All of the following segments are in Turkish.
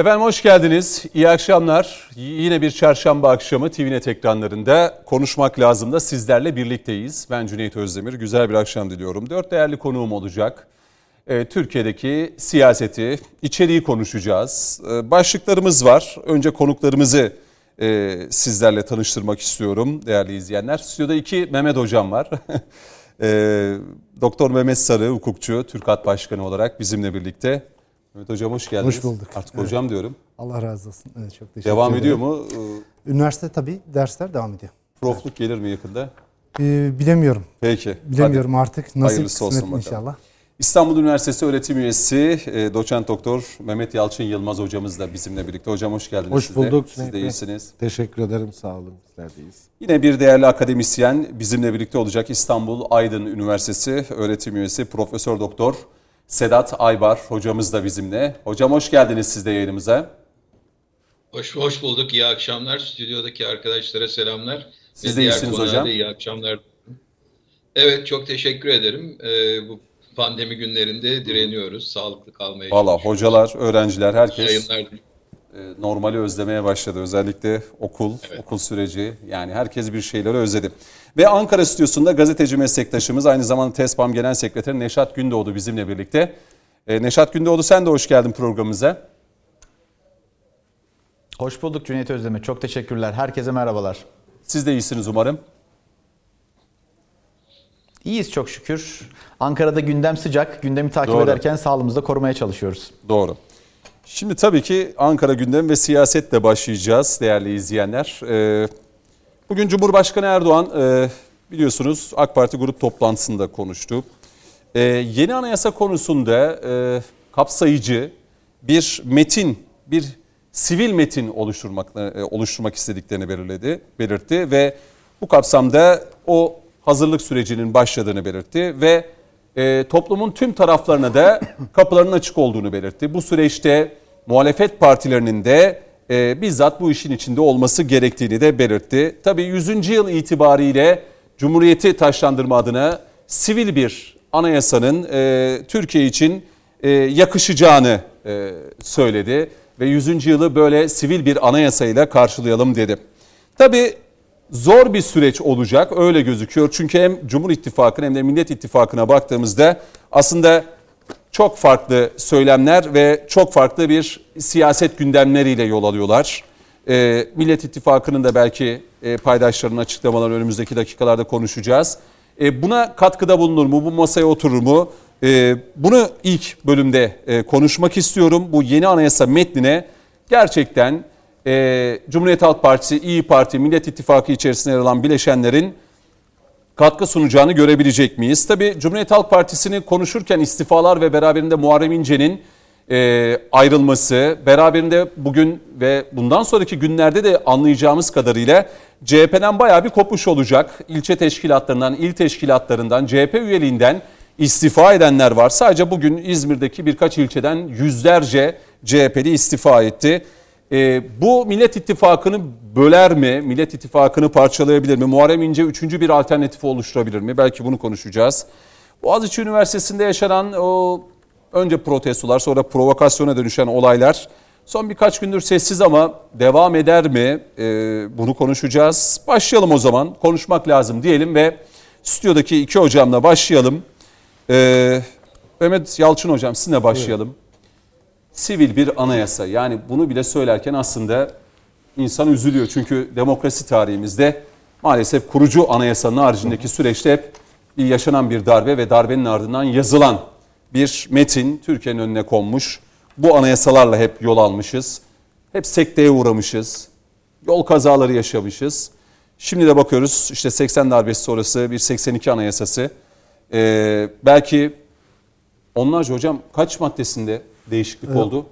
Efendim hoş geldiniz. İyi akşamlar. Yine bir çarşamba akşamı TVNet ekranlarında konuşmak lazım da sizlerle birlikteyiz. Ben Cüneyt Özdemir. Güzel bir akşam diliyorum. 4 değerli konuğum olacak. Türkiye'deki siyaseti, içeriği konuşacağız. Başlıklarımız var. Önce konuklarımızı sizlerle tanıştırmak istiyorum değerli izleyenler. Stüdyoda 2 Mehmet hocam var. Doktor Mehmet Sarı, hukukçu, TÜRKAD Başkanı olarak bizimle birlikte. Mehmet hocam hoş geldiniz. Hoş bulduk. Artık evet. Hocam diyorum. Allah razı olsun. Evet, çok teşekkür ederim. Devam ediyor mu? Üniversite tabii dersler devam ediyor. Profluk evet. Gelir mi yakında? Bilemiyorum. Peki. Bilemiyorum. Hadi. Artık nasıl hayırlısı kısmet olsun inşallah. İstanbul Üniversitesi öğretim üyesi doçent doktor Mehmet Yalçın Yılmaz hocamız da bizimle birlikte. Hocam hoş geldiniz. Hoş bulduk. Siz de iyisiniz. Teşekkür ederim. Sağ olun. Sizler de iyisiniz. Yine bir değerli akademisyen bizimle birlikte olacak. İstanbul Aydın Üniversitesi öğretim üyesi Profesör Doktor Sedat Aybar hocamız da bizimle. Hocam hoş geldiniz siz de yayınımıza. Hoş bulduk. İyi akşamlar. Stüdyodaki arkadaşlara selamlar. Siz de iyisiniz hocam. İyi akşamlar. Evet çok teşekkür ederim. Bu pandemi günlerinde direniyoruz. Sağlıklı kalmaya çalışıyoruz. Valla hocalar, öğrenciler, herkes normali özlemeye başladı. Özellikle okul, evet. Okul süreci. Yani herkes bir şeyleri özledi. Ve Ankara stüdyosunda gazeteci meslektaşımız, aynı zamanda TESPAM Genel Sekreteri Neşat Gündoğdu bizimle birlikte. Neşat Gündoğdu sen de hoş geldin programımıza. Hoş bulduk Cüneyt Özdemir. Çok teşekkürler. Herkese merhabalar. Siz de iyisiniz umarım. İyiyiz çok şükür. Ankara'da gündem sıcak. Gündemi takip doğru. Ederken sağlığımızı da korumaya çalışıyoruz. Doğru. Şimdi tabii ki Ankara gündemi ve siyasetle başlayacağız değerli izleyenler. Bugün Cumhurbaşkanı Erdoğan biliyorsunuz AK Parti grup toplantısında konuştu. Yeni anayasa konusunda kapsayıcı bir metin, bir sivil metin oluşturmak istediklerini belirtti ve bu kapsamda o hazırlık sürecinin başladığını belirtti ve toplumun tüm taraflarına da kapılarının açık olduğunu belirtti. Bu süreçte muhalefet partilerinin de bizzat bu işin içinde olması gerektiğini de belirtti. Tabii 100. yıl itibariyle Cumhuriyeti taşlandırma adına sivil bir anayasanın Türkiye için yakışacağını söyledi. Ve 100. yılı böyle sivil bir anayasayla karşılayalım dedi. Tabii zor bir süreç olacak öyle gözüküyor. Çünkü hem Cumhur İttifakı'na hem de Millet İttifakı'na baktığımızda aslında çok farklı söylemler ve çok farklı bir siyaset gündemleriyle yol alıyorlar. Millet İttifakı'nın da belki paydaşlarının açıklamalarını önümüzdeki dakikalarda konuşacağız. Buna katkıda bulunur mu? Bu masaya oturur mu? Bunu ilk bölümde konuşmak istiyorum. Bu yeni anayasa metnine gerçekten Cumhuriyet Halk Partisi, İyi Parti, Millet İttifakı içerisinde yer alan bileşenlerin katkı sunacağını görebilecek miyiz? Tabii Cumhuriyet Halk Partisi'ni konuşurken istifalar ve beraberinde Muharrem İnce'nin ayrılması, beraberinde bugün ve bundan sonraki günlerde de anlayacağımız kadarıyla CHP'den bayağı bir kopuş olacak. İlçe teşkilatlarından, il teşkilatlarından, CHP üyeliğinden istifa edenler var. Sadece bugün İzmir'deki birkaç ilçeden yüzlerce CHP'li istifa etti. Bu Millet İttifakı'nı böler mi? Millet İttifakı'nı parçalayabilir mi? Muharrem İnce 3. bir alternatifi oluşturabilir mi? Belki bunu konuşacağız. Boğaziçi Üniversitesi'nde yaşanan o önce protestolar sonra provokasyona dönüşen olaylar son birkaç gündür sessiz ama devam eder mi? Bunu konuşacağız. Başlayalım o zaman. Konuşmak lazım diyelim ve stüdyodaki iki hocamla başlayalım. Mehmet Yalçın hocam sizinle başlayalım. Evet. Sivil bir anayasa yani bunu bile söylerken aslında insan üzülüyor. Çünkü demokrasi tarihimizde maalesef kurucu anayasanın haricindeki süreçte hep yaşanan bir darbe ve darbenin ardından yazılan bir metin Türkiye'nin önüne konmuş. Bu anayasalarla hep yol almışız. Hep sekteye uğramışız. Yol kazaları yaşamışız. Şimdi de bakıyoruz işte 80 darbesi sonrası bir 82 anayasası. Belki onlarca hocam kaç maddesinde değişiklik oldu?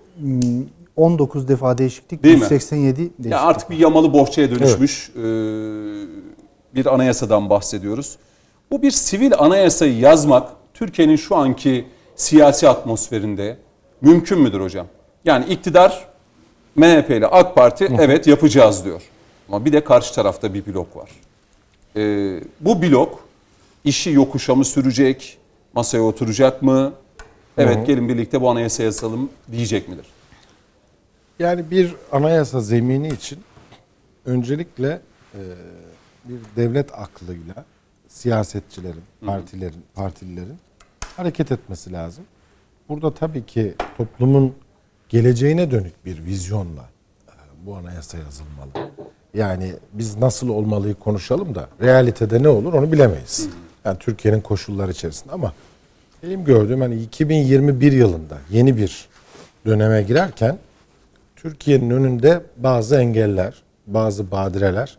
19 defa değişiklik, değil 187 mi? Değişiklik. Ya artık bir yamalı bohçaya dönüşmüş bir anayasadan bahsediyoruz. Bu bir sivil anayasayı yazmak Türkiye'nin şu anki siyasi atmosferinde mümkün müdür hocam? Yani iktidar MHP ile AK Parti evet yapacağız diyor. Ama bir de karşı tarafta bir blok var. Bu blok işi yokuşa mı sürecek, masaya oturacak mı? Evet gelin birlikte bu anayasayı yazalım diyecek midir? Yani bir anayasa zemini için öncelikle bir devlet aklıyla siyasetçilerin, partilerin, partililerin hareket etmesi lazım. Burada tabii ki toplumun geleceğine dönük bir vizyonla bu anayasa yazılmalı. Yani biz nasıl olmalıyı konuşalım da realitede ne olur onu bilemeyiz. Yani Türkiye'nin koşulları içerisinde ama benim gördüğüm hani 2021 yılında yeni bir döneme girerken Türkiye'nin önünde bazı engeller, bazı badireler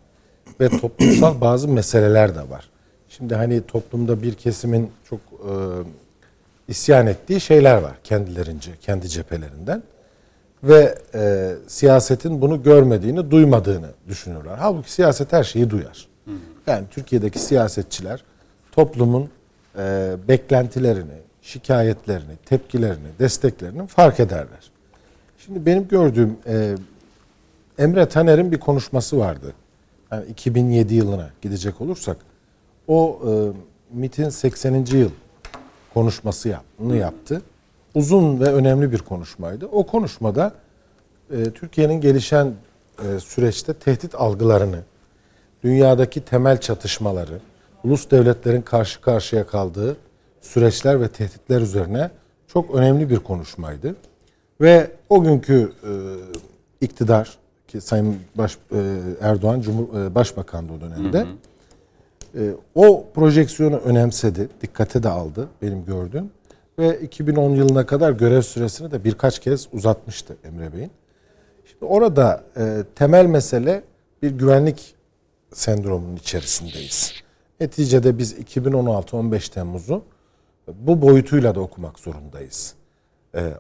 ve toplumsal bazı meseleler de var. Şimdi hani toplumda bir kesimin çok isyan ettiği şeyler var kendilerince, kendi cephelerinden. Ve siyasetin bunu görmediğini, duymadığını düşünürler. Halbuki siyaset her şeyi duyar. Yani Türkiye'deki siyasetçiler toplumun beklentilerini, şikayetlerini, tepkilerini, desteklerini fark ederler. Şimdi benim gördüğüm Emre Taner'in bir konuşması vardı. Yani 2007 yılına gidecek olursak o MİT'in 80. yıl konuşması yaptı. Uzun ve önemli bir konuşmaydı. O konuşmada Türkiye'nin gelişen süreçte tehdit algılarını, dünyadaki temel çatışmaları, ulus devletlerin karşı karşıya kaldığı süreçler ve tehditler üzerine çok önemli bir konuşmaydı. Ve o günkü iktidar, ki Sayın Erdoğan Başbakan'dı o dönemde, o projeksiyonu önemsedi, dikkate de aldı benim gördüğüm. Ve 2010 yılına kadar görev süresini de birkaç kez uzatmıştı Emre Bey'in. Şimdi orada temel mesele bir güvenlik sendromunun içerisindeyiz. Neticede biz 2016-15 Temmuz'u bu boyutuyla da okumak zorundayız.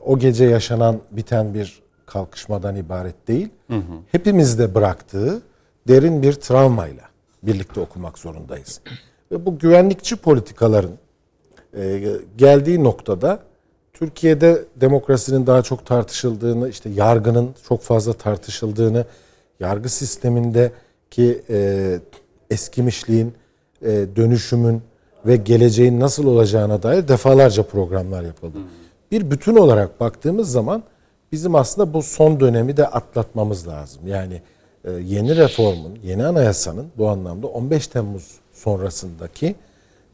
O gece yaşanan biten bir kalkışmadan ibaret değil, hepimizde bıraktığı derin bir travmayla birlikte okumak zorundayız. Ve bu güvenlikçi politikaların geldiği noktada Türkiye'de demokrasinin daha çok tartışıldığını, işte yargının çok fazla tartışıldığını, yargı sistemindeki eskimişliğin, dönüşümün ve geleceğin nasıl olacağına dair defalarca programlar yapıldı. Bir bütün olarak baktığımız zaman bizim aslında bu son dönemi de atlatmamız lazım. Yani yeni reformun, yeni anayasanın bu anlamda 15 Temmuz sonrasındaki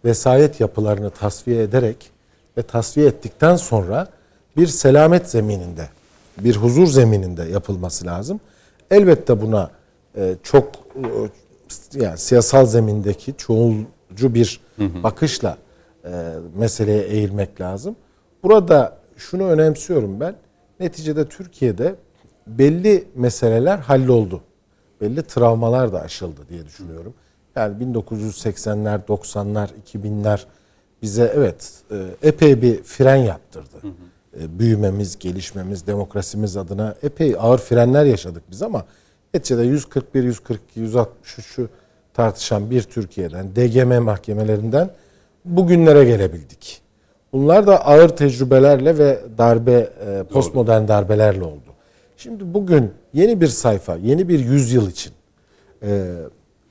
vesayet yapılarını tasfiye ederek ve tasfiye ettikten sonra bir selamet zemininde, bir huzur zemininde yapılması lazım. Elbette buna çok yani siyasal zemindeki çoğulcu bir bakışla meseleye eğilmek lazım. Burada şunu önemsiyorum ben. Neticede Türkiye'de belli meseleler halloldu. Belli travmalar da aşıldı diye düşünüyorum. Yani 1980'ler, 90'lar, 2000'ler bize evet epey bir fren yaptırdı. Büyümemiz, gelişmemiz, demokrasimiz adına epey ağır frenler yaşadık biz ama neticede 141, 142, 163'ü tartışan bir Türkiye'den, DGM mahkemelerinden bugünlere gelebildik. Bunlar da ağır tecrübelerle ve darbe, postmodern darbelerle oldu. Şimdi bugün yeni bir sayfa, yeni bir yüzyıl için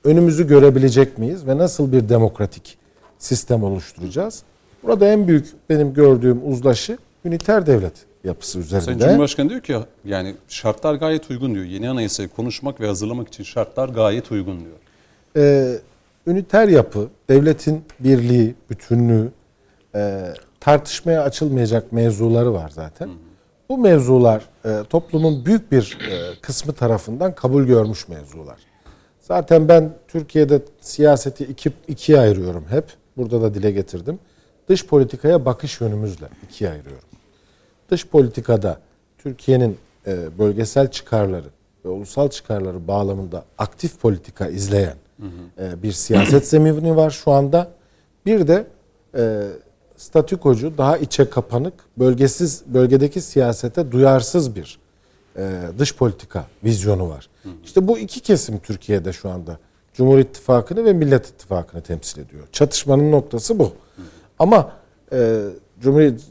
önümüzü görebilecek miyiz ve nasıl bir demokratik sistem oluşturacağız? Burada en büyük benim gördüğüm uzlaşı üniter devlet yapısı üzerinde. Sayın Cumhurbaşkanı diyor ki yani şartlar gayet uygun diyor. Yeni anayasayı konuşmak ve hazırlamak için şartlar gayet uygun diyor. Üniter yapı, devletin birliği, bütünlüğü, tartışmaya açılmayacak mevzuları var zaten. Bu mevzular toplumun büyük bir kısmı tarafından kabul görmüş mevzular. Zaten ben Türkiye'de siyaseti ikiye ayırıyorum hep. Burada da dile getirdim. Dış politikaya bakış yönümüzle ikiye ayırıyorum. Dış politikada Türkiye'nin bölgesel çıkarları ve ulusal çıkarları bağlamında aktif politika izleyen bir siyaset zemini var şu anda. Bir de statükocu, daha içe kapanık, bölgedeki siyasete duyarsız bir dış politika vizyonu var. İşte bu iki kesim Türkiye'de şu anda Cumhur İttifakı'nı ve Millet İttifakı'nı temsil ediyor. Çatışmanın noktası bu. Ama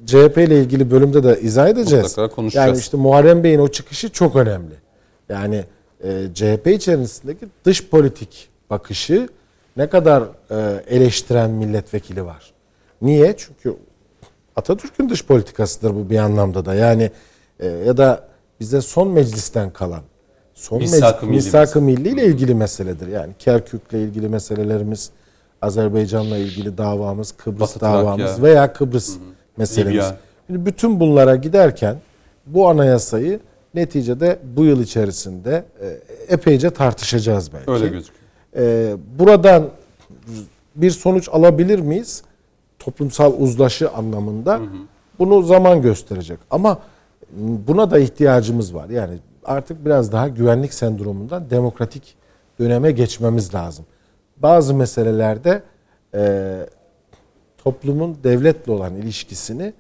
CHP ile ilgili bölümde de izah edeceğiz. Yani işte Muharrem Bey'in o çıkışı çok önemli. Yani CHP içerisindeki dış politik bakışı ne kadar eleştiren milletvekili var. Niye? Çünkü Atatürk'ün dış politikasıdır bu bir anlamda da. Yani ya da bize son meclisten kalan, son Misak-ı Milli ile ilgili meseledir. Yani Kerkük'le ilgili meselelerimiz, Azerbaycan'la ilgili davamız, Kıbrıs davamız veya Kıbrıs meselemiz. Şimdi bütün bunlara giderken bu anayasayı neticede bu yıl içerisinde epeyce tartışacağız belki. Öyle gözüküyor. Buradan bir sonuç alabilir miyiz? Toplumsal uzlaşı anlamında bunu zaman gösterecek. Ama buna da ihtiyacımız var. Yani artık biraz daha güvenlik sendromundan demokratik döneme geçmemiz lazım. Bazı meselelerde toplumun devletle olan ilişkisini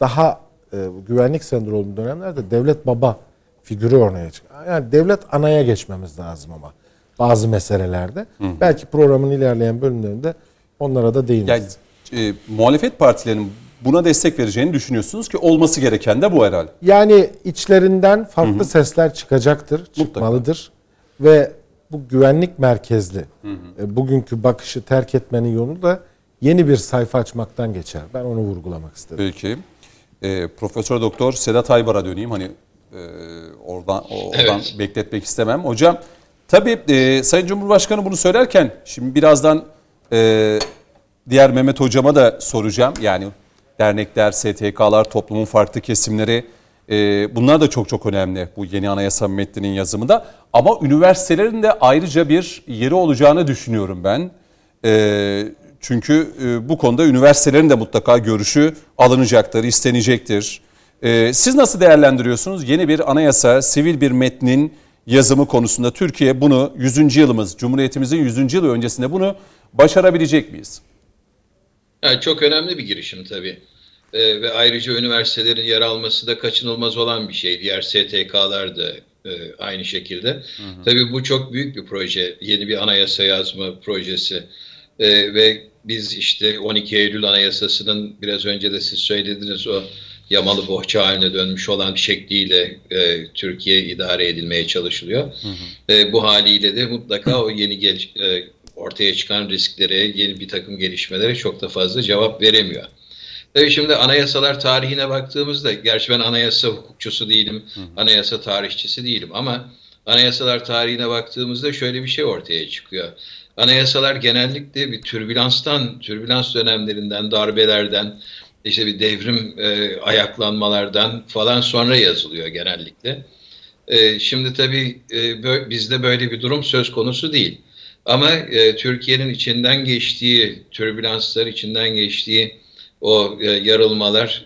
daha güvenlik sendromu dönemlerde devlet baba figürü ortaya çıkıyor. Yani devlet anaya geçmemiz lazım ama bazı meselelerde. Belki programın ilerleyen bölümlerinde onlara da değiniriz. Yani, muhalefet partilerinin buna destek vereceğini düşünüyorsunuz ki olması gereken de bu herhalde. Yani içlerinden farklı sesler çıkacaktır, çıkmalıdır. Mutlaka. Ve bu güvenlik merkezli bugünkü bakışı terk etmenin yolu da yeni bir sayfa açmaktan geçer. Ben onu vurgulamak istedim. Peki. Profesör Doktor Sedat Aybar'a döneyim. Hani oradan evet, bekletmek istemem. Hocam tabii Sayın Cumhurbaşkanı bunu söylerken şimdi birazdan diğer Mehmet Hocam'a da soracağım. Yani dernekler, STK'lar, toplumun farklı kesimleri bunlar da çok çok önemli bu yeni anayasa metninin yazımında. Ama üniversitelerin de ayrıca bir yeri olacağını düşünüyorum ben. Çünkü bu konuda üniversitelerin de mutlaka görüşü alınacaktır, istenecektir. Siz nasıl değerlendiriyorsunuz? Yeni bir anayasa, sivil bir metnin yazımı konusunda Türkiye bunu 100. yılımız, Cumhuriyetimizin 100. yılı öncesinde bunu başarabilecek miyiz? Yani çok önemli bir girişim tabii. Ve ayrıca üniversitelerin yer alması da kaçınılmaz olan bir şey. Diğer STK'lar da aynı şekilde. Tabii bu çok büyük bir proje. Yeni bir anayasa yazma projesi. Ve biz işte 12 Eylül Anayasası'nın biraz önce de siz söylediniz o yamalı bohça haline dönmüş olan şekliyle Türkiye idare edilmeye çalışılıyor. Bu haliyle de mutlaka o yeni ortaya çıkan risklere, yeni bir takım gelişmelere çok da fazla cevap veremiyor. Tabii şimdi anayasalar tarihine baktığımızda, gerçi ben anayasa hukukçusu değilim, anayasa tarihçisi değilim ama anayasalar tarihine baktığımızda şöyle bir şey ortaya çıkıyor. Anayasalar genellikle bir türbülans dönemlerinden, darbelerden, işte bir devrim ayaklanmalardan falan sonra yazılıyor genellikle. Şimdi tabii bizde böyle bir durum söz konusu değil. Ama Türkiye'nin içinden geçtiği, türbülanslar içinden geçtiği o yarılmalar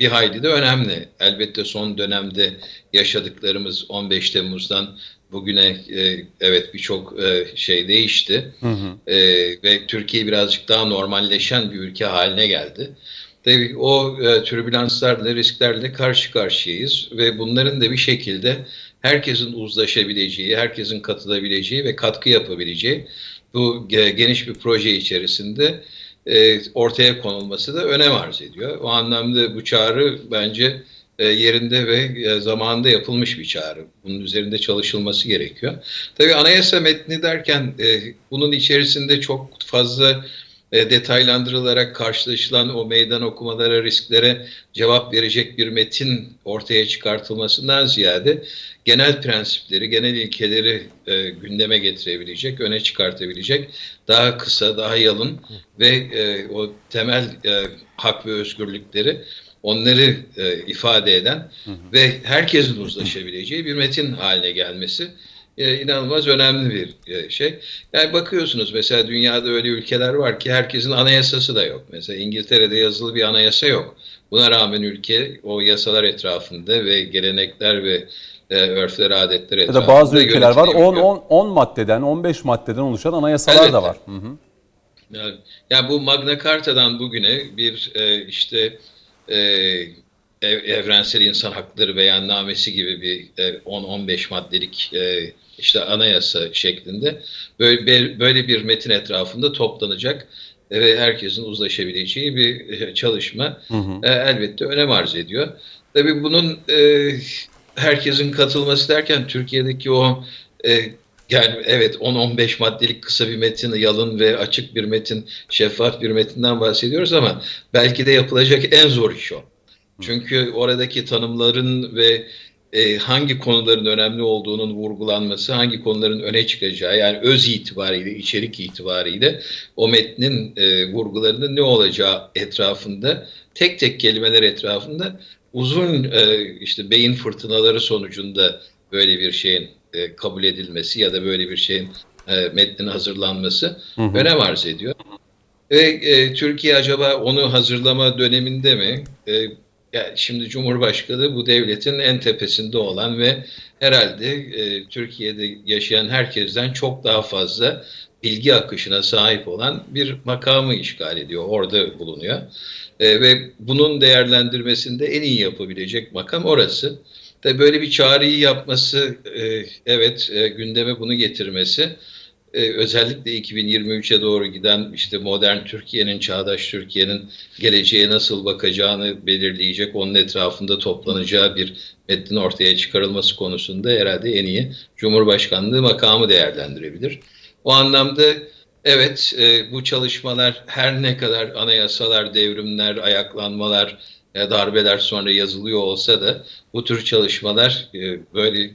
bir hayli de önemli. Elbette son dönemde yaşadıklarımız 15 Temmuz'dan bugüne evet birçok şey değişti ve Türkiye birazcık daha normalleşen bir ülke haline geldi. Tabii o türbülanslarla, risklerle karşı karşıyayız ve bunların da bir şekilde herkesin uzlaşabileceği, herkesin katılabileceği ve katkı yapabileceği bu geniş bir proje içerisinde ortaya konulması da önem arz ediyor. O anlamda bu çağrı bence yerinde ve zamanında yapılmış bir çağrı. Bunun üzerinde çalışılması gerekiyor. Tabii anayasa metni derken bunun içerisinde çok fazla detaylandırılarak karşılaşılan o meydan okumalara, risklere cevap verecek bir metin ortaya çıkartılmasından ziyade genel prensipleri, genel ilkeleri gündeme getirebilecek, öne çıkartabilecek daha kısa, daha yalın ve o temel hak ve özgürlükleri onları ifade eden ve herkesin uzlaşabileceği bir metin haline gelmesi inanılmaz önemli bir şey. Yani bakıyorsunuz mesela dünyada öyle ülkeler var ki herkesin anayasası da yok. Mesela İngiltere'de yazılı bir anayasa yok. Buna rağmen ülke o yasalar etrafında ve gelenekler ve örfler, adetler etrafında. Ya da bazı ülkeler var 10 maddeden, 15 maddeden oluşan anayasalar da var. Yani bu Magna Carta'dan bugüne bir işte evrensel insan hakları beyannamesi gibi bir 10-15 maddelik işte anayasa şeklinde böyle bir metin etrafında toplanacak ve herkesin uzlaşabileceği bir çalışma elbette önem arz ediyor. Tabii bunun herkesin katılması derken Türkiye'deki o yani evet 10-15 maddelik kısa bir metin, yalın ve açık bir metin, şeffaf bir metinden bahsediyoruz ama belki de yapılacak en zor iş o. Çünkü oradaki tanımların ve hangi konuların önemli olduğunun vurgulanması, hangi konuların öne çıkacağı, yani öz itibariyle, içerik itibariyle o metnin vurgularının ne olacağı etrafında, tek tek kelimeler etrafında uzun işte beyin fırtınaları sonucunda böyle bir şeyin kabul edilmesi ya da böyle bir şeyin metnin hazırlanması önem arz ediyor. Ve Türkiye acaba onu hazırlama döneminde mi? Yani şimdi Cumhurbaşkanı bu devletin en tepesinde olan ve herhalde Türkiye'de yaşayan herkesten çok daha fazla bilgi akışına sahip olan bir makamı işgal ediyor, orada bulunuyor. Ve bunun değerlendirmesinde en iyi yapabilecek makam orası. Tabii böyle bir çağrıyı yapması, evet, gündeme bunu getirmesi, özellikle 2023'e doğru giden işte modern Türkiye'nin, çağdaş Türkiye'nin geleceğe nasıl bakacağını belirleyecek, onun etrafında toplanacağı bir metnin ortaya çıkarılması konusunda herhalde en iyi Cumhurbaşkanlığı makamı değerlendirebilir. O anlamda evet, bu çalışmalar her ne kadar anayasalar, devrimler, ayaklanmalar, darbeler sonra yazılıyor olsa da bu tür çalışmalar böyle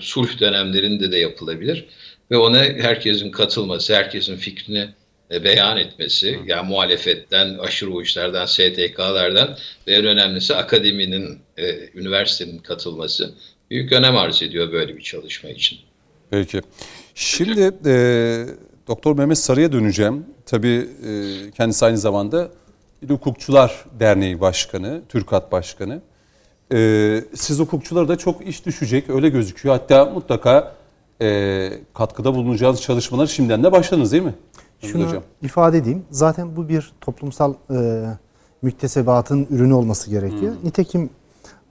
sulh dönemlerinde de yapılabilir. Ve ona herkesin katılması, herkesin fikrini beyan etmesi, yani muhalefetten, aşırı uçlardan, STK'lardan ve en önemlisi akademinin, üniversitenin katılması büyük önem arz ediyor böyle bir çalışma için. Peki. Şimdi Doktor Mehmet Sarı'ya döneceğim. Tabii kendisi aynı zamanda Hukukçular Derneği Başkanı, TÜRKAD Başkanı. Siz hukukçulara da çok iş düşecek, öyle gözüküyor. Hatta mutlaka katkıda bulunacağınız çalışmalar şimdiden de başladınız, değil mi? Şunu hocam ifade edeyim. Zaten bu bir toplumsal müktesebatın ürünü olması gerekiyor. Nitekim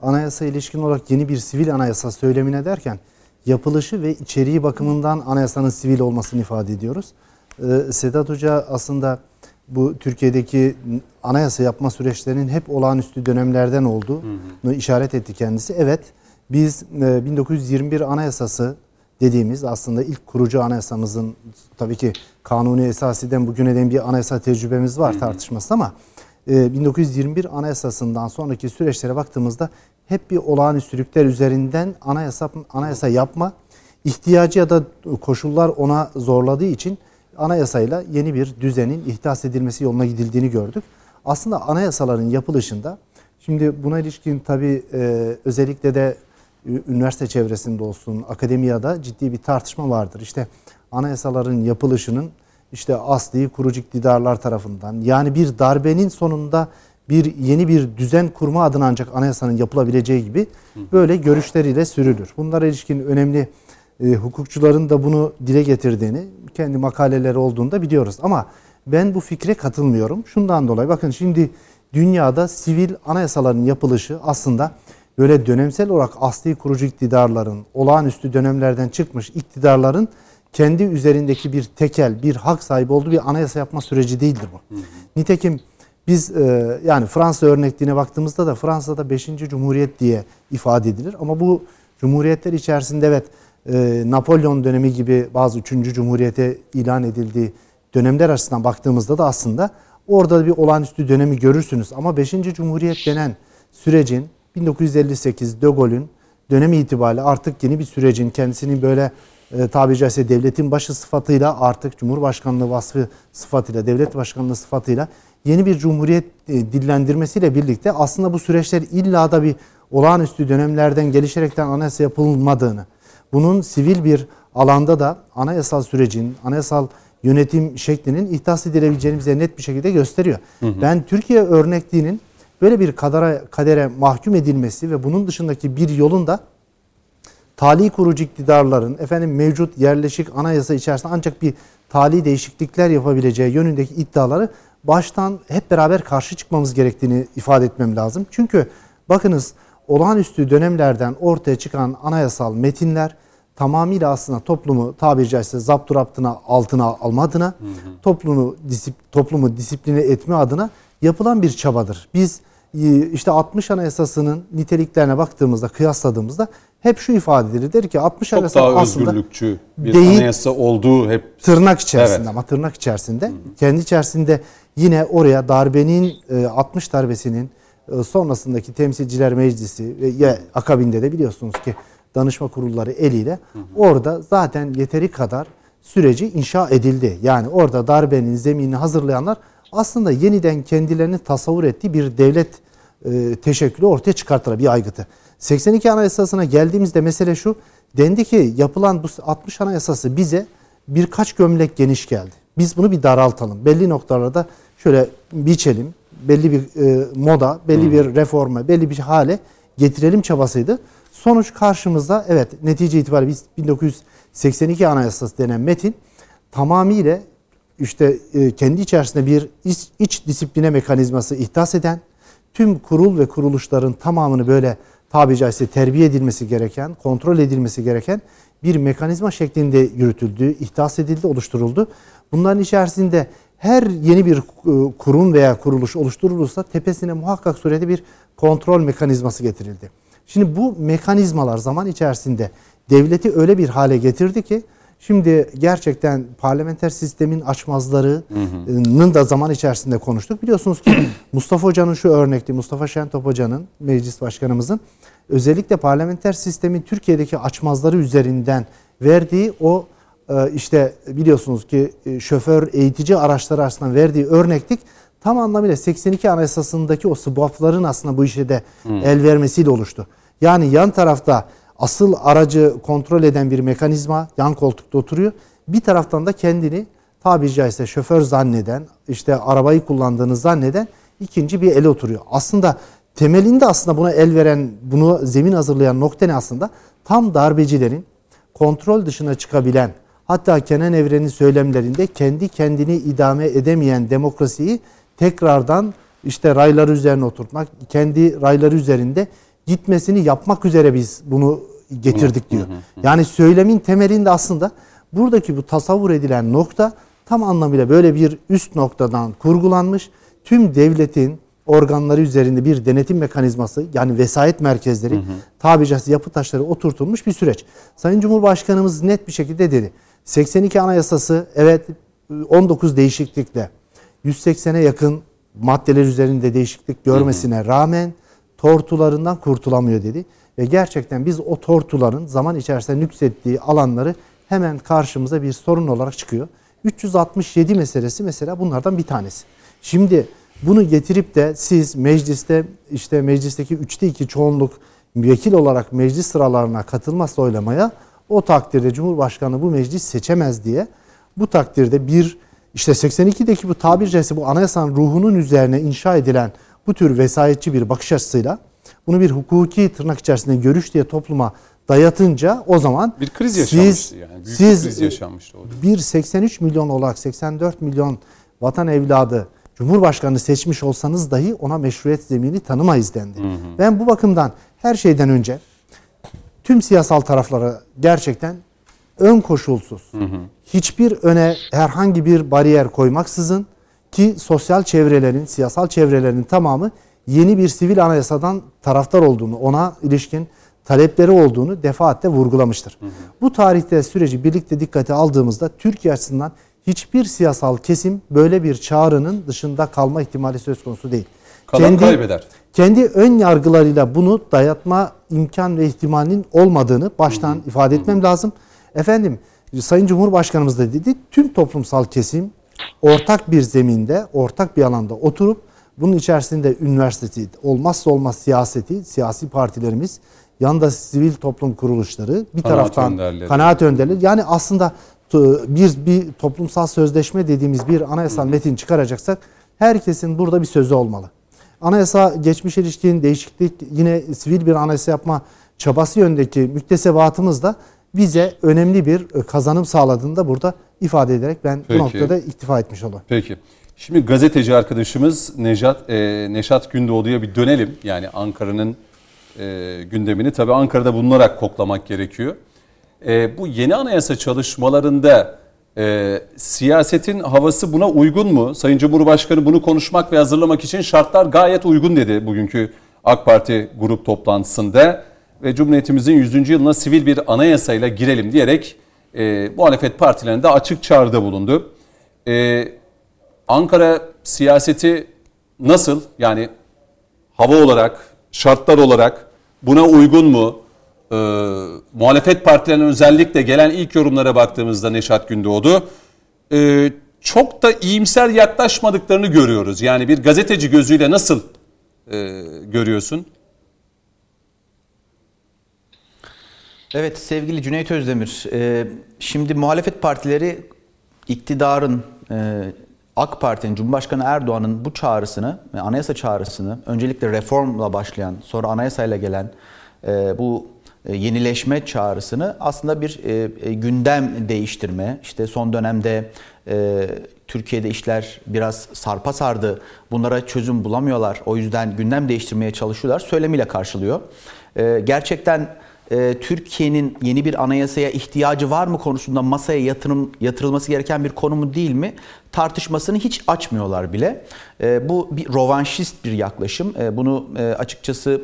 anayasa ilişkin olarak yeni bir sivil anayasa söylemine derken yapılışı ve içeriği bakımından anayasanın sivil olmasını ifade ediyoruz. Sedat Hoca aslında bu Türkiye'deki anayasa yapma süreçlerinin hep olağanüstü dönemlerden olduğunu işaret etti kendisi. Evet, biz 1921 Anayasası dediğimiz aslında ilk kurucu anayasamızın, tabii ki kanuni esasiden bugüne değin bir anayasa tecrübemiz var tartışması, ama 1921 Anayasası'ndan sonraki süreçlere baktığımızda hep bir olağanüstülükler üzerinden anayasa yapma ihtiyacı ya da koşullar ona zorladığı için anayasayla yeni bir düzenin ihdas edilmesi yoluna gidildiğini gördük. Aslında anayasaların yapılışında, şimdi buna ilişkin tabii özellikle de üniversite çevresinde olsun, akademiyada ciddi bir tartışma vardır. İşte anayasaların yapılışının işte asli kurucu iktidarlar tarafından, yani bir darbenin sonunda bir yeni bir düzen kurma adına ancak anayasanın yapılabileceği gibi böyle görüşleriyle sürülür. Bunlara ilişkin önemli hukukçuların da bunu dile getirdiğini, kendi makaleleri olduğunu da biliyoruz. Ama ben bu fikre katılmıyorum. Şundan dolayı, bakın şimdi dünyada sivil anayasaların yapılışı aslında böyle dönemsel olarak asli kurucu iktidarların, olağanüstü dönemlerden çıkmış iktidarların kendi üzerindeki bir tekel, bir hak sahibi olduğu bir anayasa yapma süreci değildir bu. Nitekim biz yani Fransa örnekliğine baktığımızda da Fransa'da 5. Cumhuriyet diye ifade edilir. Ama bu cumhuriyetler içerisinde evet, Napolyon dönemi gibi bazı 3. Cumhuriyete ilan edildiği dönemler açısından baktığımızda da aslında orada bir olağanüstü dönemi görürsünüz. Ama 5. Cumhuriyet denen sürecin 1958 De Gaulle'ün dönemi itibariyle artık yeni bir sürecin, kendisinin böyle tabiri caizse devletin başı sıfatıyla, artık Cumhurbaşkanlığı vasfı sıfatıyla, devlet başkanlığı sıfatıyla yeni bir cumhuriyet dillendirmesiyle birlikte aslında bu süreçler illa da bir olağanüstü dönemlerden gelişerekten anayasa yapılmadığını, bunun sivil bir alanda da anayasal sürecin, anayasal yönetim şeklinin ihdas edilebileceğini bize net bir şekilde gösteriyor. Ben Türkiye örnekliğinin böyle bir kadere mahkum edilmesi ve bunun dışındaki bir yolun da tali kurucu iktidarların mevcut yerleşik anayasa içerisinde ancak bir tali değişiklikler yapabileceği yönündeki iddiaları baştan hep beraber karşı çıkmamız gerektiğini ifade etmem lazım. Çünkü bakınız, olağanüstü dönemlerden ortaya çıkan anayasal metinler tamamıyla aslında toplumu tabiri caizse zapturaptına, altına alma adına, toplumu disipline etme adına yapılan bir çabadır. Biz işte 60 Anayasası'nın niteliklerine baktığımızda, kıyasladığımızda hep şu ifade edilir ki 60 Anayasa aslında özgürlükçü bir değil, anayasa olduğu hep tırnak içerisinde, evet, ama tırnak içerisinde, kendi içerisinde yine oraya darbenin, 60 darbesinin sonrasındaki temsilciler meclisi ve akabinde de biliyorsunuz ki danışma kurulları eliyle orada zaten yeteri kadar süreci inşa edildi. Yani orada darbenin zeminini hazırlayanlar aslında yeniden kendilerini tasavvur ettiği bir devlet teşekkülü ortaya çıkarttılar, bir aygıtı. 82 Anayasası'na geldiğimizde mesele şu, dendi ki yapılan bu 60 Anayasası bize birkaç gömlek geniş geldi. Biz bunu bir daraltalım. Belli noktalarda şöyle biçelim, belli bir moda, belli bir reforma, belli bir hale getirelim çabasıydı. Sonuç karşımızda, evet, netice itibariyle biz 1982 Anayasası denen metin tamamıyla işte kendi içerisinde bir iç disipline mekanizması ihdas eden, tüm kurul ve kuruluşların tamamını böyle tabiri caizse terbiye edilmesi gereken, kontrol edilmesi gereken bir mekanizma şeklinde yürütüldü, ihdas edildi, oluşturuldu. Bunların içerisinde her yeni bir kurum veya kuruluş oluşturulursa tepesine muhakkak surette bir kontrol mekanizması getirildi. Şimdi bu mekanizmalar zaman içerisinde devleti öyle bir hale getirdi ki şimdi gerçekten parlamenter sistemin açmazlarının da zaman içerisinde konuştuk. Biliyorsunuz ki Mustafa Hoca'nın şu örnekli, Mustafa Şentop Hoca'nın, meclis başkanımızın özellikle parlamenter sistemin Türkiye'deki açmazları üzerinden verdiği o işte biliyorsunuz ki şoför eğitici araçları aslında verdiği örneklik tam anlamıyla 82 Anayasası'ndaki o sıbafların aslında bu işe de el vermesiyle oluştu. Yani yan tarafta asıl aracı kontrol eden bir mekanizma yan koltukta oturuyor. Bir taraftan da kendini tabiri caizse şoför zanneden, işte arabayı kullandığını zanneden ikinci bir ele oturuyor. Aslında temelinde aslında buna el veren, bunu zemin hazırlayan nokta ne aslında? Tam darbecilerin kontrol dışına çıkabilen, hatta Kenan Evren'in söylemlerinde kendi kendini idame edemeyen demokrasiyi tekrardan işte rayları üzerine oturtmak, kendi rayları üzerinde gitmesini yapmak üzere biz bunu getirdik diyor. Yani söylemin temelinde aslında buradaki bu tasavvur edilen nokta tam anlamıyla böyle bir üst noktadan kurgulanmış, tüm devletin organları üzerinde bir denetim mekanizması, yani vesayet merkezleri, tabiri caizse yapı taşları oturtulmuş bir süreç. Sayın Cumhurbaşkanımız net bir şekilde dedi. 82 Anayasası evet 19 değişiklikle 180'e yakın maddeler üzerinde değişiklik görmesine rağmen tortularından kurtulamıyor dedi. Ve gerçekten biz o tortuların zaman içerisinde nüksettiği alanları hemen karşımıza bir sorun olarak çıkıyor. 367 meselesi mesela bunlardan bir tanesi. Şimdi bunu getirip de siz mecliste işte meclisteki 3'te 2 çoğunluk vekil olarak meclis sıralarına katılmazsa oylamaya, o takdirde Cumhurbaşkanı bu meclis seçemez diye, bu takdirde bir işte 82'deki bu tabir caizse bu anayasanın ruhunun üzerine inşa edilen bu tür vesayetçi bir bakış açısıyla bunu bir hukuki tırnak içerisinde görüş diye topluma dayatınca o zaman bir kriz yaşanmıştı, yani büyük bir kriz yaşanmıştı. Bir 83 milyon olarak 84 milyon vatan evladı Cumhurbaşkanı seçmiş olsanız dahi ona meşruiyet zemini tanımayız dendi. Ben bu bakımdan her şeyden önce tüm siyasal taraflara gerçekten ön koşulsuz, hiçbir öne herhangi bir bariyer koymaksızın, ki sosyal çevrelerin, siyasal çevrelerin tamamı yeni bir sivil anayasadan taraftar olduğunu, ona ilişkin talepleri olduğunu defaatle vurgulamıştır. Bu tarihte süreci birlikte dikkate aldığımızda Türkiye açısından hiçbir siyasal kesim böyle bir çağrının dışında kalma ihtimali söz konusu değil. Kalan kaybeder. Kendi ön yargılarıyla bunu dayatma imkan ve ihtimalinin olmadığını baştan ifade etmem lazım. Efendim, Sayın Cumhurbaşkanımız da dedi, tüm toplumsal kesim ortak bir zeminde, ortak bir alanda oturup bunun içerisinde üniversitesi, olmazsa olmaz siyaseti, siyasi partilerimiz, yanında sivil toplum kuruluşları, bir taraftan kanaat önderleri, yani aslında bir toplumsal sözleşme dediğimiz bir anayasal metin çıkaracaksak herkesin burada bir sözü olmalı. Anayasa geçmiş ilişkin değişiklik, yine sivil bir anayasa yapma çabası yönündeki müktesebatımız da bize önemli bir kazanım sağladığını da burada ifade ederek ben bu noktada iktifa etmiş olayım. Peki. Şimdi gazeteci arkadaşımız Neşat Gündoğdu'ya bir dönelim. Yani Ankara'nın gündemini tabii Ankara'da bulunarak koklamak gerekiyor. Bu yeni anayasa çalışmalarında siyasetin havası buna uygun mu? Sayın Cumhurbaşkanı bunu konuşmak ve hazırlamak için şartlar gayet uygun dedi bugünkü AK Parti grup toplantısında. Ve Cumhuriyetimizin 100. yılına sivil bir anayasayla girelim diyerek muhalefet partilerine de açık çağrıda bulundu. Ankara siyaseti nasıl? Yani hava olarak, şartlar olarak buna uygun mu? Muhalefet partilerinin özellikle gelen ilk yorumlara baktığımızda Neşat Gündoğdu çok da iyimser yaklaşmadıklarını görüyoruz. Yani bir gazeteci gözüyle nasıl görüyorsun? Evet sevgili Cüneyt Özdemir, şimdi muhalefet partileri iktidarın, AK Parti'nin, Cumhurbaşkanı Erdoğan'ın bu çağrısını, anayasa çağrısını, öncelikle reformla başlayan, sonra anayasayla gelen bu yenileşme çağrısını aslında bir gündem değiştirme, işte son dönemde Türkiye'de işler biraz sarpa sardı, bunlara çözüm bulamıyorlar, o yüzden gündem değiştirmeye çalışıyorlar söylemiyle karşılıyor. Gerçekten Türkiye'nin yeni bir anayasaya ihtiyacı var mı konusunda masaya yatırılması gereken bir konu mu değil mi tartışmasını hiç açmıyorlar bile. Bu bir rovanşist bir yaklaşım. Bunu açıkçası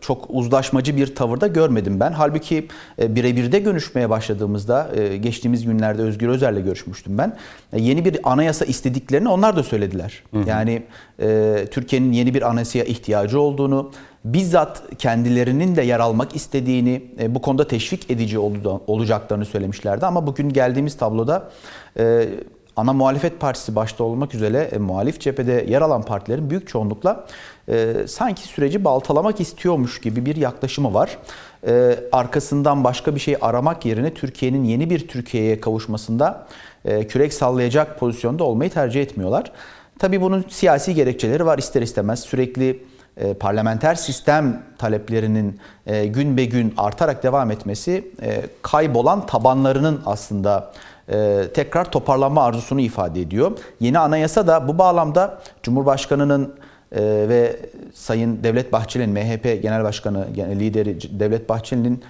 çok uzlaşmacı bir tavırda görmedim ben. Halbuki birebirde görüşmeye başladığımızda, geçtiğimiz günlerde Özgür Özel'le görüşmüştüm ben. Yeni bir anayasa istediklerini onlar da söylediler. Hı hı. Yani Türkiye'nin yeni bir anayasaya ihtiyacı olduğunu, bizzat kendilerinin de yer almak istediğini, bu konuda teşvik edici olacaklarını söylemişlerdi. Ama bugün geldiğimiz tabloda ana muhalefet partisi başta olmak üzere muhalif cephede yer alan partilerin büyük çoğunlukla sanki süreci baltalamak istiyormuş gibi bir yaklaşımı var. Arkasından başka bir şey aramak yerine Türkiye'nin yeni bir Türkiye'ye kavuşmasında kürek sallayacak pozisyonda olmayı tercih etmiyorlar. Tabii bunun siyasi gerekçeleri var ister istemez. Sürekli parlamenter sistem taleplerinin gün be gün artarak devam etmesi kaybolan tabanlarının aslında tekrar toparlanma arzusunu ifade ediyor. Yeni anayasa da bu bağlamda Cumhurbaşkanı'nın ve Sayın Devlet Bahçeli'nin, MHP Genel Başkanı, lideri Devlet Bahçeli'nin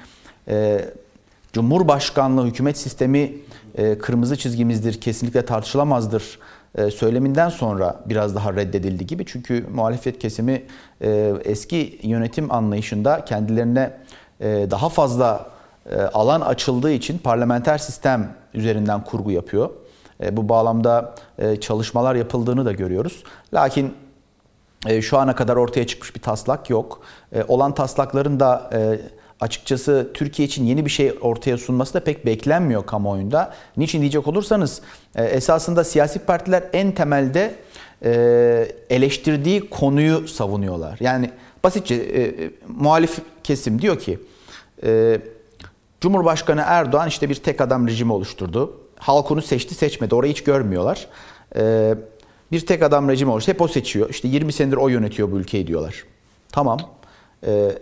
Cumhurbaşkanlığı hükümet sistemi kırmızı çizgimizdir, kesinlikle tartışılamazdır söyleminden sonra biraz daha reddedildi gibi. Çünkü muhalefet kesimi eski yönetim anlayışında kendilerine daha fazla alan açıldığı için parlamenter sistem üzerinden kurgu yapıyor. Bu bağlamda çalışmalar yapıldığını da görüyoruz. Lakin şu ana kadar ortaya çıkmış bir taslak yok. Olan taslakların da açıkçası Türkiye için yeni bir şey ortaya sunması da pek beklenmiyor kamuoyunda. Niçin diyecek olursanız esasında siyasi partiler en temelde eleştirdiği konuyu savunuyorlar. Yani basitçe muhalif kesim diyor ki Cumhurbaşkanı Erdoğan işte bir tek adam rejimi oluşturdu. Halkını seçti seçmedi, orayı hiç görmüyorlar. Bir tek adam rejimi oluştu, hep o seçiyor. İşte 20 senedir o yönetiyor bu ülkeyi diyorlar. Tamam.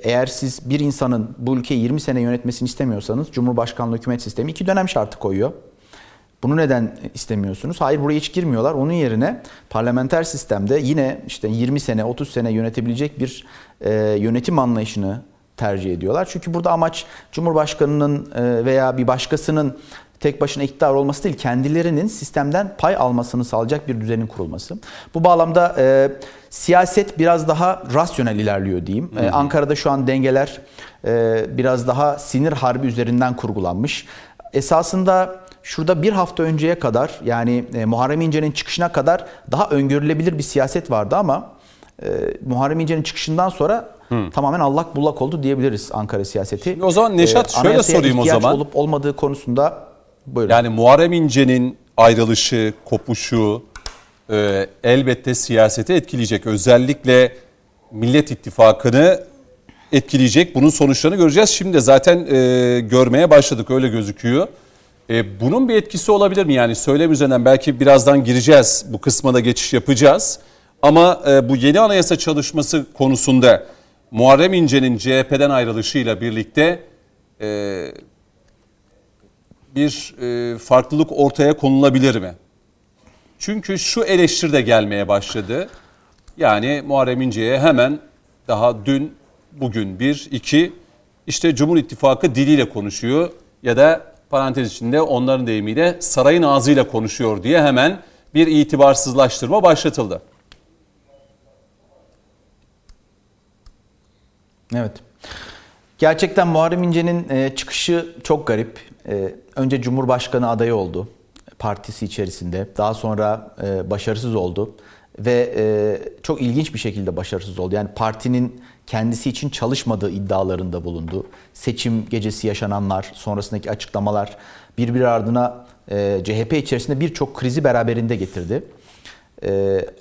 Eğer siz bir insanın bu ülkeyi 20 sene yönetmesini istemiyorsanız Cumhurbaşkanlığı hükümet sistemi 2 dönem şartı koyuyor. Bunu neden istemiyorsunuz? Hayır, buraya hiç girmiyorlar. Onun yerine parlamenter sistemde yine işte 20 sene 30 sene yönetebilecek bir yönetim anlayışını tercih ediyorlar. Çünkü burada amaç Cumhurbaşkanı'nın veya bir başkasının tek başına iktidar olması değil, kendilerinin sistemden pay almasını sağlayacak bir düzenin kurulması. Bu bağlamda siyaset biraz daha rasyonel ilerliyor diyeyim. Ankara'da şu an dengeler biraz daha sinir harbi üzerinden kurgulanmış. Esasında şurada bir hafta önceye kadar, yani Muharrem İnce'nin çıkışına kadar daha öngörülebilir bir siyaset vardı ama Muharrem İnce'nin çıkışından sonra tamamen allak bullak oldu diyebiliriz Ankara siyaseti. Şimdi o zaman Neşat, şöyle sorayım o zaman. Anayasaya ihtiyaç olup olmadığı konusunda buyurun. Yani Muharrem İnce'nin ayrılışı, kopuşu elbette siyaseti etkileyecek. Özellikle Millet İttifakı'nı etkileyecek. Bunun sonuçlarını göreceğiz. Şimdi de zaten görmeye başladık, öyle gözüküyor. Bunun bir etkisi olabilir mi? Yani söylem üzerinden belki birazdan gireceğiz. Bu kısma da geçiş yapacağız. Ama bu yeni anayasa çalışması konusunda Muharrem İnce'nin CHP'den ayrılışıyla birlikte bir farklılık ortaya konulabilir mi? Çünkü şu eleştiri de gelmeye başladı. Yani Muharrem İnce'ye hemen daha dün, bugün bir, iki, işte Cumhur İttifakı diliyle konuşuyor ya da parantez içinde onların deyimiyle sarayın ağzıyla konuşuyor diye hemen bir itibarsızlaştırma başlatıldı. Evet. Gerçekten Muharrem İnce'nin çıkışı çok garip. Önce Cumhurbaşkanı adayı oldu partisi içerisinde. Daha sonra başarısız oldu. ve çok ilginç bir şekilde başarısız oldu. Yani partinin kendisi için çalışmadığı iddialarında bulundu. Seçim gecesi yaşananlar, sonrasındaki açıklamalar birbiri ardına CHP içerisinde birçok krizi beraberinde getirdi.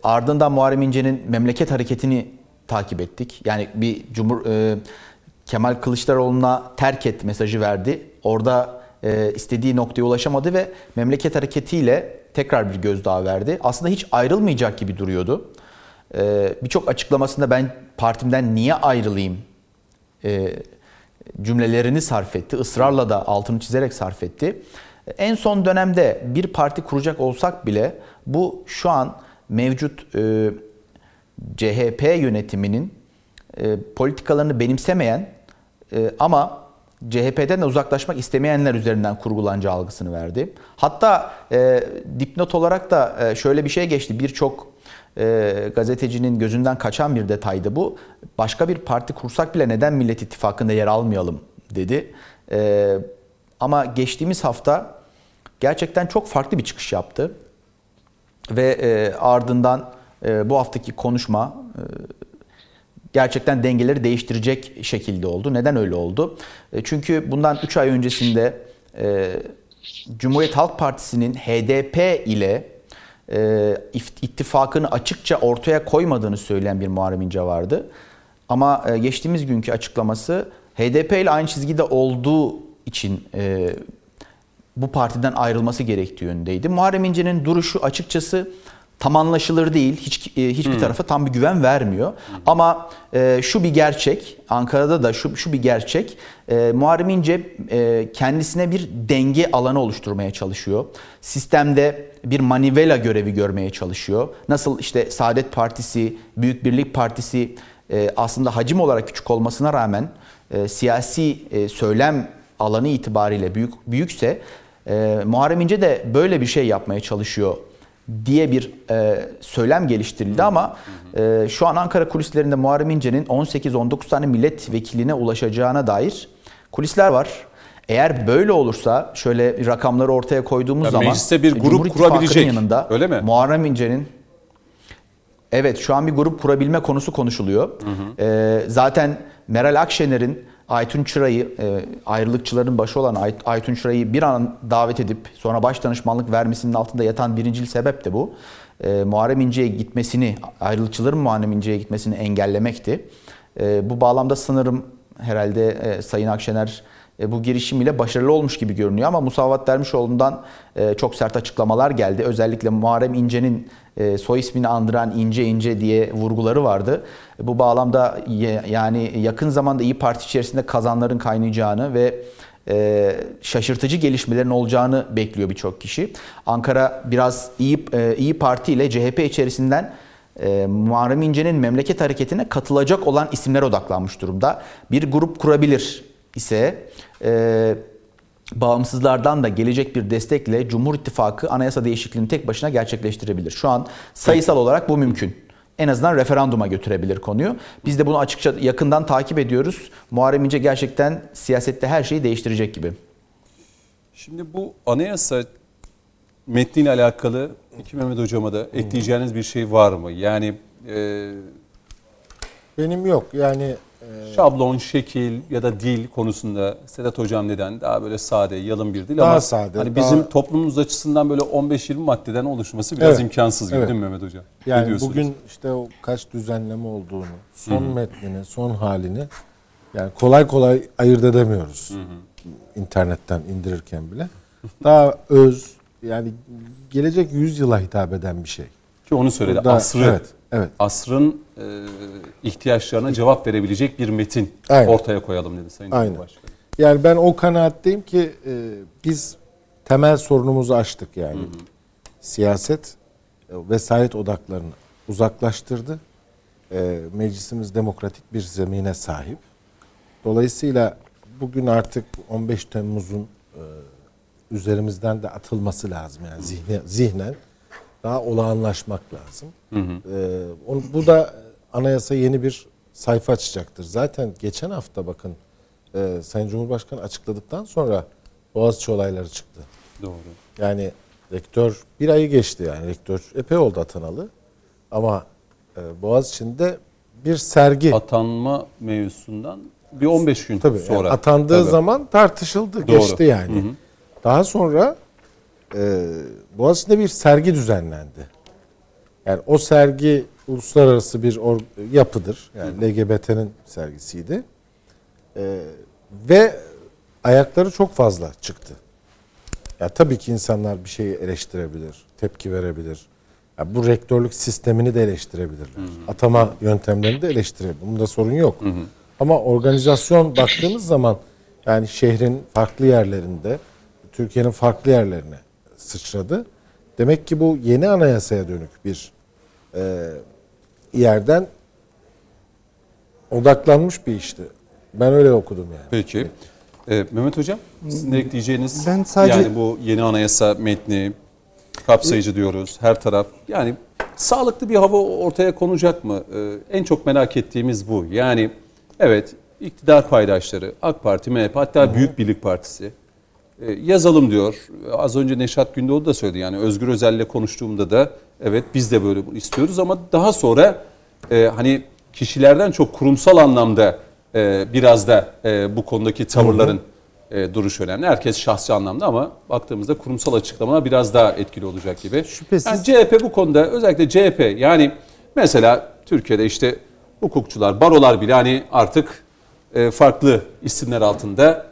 Ardından Muharrem İnce'nin memleket hareketini takip ettik. Yani bir Kemal Kılıçdaroğlu'na terk et mesajı verdi. Orada istediği noktaya ulaşamadı ve memleket hareketiyle tekrar bir gözdağı verdi. Aslında hiç ayrılmayacak gibi duruyordu. Birçok açıklamasında ben partimden niye ayrılayım cümlelerini sarf etti. Israrla da altını çizerek sarf etti. En son dönemde bir parti kuracak olsak bile bu şu an mevcut CHP yönetiminin politikalarını benimsemeyen ama CHP'den de uzaklaşmak istemeyenler üzerinden kurgulanacağı algısını verdi. Hatta dipnot olarak da şöyle bir şey geçti. Birçok gazetecinin gözünden kaçan bir detaydı bu. Başka bir parti kursak bile neden Millet İttifakı'nda yer almayalım dedi. Ama geçtiğimiz hafta gerçekten çok farklı bir çıkış yaptı. Ve ardından bu haftaki konuşma gerçekten dengeleri değiştirecek şekilde oldu. Neden öyle oldu? Çünkü bundan 3 ay öncesinde Cumhuriyet Halk Partisi'nin HDP ile ittifakını açıkça ortaya koymadığını söyleyen bir Muharrem İnce vardı. Ama geçtiğimiz günkü açıklaması HDP ile aynı çizgide olduğu için bu partiden ayrılması gerektiği yönündeydi. Muharrem İnce'nin duruşu açıkçası tam anlaşılır değil. Hiçbir tarafa tam bir güven vermiyor. Ama şu bir gerçek, Ankara'da da şu bir gerçek. Muharrem İnce kendisine bir denge alanı oluşturmaya çalışıyor. Sistemde bir manivela görevi görmeye çalışıyor. Nasıl işte Saadet Partisi, Büyük Birlik Partisi aslında hacim olarak küçük olmasına rağmen siyasi söylem alanı itibariyle büyükse Muharrem İnce de böyle bir şey yapmaya çalışıyor diye bir söylem geliştirildi ama şu an Ankara kulislerinde Muharrem İnce'nin 18-19 tane milletvekiline ulaşacağına dair kulisler var. Eğer böyle olursa şöyle rakamları ortaya koyduğumuz zaman mecliste bir grup kurabilecek yanında, öyle mi? Muharrem İnce'nin evet şu an bir grup kurabilme konusu konuşuluyor. Zaten Meral Akşener'in Aytun Çıra'yı, ayrılıkçıların başı olan Aytun Çıra'yı bir an davet edip sonra başdanışmanlık vermesinin altında yatan birincil sebep de bu. Muharrem İnce'ye gitmesini, ayrılıkçıların Muharrem İnce'ye gitmesini engellemekti. Bu bağlamda sanırım herhalde Sayın Akşener bu girişimiyle başarılı olmuş gibi görünüyor ama Musavat Dervişoğlu'ndan çok sert açıklamalar geldi. Özellikle Muharrem İnce'nin soy ismini andıran İnce İnce diye vurguları vardı. Bu bağlamda yani yakın zamanda İyi Parti içerisinde kazanların kaynayacağını ve şaşırtıcı gelişmelerin olacağını bekliyor birçok kişi. Ankara biraz İyi Parti ile CHP içerisinden Muharrem İnce'nin memleket hareketine katılacak olan isimlere odaklanmış durumda. Bir grup kurabilir ise bağımsızlardan da gelecek bir destekle Cumhur İttifakı anayasa değişikliğini tek başına gerçekleştirebilir. Şu an sayısal olarak bu mümkün. En azından referanduma götürebilir konuyu. Biz de bunu açıkça yakından takip ediyoruz. Muharrem İnce gerçekten siyasette her şeyi değiştirecek gibi. Şimdi bu anayasa metniyle alakalı Mehmet Hocam'a da ekleyeceğiniz bir şey var mı? Yani benim yok. Yani şablon, şekil ya da dil konusunda Sedat Hocam neden daha böyle sade, yalın bir dil daha ama sade, hani bizim toplumumuz açısından böyle 15-20 maddeden oluşması biraz imkansız gibi değil mi Mehmet Hocam? Yani bugün işte o kaç düzenleme olduğunu, son metnini, son halini yani kolay kolay ayırt edemiyoruz. İnternetten indirirken bile. Daha öz yani gelecek yüzyıla hitap eden bir şey. Ki onu söyledi. Burada, asrın ihtiyaçlarına cevap verebilecek bir metin ortaya koyalım dedi Sayın Cumhurbaşkanı. Yani ben o kanaatteyim ki biz temel sorunumuzu aştık yani. Siyaset vesayet odaklarını uzaklaştırdı. Meclisimiz demokratik bir zemine sahip. Dolayısıyla bugün artık 15 Temmuz'un üzerimizden de atılması lazım yani zihnen. Daha olağanlaşmak lazım. Bu da anayasa yeni bir sayfa açacaktır. Zaten geçen hafta bakın Sayın Cumhurbaşkanı açıkladıktan sonra Boğaziçi olayları çıktı. Doğru. Yani rektör bir ayı geçti yani rektör epey oldu atanalı. Ama Boğaziçi'nde bir sergi. Atanma mevzusundan bir 15 gün tabii, sonra. Yani atandığı zaman tartışıldı, doğru, geçti yani. Hı hı. Daha sonra Boğaziçi'nde bir sergi düzenlendi. Yani o sergi uluslararası bir yapıdır. Yani LGBT'nin sergisiydi. Ve ayakları çok fazla çıktı. Ya tabii ki insanlar bir şeyi eleştirebilir, tepki verebilir. Ya bu rektörlük sistemini de eleştirebilirler. Hı hı. Atama yöntemlerini de eleştirebilir. Bunda sorun yok. Hı hı. Ama organizasyon baktığımız zaman yani şehrin farklı yerlerinde, Türkiye'nin farklı yerlerine sıçradı. Demek ki bu yeni anayasaya dönük bir yerden odaklanmış bir işti. Ben öyle okudum yani. Peki. Mehmet Hocam, sizin de ekleyeceğiniz, ben sadece, yani bu yeni anayasa metni kapsayıcı diyoruz, her taraf. Yani sağlıklı bir hava ortaya konacak mı? En çok merak ettiğimiz bu. Yani evet, iktidar paydaşları, AK Parti, MHP, hatta Büyük Birlik Partisi yazalım diyor. Az önce Neşat Gündoğdu da söyledi. Yani Özgür Özel'le konuştuğumda da evet biz de böyle istiyoruz ama daha sonra hani kişilerden çok kurumsal anlamda biraz da bu konudaki tavırların duruş önemli. Herkes şahsi anlamda ama baktığımızda kurumsal açıklamalar biraz daha etkili olacak gibi. Şüphesiz. Yani CHP bu konuda, özellikle CHP, yani mesela Türkiye'de işte hukukçular, barolar bile hani artık farklı isimler altında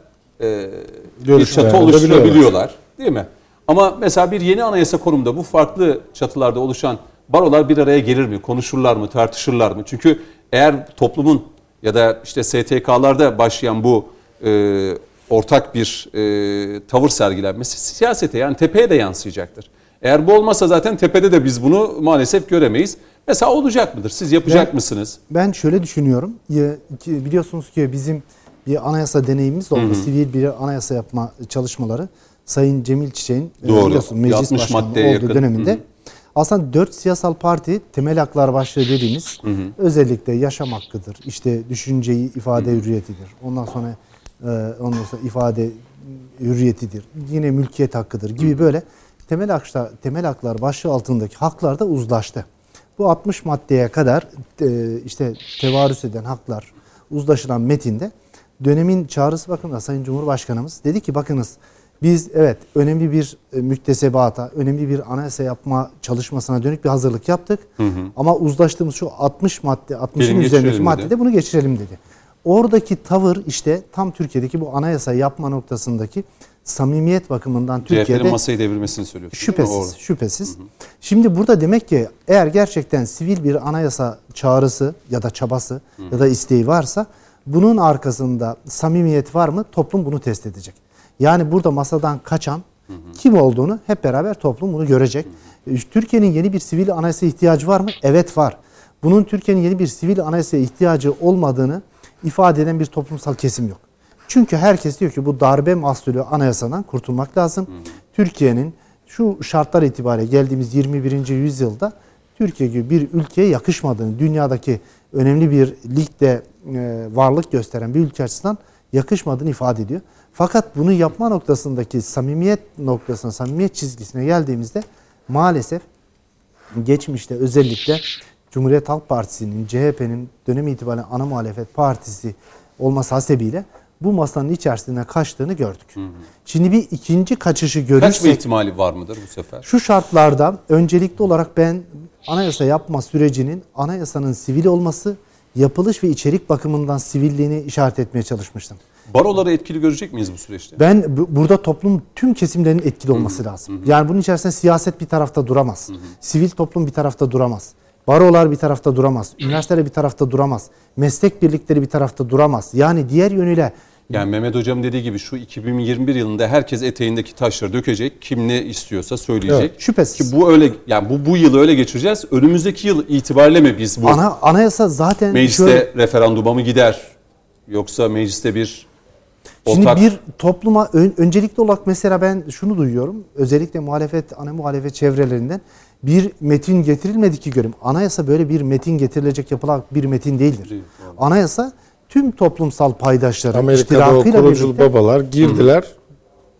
bir çatı oluşturabiliyorlar. Değil mi? Ama mesela bir yeni anayasa konumunda bu farklı çatılarda oluşan barolar bir araya gelir mi? Konuşurlar mı? Tartışırlar mı? Çünkü eğer toplumun ya da işte STK'larda başlayan bu ortak bir tavır sergilenmesi siyasete, yani tepeye de yansıyacaktır. Eğer bu olmazsa zaten tepede de biz bunu maalesef göremeyiz. Mesela olacak mıdır? Siz yapacak mısınız? Ben şöyle düşünüyorum. Biliyorsunuz ki bizim bir anayasa deneyimimiz de oldu. Sivil bir anayasa yapma çalışmaları. Sayın Cemil Çiçek'in meclis başkanı olduğu döneminde. Hı-hı. Aslında 4 siyasal parti temel haklar başlığı dediğimiz, özellikle yaşam hakkıdır, işte düşünceyi ifade hürriyetidir. Ondan sonra ifade hürriyetidir. Yine mülkiyet hakkıdır gibi böyle temel haklar başlığı altındaki haklar da uzlaştı. Bu 60 maddeye kadar işte tevarüs eden haklar uzlaşılan metinde dönemin çağrısı bakımından Sayın Cumhurbaşkanımız dedi ki bakınız biz evet önemli bir müktesebata, önemli bir anayasa yapma çalışmasına dönük bir hazırlık yaptık. Ama uzlaştığımız şu 60 madde, 60'ın üzerindeki maddede bunu geçirelim dedi. Oradaki tavır işte tam Türkiye'deki bu anayasa yapma noktasındaki samimiyet bakımından Türkiye'de masayı devirmesini söylüyorsunuz. Şüphesiz. Hı hı. Şimdi burada demek ki eğer gerçekten sivil bir anayasa çağrısı ya da çabası ya da isteği varsa bunun arkasında samimiyet var mı? Toplum bunu test edecek. Yani burada masadan kaçan kim olduğunu hep beraber toplum bunu görecek. Türkiye'nin yeni bir sivil anayasa ihtiyacı var mı? Evet var. Bunun Türkiye'nin yeni bir sivil anayasa ihtiyacı olmadığını ifade eden bir toplumsal kesim yok. Çünkü herkes diyor ki bu darbe mahsulü anayasadan kurtulmak lazım. Türkiye'nin şu şartlar itibariyle geldiğimiz 21. yüzyılda Türkiye gibi bir ülkeye yakışmadığını, dünyadaki önemli bir ligde varlık gösteren bir ülke açısından yakışmadığını ifade ediyor. Fakat bunu yapma noktasındaki samimiyet çizgisine geldiğimizde maalesef geçmişte özellikle Cumhuriyet Halk Partisi'nin, CHP'nin dönemi itibariyle ana muhalefet partisi olması hasebiyle bu masanın içerisine kaçtığını gördük. Şimdi bir ikinci kaçışı görürsek... Kaçma ihtimali var mıdır bu sefer? Şu şartlarda öncelikli olarak ben anayasa yapma sürecinin, anayasanın sivil olması, yapılış ve içerik bakımından sivilliğini işaret etmeye çalışmıştım. Baroları etkili görecek miyiz bu süreçte? Ben burada toplum tüm kesimlerinin etkili olması lazım. Yani bunun içerisinde siyaset bir tarafta duramaz. Sivil toplum bir tarafta duramaz. Barolar bir tarafta duramaz. Üniversiteler bir tarafta duramaz. Meslek birlikleri bir tarafta duramaz. Yani diğer yönüyle... Yani Mehmet Hocam dediği gibi şu 2021 yılında herkes eteğindeki taşları dökecek. Kim ne istiyorsa söyleyecek. Evet, şüphesiz. Ki bu öyle, yani bu yılı öyle geçireceğiz. Önümüzdeki yıl itibariyle mi biz bu anayasa zaten mecliste şöyle... referanduma mı gider? Yoksa mecliste bir ortak... Şimdi bir topluma öncelikli olarak mesela ben şunu duyuyorum. Özellikle ana muhalefet çevrelerinden bir metin getirilmedi ki göreyim. Anayasa böyle bir metin getirilecek yapılacak bir metin değildir. Anayasa tüm toplumsal paydaşların iştirakıyla birlikte... Amerika'da o kurucu babalar girdiler.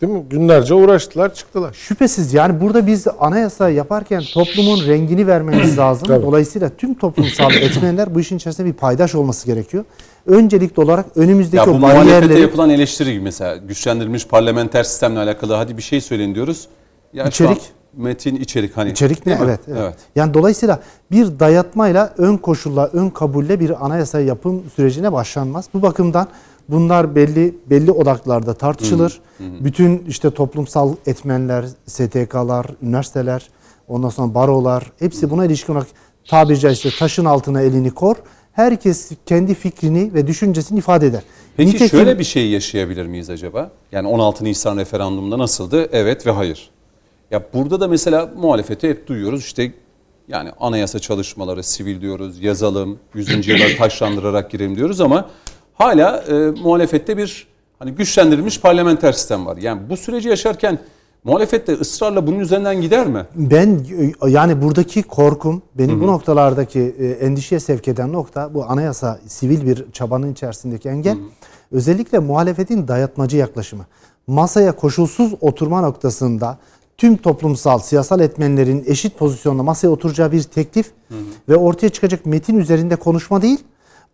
Değil mi? Günlerce uğraştılar, çıktılar. Şüphesiz yani burada biz anayasa yaparken toplumun rengini vermemiz lazım. Tabii. Dolayısıyla tüm toplumsal etmenler bu işin içerisinde bir paydaş olması gerekiyor. Öncelikli olarak önümüzdeki ya o bariyerleri... Muhalefete yapılan eleştiri gibi mesela güçlendirilmiş parlamenter sistemle alakalı hadi bir şey söyleyin diyoruz. Ya İçerik. Metin, içerik hani. İçerik ne? Evet, evet. Evet. Yani dolayısıyla bir dayatmayla, ön koşulla, ön kabulle bir anayasa yapım sürecine başlanmaz. Bu bakımdan bunlar belli odaklarda tartışılır. Hı hı. Bütün işte toplumsal etmenler, STK'lar, üniversiteler, ondan sonra barolar, hepsi buna ilişkin olarak tabiri caizse taşın altına elini kor. Herkes kendi fikrini ve düşüncesini ifade eder. Peki nitekim, şöyle bir şey yaşayabilir miyiz acaba? Yani 16 Nisan referandumunda nasıldı? Evet ve hayır. Ya burada da mesela muhalefeti hep duyuyoruz. İşte yani anayasa çalışmaları, sivil diyoruz, yazalım, 100. yıla taşlandırarak girelim diyoruz ama hala muhalefette bir hani güçlendirilmiş parlamenter sistem var. Yani bu süreci yaşarken muhalefet de ısrarla bunun üzerinden gider mi? Ben yani buradaki korkum, beni bu noktalardaki endişeye sevk eden nokta bu anayasa, sivil bir çabanın içerisindeki engel. Hı-hı. Özellikle muhalefetin dayatmacı yaklaşımı. Masaya koşulsuz oturma noktasında tüm toplumsal, siyasal etmenlerin eşit pozisyonda masaya oturacağı bir teklif ve ortaya çıkacak metin üzerinde konuşma değil.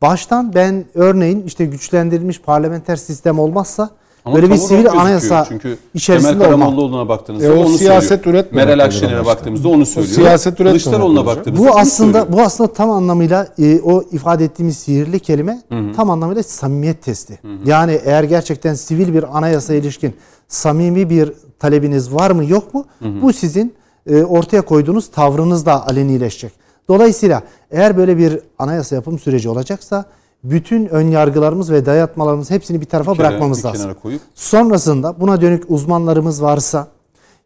Baştan ben örneğin işte güçlendirilmiş parlamenter sistem olmasa ama böyle bir sivil anayasa içerisinde olmaz. Temel Karamollaoğlu'na baktığınızda onu siyaset söylüyor. Meral Akşener'e baktığımızda onu söylüyor. Siyaset Kılıçdaroğlu'na baktığımızda bu aslında tam anlamıyla o ifade ettiğimiz sihirli kelime tam anlamıyla samimiyet testi. Hı-hı. Yani eğer gerçekten sivil bir anayasaya ilişkin samimi bir talebiniz var mı yok mu? Hı-hı. Bu sizin ortaya koyduğunuz tavrınızla alenileşecek. Dolayısıyla eğer böyle bir anayasa yapım süreci olacaksa bütün ön yargılarımız ve dayatmalarımız hepsini bir tarafa bırakmamız lazım. Sonrasında buna dönük uzmanlarımız varsa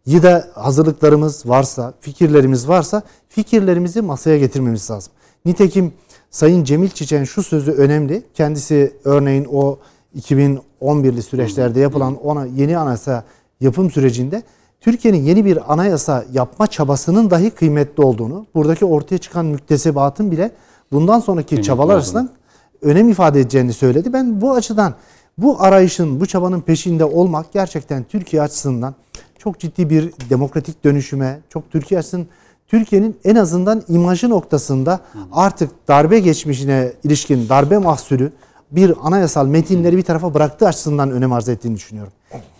ya da hazırlıklarımız varsa, fikirlerimiz varsa fikirlerimizi masaya getirmemiz lazım. Nitekim Sayın Cemil Çiçek'in şu sözü önemli. Kendisi örneğin o 2011'li süreçlerde yapılan yeni anayasa yapım sürecinde Türkiye'nin yeni bir anayasa yapma çabasının dahi kıymetli olduğunu, buradaki ortaya çıkan müktesebatın bile bundan sonraki kıymetli çabalar arasından önem ifade edeceğini söyledi. Ben bu açıdan bu arayışın, bu çabanın peşinde olmak gerçekten Türkiye açısından çok ciddi bir demokratik dönüşüme, çok Türkiye'nin en azından imajı noktasında artık darbe geçmişine ilişkin darbe mahsulü bir anayasal metinleri bir tarafa bıraktığı açısından önem arz ettiğini düşünüyorum.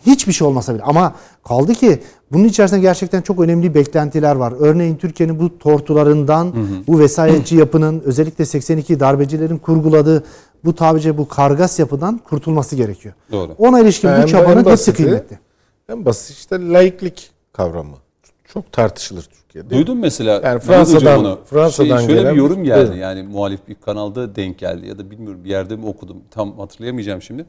Hiçbir şey olmasa bile ama kaldı ki bunun içerisinde gerçekten çok önemli beklentiler var. Örneğin Türkiye'nin bu tortularından, bu vesayetçi yapının özellikle 82 darbecilerin kurguladığı bu tabice bu kargas yapıdan kurtulması gerekiyor. Doğru. Ona ilişkin bu çabanın hepsi kıymetli. En basit işte laiklik kavramı. Çok tartışılır Türkiye'de. Duydun mesela. Yani Fransa'dan şöyle bir yorum geldi. Buyurun. Yani muhalif bir kanalda denk geldi ya da bilmiyorum bir yerde mi okudum tam hatırlayamayacağım şimdi.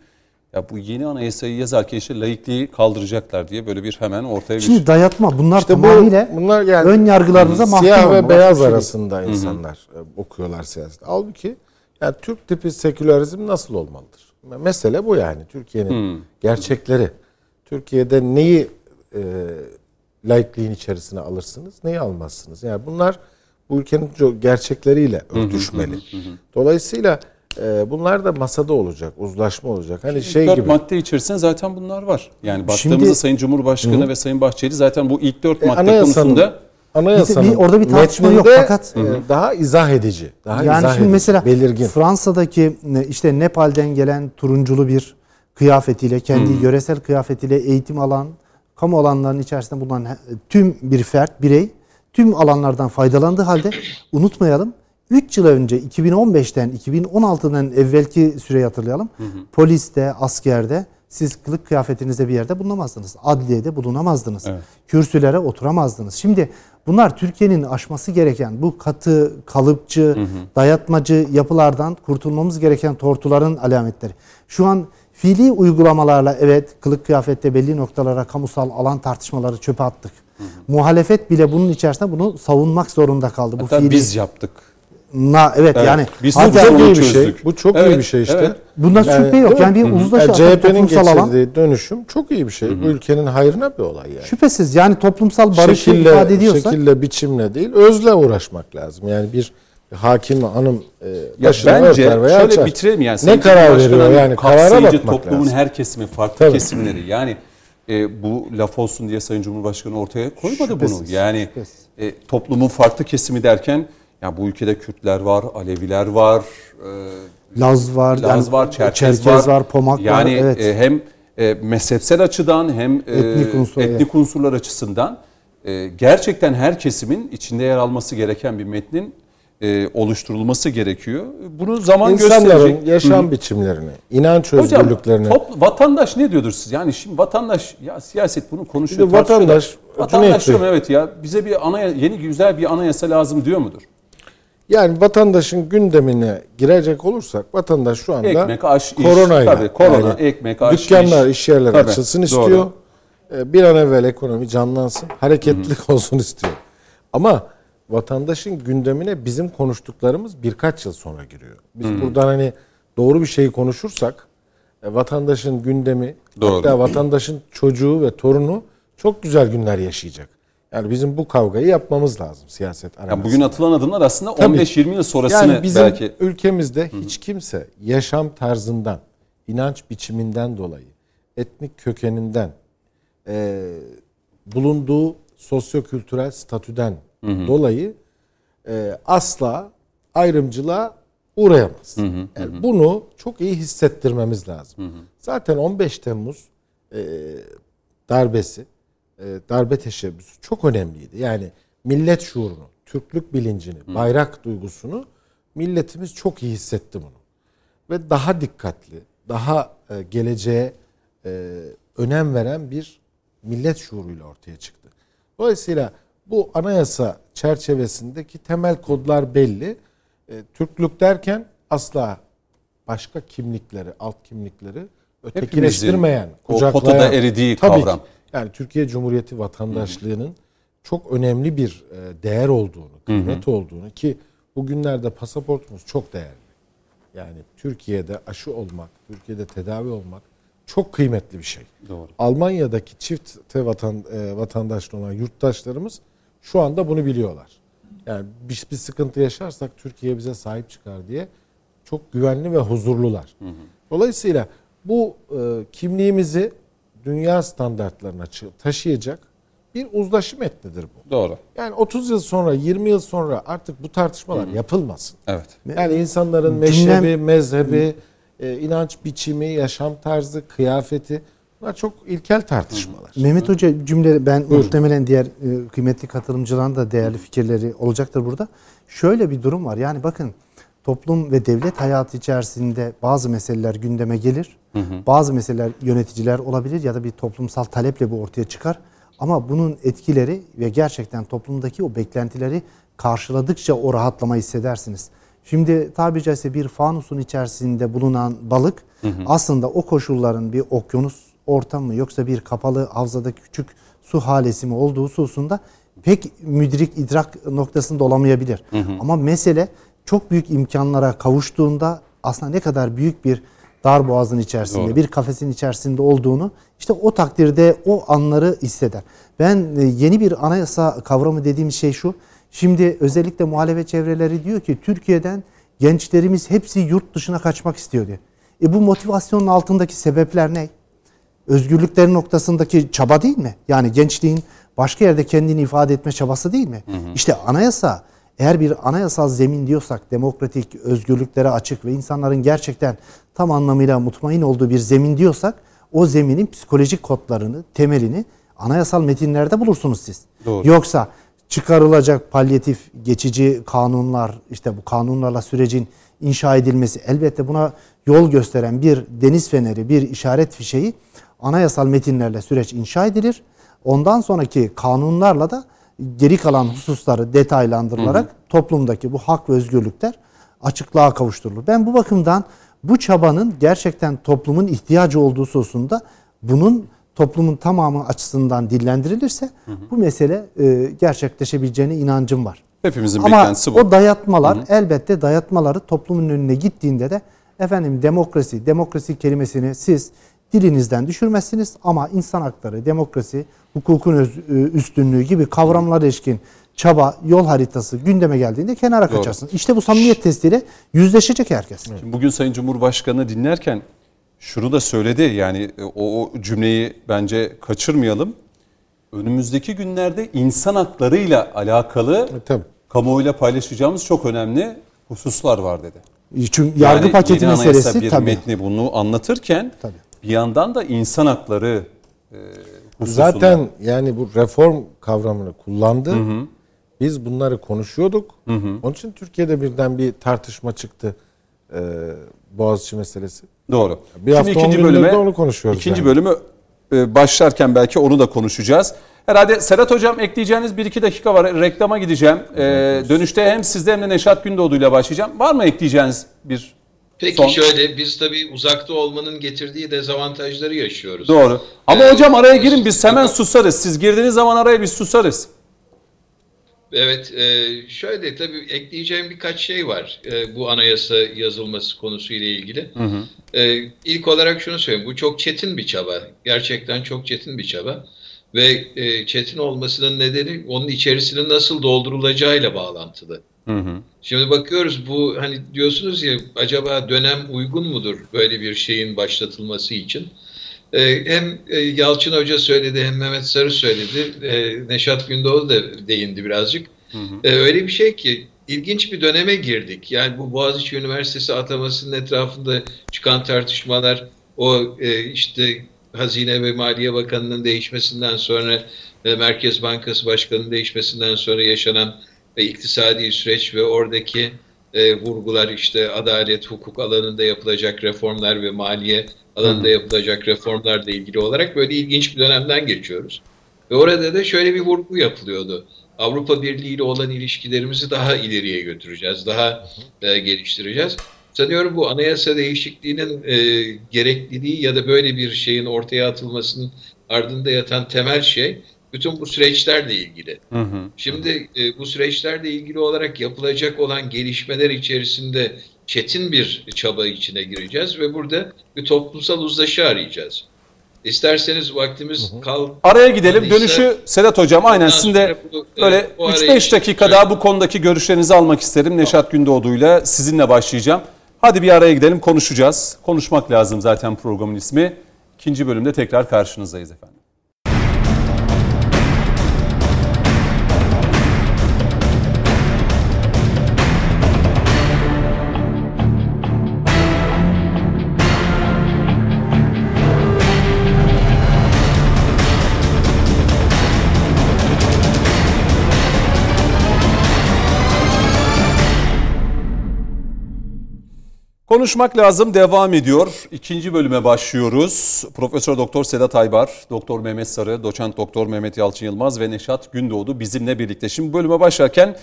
Ya bu yeni anayasayı yazarken işte laikliği kaldıracaklar diye böyle bir hemen ortaya bir... Şimdi dayatma bunlar işte tamamıyla bunlar yani ön yargılarımıza mahkum. Siyah ve beyaz arasında insanlar okuyorlar siyaset. Halbuki yani Türk tipi sekülerizm nasıl olmalıdır? Mesele bu yani. Türkiye'nin gerçekleri. Türkiye'de neyi laikliğin içerisine alırsınız, neyi almazsınız? Yani bunlar bu ülkenin gerçekleriyle örtüşmeli. Dolayısıyla... Bunlar da masada olacak, uzlaşma olacak. Hani şey gibi. 4 madde içerisinde zaten bunlar var. Yani baktığımızda şimdi, Sayın Cumhurbaşkanı ve Sayın Bahçeli zaten bu ilk 4 madde konusunda orada bir tartışma yok fakat daha izah edici, mesela belirgin. Fransa'daki işte Nepal'den gelen turunculu bir kıyafetiyle, kendi yöresel kıyafetiyle eğitim alan, kamu alanlarının içerisinde bulunan tüm bir fert, birey tüm alanlardan faydalandığı halde unutmayalım 3 yıl önce 2015'ten 2016'dan evvelki süreyi hatırlayalım. Poliste, askerde siz kılık kıyafetinizde bir yerde bulunamazdınız. Adliyede bulunamazdınız. Evet. Kürsülere oturamazdınız. Şimdi bunlar Türkiye'nin aşması gereken bu katı, kalıpçı, dayatmacı yapılardan kurtulmamız gereken tortuların alametleri. Şu an fiili uygulamalarla evet kılık kıyafette belli noktalara kamusal alan tartışmaları çöpe attık. Muhalefet bile bunun içerisinde bunu savunmak zorunda kaldı. Hatta bu fiili biz yaptık. Evet yani biz iyi bir şey. Bu çok iyi bir şey işte. Evet. Bundan şüphe yok. Yani bir uzlaşı CHP'nin geçirdiği dönüşüm çok iyi bir şey. Bu ülkenin hayrına bir olay yani. Şüphesiz yani toplumsal barışı ifade ediyorsak şekille biçimle değil, özle uğraşmak lazım. Yani bir hakim hanım başına veya şöyle bitirelim yani. Ne karar veriyor yani karara bakmak lazım. Toplumun her kesimi, farklı kesimleri yani bu laf olsun diye Sayın Cumhurbaşkanı ortaya koymadı şüphesiz, bunu. Yani toplumun farklı kesimi derken ya bu ülkede Kürtler var, Aleviler var, Laz var, var, Çerkez var, Pomak var. Yani hem mezhepsel açıdan hem etnik unsurlar açısından gerçekten her kesimin içinde yer alması gereken bir metnin oluşturulması gerekiyor. Bunu zaman gösterecek. İnsanların yaşam biçimlerini, inanç özgürlüklerini. Hocam vatandaş ne diyordur siz? Yani şimdi vatandaş, ya siyaset bunu konuşuyor. Şimdi vatandaş diyorum evet ya bize bir yeni güzel bir anayasa lazım diyor mudur? Yani vatandaşın gündemine girecek olursak vatandaş şu anda ekmek, aş, koronayla. Tabii, korona, yani ekmek, aş, dükkanlar, iş yerleri açılsın istiyor. Doğru. Bir an evvel ekonomi canlansın, hareketlilik olsun istiyor. Ama vatandaşın gündemine bizim konuştuklarımız birkaç yıl sonra giriyor. Biz buradan hani doğru bir şeyi konuşursak vatandaşın gündemi, doğru, hatta vatandaşın çocuğu ve torunu çok güzel günler yaşayacak. Yani bizim bu kavgayı yapmamız lazım siyaset aramızda. Yani bugün atılan adımlar aslında 15-20 yıl sonrasını yani bizim belki ülkemizde hiç kimse yaşam tarzından, inanç biçiminden dolayı, etnik kökeninden, bulunduğu sosyo-kültürel statüden dolayı asla ayrımcılığa uğrayamaz. Yani bunu çok iyi hissettirmemiz lazım. Zaten 15 Temmuz darbesi, darbe teşebbüsü çok önemliydi. Yani millet şuurunu, Türklük bilincini, bayrak duygusunu milletimiz çok iyi hissetti bunu. Ve daha dikkatli, daha geleceğe önem veren bir millet şuuruyla ortaya çıktı. Dolayısıyla bu anayasa çerçevesindeki temel kodlar belli. Türklük derken asla başka kimlikleri, alt kimlikleri ötekileştirmeyen, kucaklayan. O potada eridiği kavram. Yani Türkiye Cumhuriyeti vatandaşlığının çok önemli bir değer olduğunu, kıymet olduğunu ki bugünlerde pasaportumuz çok değerli. Yani Türkiye'de aşı olmak, Türkiye'de tedavi olmak çok kıymetli bir şey. Doğru. Almanya'daki çift vatandaşlı olan yurttaşlarımız şu anda bunu biliyorlar. Yani bir sıkıntı yaşarsak Türkiye bize sahip çıkar diye çok güvenli ve huzurlular. Dolayısıyla bu kimliğimizi dünya standartlarına taşıyacak bir uzlaşı metnidir bu. Doğru. Yani 30 yıl sonra, 20 yıl sonra artık bu tartışmalar yapılmasın. Evet. Yani insanların meşrebi, mezhebi, inanç biçimi, yaşam tarzı, kıyafeti, bunlar çok ilkel tartışmalar. Mehmet Hoca cümleleri ben muhtemelen diğer kıymetli katılımcıların da değerli fikirleri olacaktır burada. Şöyle bir durum var. Yani bakın toplum ve devlet hayatı içerisinde bazı meseleler gündeme gelir. Bazı meseleler yöneticiler olabilir ya da bir toplumsal taleple bu ortaya çıkar. Ama bunun etkileri ve gerçekten toplumdaki o beklentileri karşıladıkça o rahatlama hissedersiniz. Şimdi tabiri caizse bir fanusun içerisinde bulunan balık aslında o koşulların bir okyanus ortamı mı yoksa bir kapalı havzada küçük su halesi mi olduğu hususunda pek müdrik idrak noktasında olamayabilir. Ama mesele çok büyük imkanlara kavuştuğunda aslında ne kadar büyük bir darboğazın içerisinde, doğru, bir kafesin içerisinde olduğunu işte o takdirde o anları hisseder. Ben yeni bir anayasa kavramı dediğim şey şu. Şimdi özellikle muhalefet çevreleri diyor ki Türkiye'den gençlerimiz hepsi yurt dışına kaçmak istiyor diyor. Bu motivasyonun altındaki sebepler ne? Özgürlüklerin noktasındaki çaba değil mi? Yani gençliğin başka yerde kendini ifade etme çabası değil mi? İşte anayasa, eğer bir anayasal zemin diyorsak demokratik, özgürlüklere açık ve insanların gerçekten tam anlamıyla mutmain olduğu bir zemin diyorsak o zeminin psikolojik kodlarını, temelini anayasal metinlerde bulursunuz siz. Doğru. Yoksa çıkarılacak palyatif, geçici kanunlar, işte bu kanunlarla sürecin inşa edilmesi elbette buna yol gösteren bir deniz feneri, bir işaret fişeği anayasal metinlerle süreç inşa edilir. Ondan sonraki kanunlarla da geri kalan hususları detaylandırılarak toplumdaki bu hak ve özgürlükler açıklığa kavuşturulur. Ben bu bakımdan bu çabanın gerçekten toplumun ihtiyacı olduğu hususunda bunun toplumun tamamı açısından dillendirilirse bu mesele gerçekleşebileceğine inancım var. Hepimizin beklentisi bu. Ama o dayatmalar elbette dayatmaları toplumun önüne gittiğinde de efendim demokrasi kelimesini siz dilinizden düşürmezsiniz ama insan hakları, demokrasi, hukukun üstünlüğü gibi kavramlara ilişkin çaba, yol haritası gündeme geldiğinde kenara kaçarsınız. İşte bu samimiyet testiyle yüzleşecek herkes. Şimdi bugün Sayın Cumhurbaşkanı dinlerken şunu da söyledi, yani o cümleyi bence kaçırmayalım. Önümüzdeki günlerde insan haklarıyla alakalı kamuoyuyla paylaşacağımız çok önemli hususlar var dedi. Çünkü yargı paketi meselesi bir metni bunu anlatırken bir yandan da insan hakları hususunda. Zaten yani bu reform kavramını kullandı. Hı hı. Biz bunları konuşuyorduk. Hı hı. Onun için Türkiye'de birden bir tartışma çıktı. Boğaziçi meselesi. Doğru. Bir şimdi ikinci bölüme, onu konuşuyoruz. İkinci bölümü başlarken belki onu da konuşacağız. Herhalde Sedat Hocam, ekleyeceğiniz 1-2 dakika var. Reklama gideceğim. Dönüşte hem sizde hem de Neşat Gündoğdu ile başlayacağım. Var mı ekleyeceğiniz bir peki son? Şöyle, biz tabii uzakta olmanın getirdiği dezavantajları yaşıyoruz. Doğru. Ama hocam araya girin, biz hemen susarız. Siz girdiğiniz zaman araya biz susarız. Evet, şöyle tabii ekleyeceğim birkaç şey var bu anayasa yazılması konusuyla ilgili. Hı hı. İlk olarak şunu söyleyeyim, bu çok çetin bir çaba. Gerçekten çok çetin bir çaba. Ve çetin olmasının nedeni onun içerisinin nasıl doldurulacağıyla bağlantılı. Hı hı. Şimdi bakıyoruz, bu hani diyorsunuz ya, acaba dönem uygun mudur böyle bir şeyin başlatılması için? Hem Yalçın Hoca söyledi, hem Mehmet Sarı söyledi, Neşat Gündoğdu da değindi birazcık. Hı hı. Öyle bir şey ki, ilginç bir döneme girdik. Yani bu Boğaziçi Üniversitesi atamasının etrafında çıkan tartışmalar, o işte Hazine ve Maliye Bakanı'nın değişmesinden sonra, Merkez Bankası Başkanı'nın değişmesinden sonra yaşanan iktisadi süreç ve oradaki vurgular, işte adalet, hukuk alanında yapılacak reformlar ve maliye alanında yapılacak reformlarla ilgili olarak böyle ilginç bir dönemden geçiyoruz. Ve orada da şöyle bir vurgu yapılıyordu. Avrupa Birliği ile olan ilişkilerimizi daha ileriye götüreceğiz, daha geliştireceğiz. Sanıyorum bu anayasa değişikliğinin gerekliliği ya da böyle bir şeyin ortaya atılmasının ardında yatan temel şey, bütün bu süreçlerle ilgili. Hı hı. Şimdi bu süreçlerle ilgili olarak yapılacak olan gelişmeler içerisinde çetin bir çaba içine gireceğiz ve burada bir toplumsal uzlaşı arayacağız. İsterseniz vaktimiz kaldı. Araya gidelim. Dönüşü Sedat Hocam, aynen sizin de böyle 3-5 dakika daha bu konudaki görüşlerinizi almak isterim. Neşat Gündoğdu'yla sizinle başlayacağım. Hadi bir araya gidelim, konuşacağız. Konuşmak lazım zaten programın ismi. İkinci bölümde tekrar karşınızdayız efendim. Konuşmak lazım devam ediyor. İkinci bölüme başlıyoruz. Profesör Doktor Sedat Aybar, Doktor Mehmet Sarı, Doçent Doktor Mehmet Yalçın Yılmaz ve Neşat Gündoğdu bizimle birlikte. Şimdi bölüme başlarken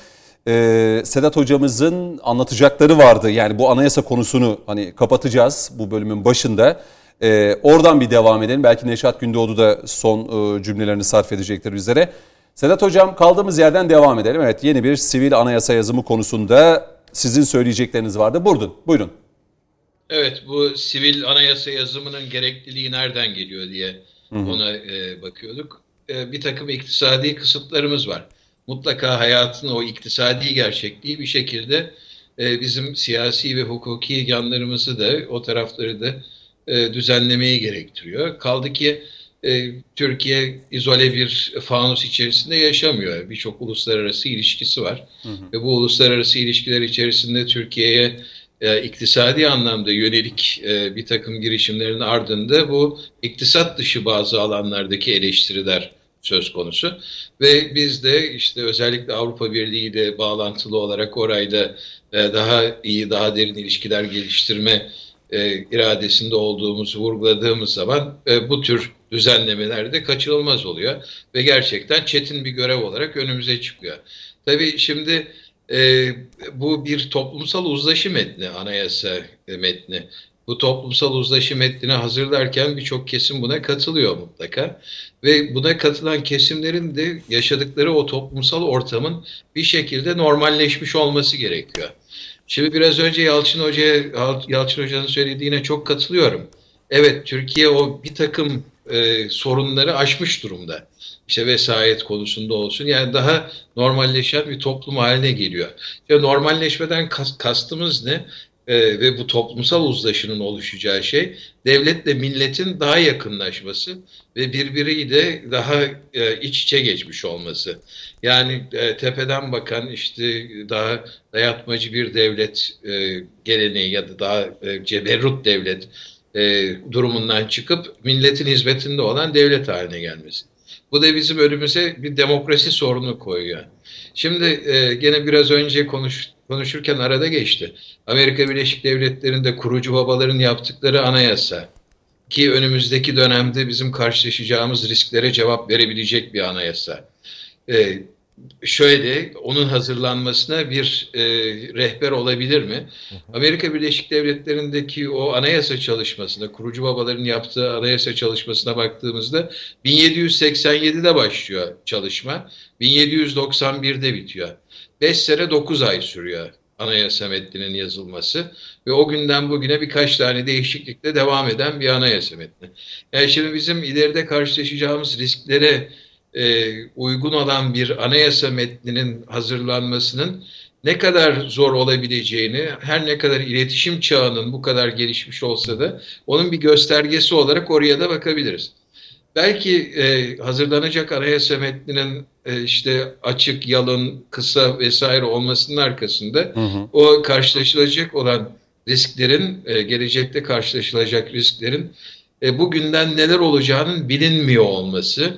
Sedat Hocamızın anlatacakları vardı. Yani bu anayasa konusunu hani kapatacağız bu bölümün başında. Oradan bir devam edelim. Belki Neşat Gündoğdu da son cümlelerini sarf edecektir üzere. Sedat Hocam, kaldığımız yerden devam edelim. Evet, yeni bir sivil anayasa yazımı konusunda sizin söyleyecekleriniz vardı. Buyurun. Evet, bu sivil anayasa yazımının gerekliliği nereden geliyor diye ona bakıyorduk. Bir takım iktisadi kısıtlarımız var. Mutlaka hayatın o iktisadi gerçekliği bir şekilde bizim siyasi ve hukuki yanlarımızı da, o tarafları da düzenlemeyi gerektiriyor. Kaldı ki Türkiye izole bir fanus içerisinde yaşamıyor. Birçok uluslararası ilişkisi var. Ve bu uluslararası ilişkiler içerisinde Türkiye'ye iktisadi anlamda yönelik bir takım girişimlerin ardında bu iktisat dışı bazı alanlardaki eleştiriler söz konusu. Ve biz de işte özellikle Avrupa Birliği ile bağlantılı olarak orayla daha iyi, daha derin ilişkiler geliştirme iradesinde olduğumuzu vurguladığımız zaman bu tür düzenlemeler de kaçınılmaz oluyor. Ve gerçekten çetin bir görev olarak önümüze çıkıyor. Tabii şimdi bu bir toplumsal uzlaşı metni, anayasa metni. Bu toplumsal uzlaşı metnini hazırlarken birçok kesim buna katılıyor mutlaka. Ve buna katılan kesimlerin de yaşadıkları o toplumsal ortamın bir şekilde normalleşmiş olması gerekiyor. Şimdi biraz önce Yalçın Hoca'nın söylediğine çok katılıyorum. Evet, Türkiye o bir takım sorunları aşmış durumda. İşte vesayet konusunda olsun, yani daha normalleşen bir toplum haline geliyor. İşte normalleşmeden kastımız ne? ve bu toplumsal uzlaşının oluşacağı şey devletle milletin daha yakınlaşması ve birbiriyle daha iç içe geçmiş olması. Yani tepeden bakan işte daha dayatmacı bir devlet geleneği ya da daha ceberrut devlet durumundan çıkıp milletin hizmetinde olan devlet haline gelmesi. Bu da bizim önümüze bir demokrasi sorunu koyuyor. Şimdi gene biraz önce konuşurken arada geçti. Amerika Birleşik Devletleri'nde kurucu babaların yaptıkları anayasa ki önümüzdeki dönemde bizim karşılaşacağımız risklere cevap verebilecek bir anayasa. Şöyle, onun hazırlanmasına bir rehber olabilir mi? Amerika Birleşik Devletleri'ndeki o anayasa çalışmasına, kurucu babaların yaptığı anayasa çalışmasına baktığımızda 1787'de başlıyor çalışma, 1791'de bitiyor. 5 sene 9 ay sürüyor anayasa metninin yazılması ve o günden bugüne birkaç tane değişiklikle devam eden bir anayasa metni. Yani şimdi bizim ileride karşılaşacağımız risklere uygun olan bir anayasa metninin hazırlanmasının ne kadar zor olabileceğini, her ne kadar iletişim çağının bu kadar gelişmiş olsa da onun bir göstergesi olarak oraya da bakabiliriz. Belki hazırlanacak anayasa metninin işte açık, yalın, kısa vesaire olmasının arkasında o karşılaşılacak olan risklerin, gelecekte karşılaşılacak risklerin bugünden neler olacağının bilinmiyor olması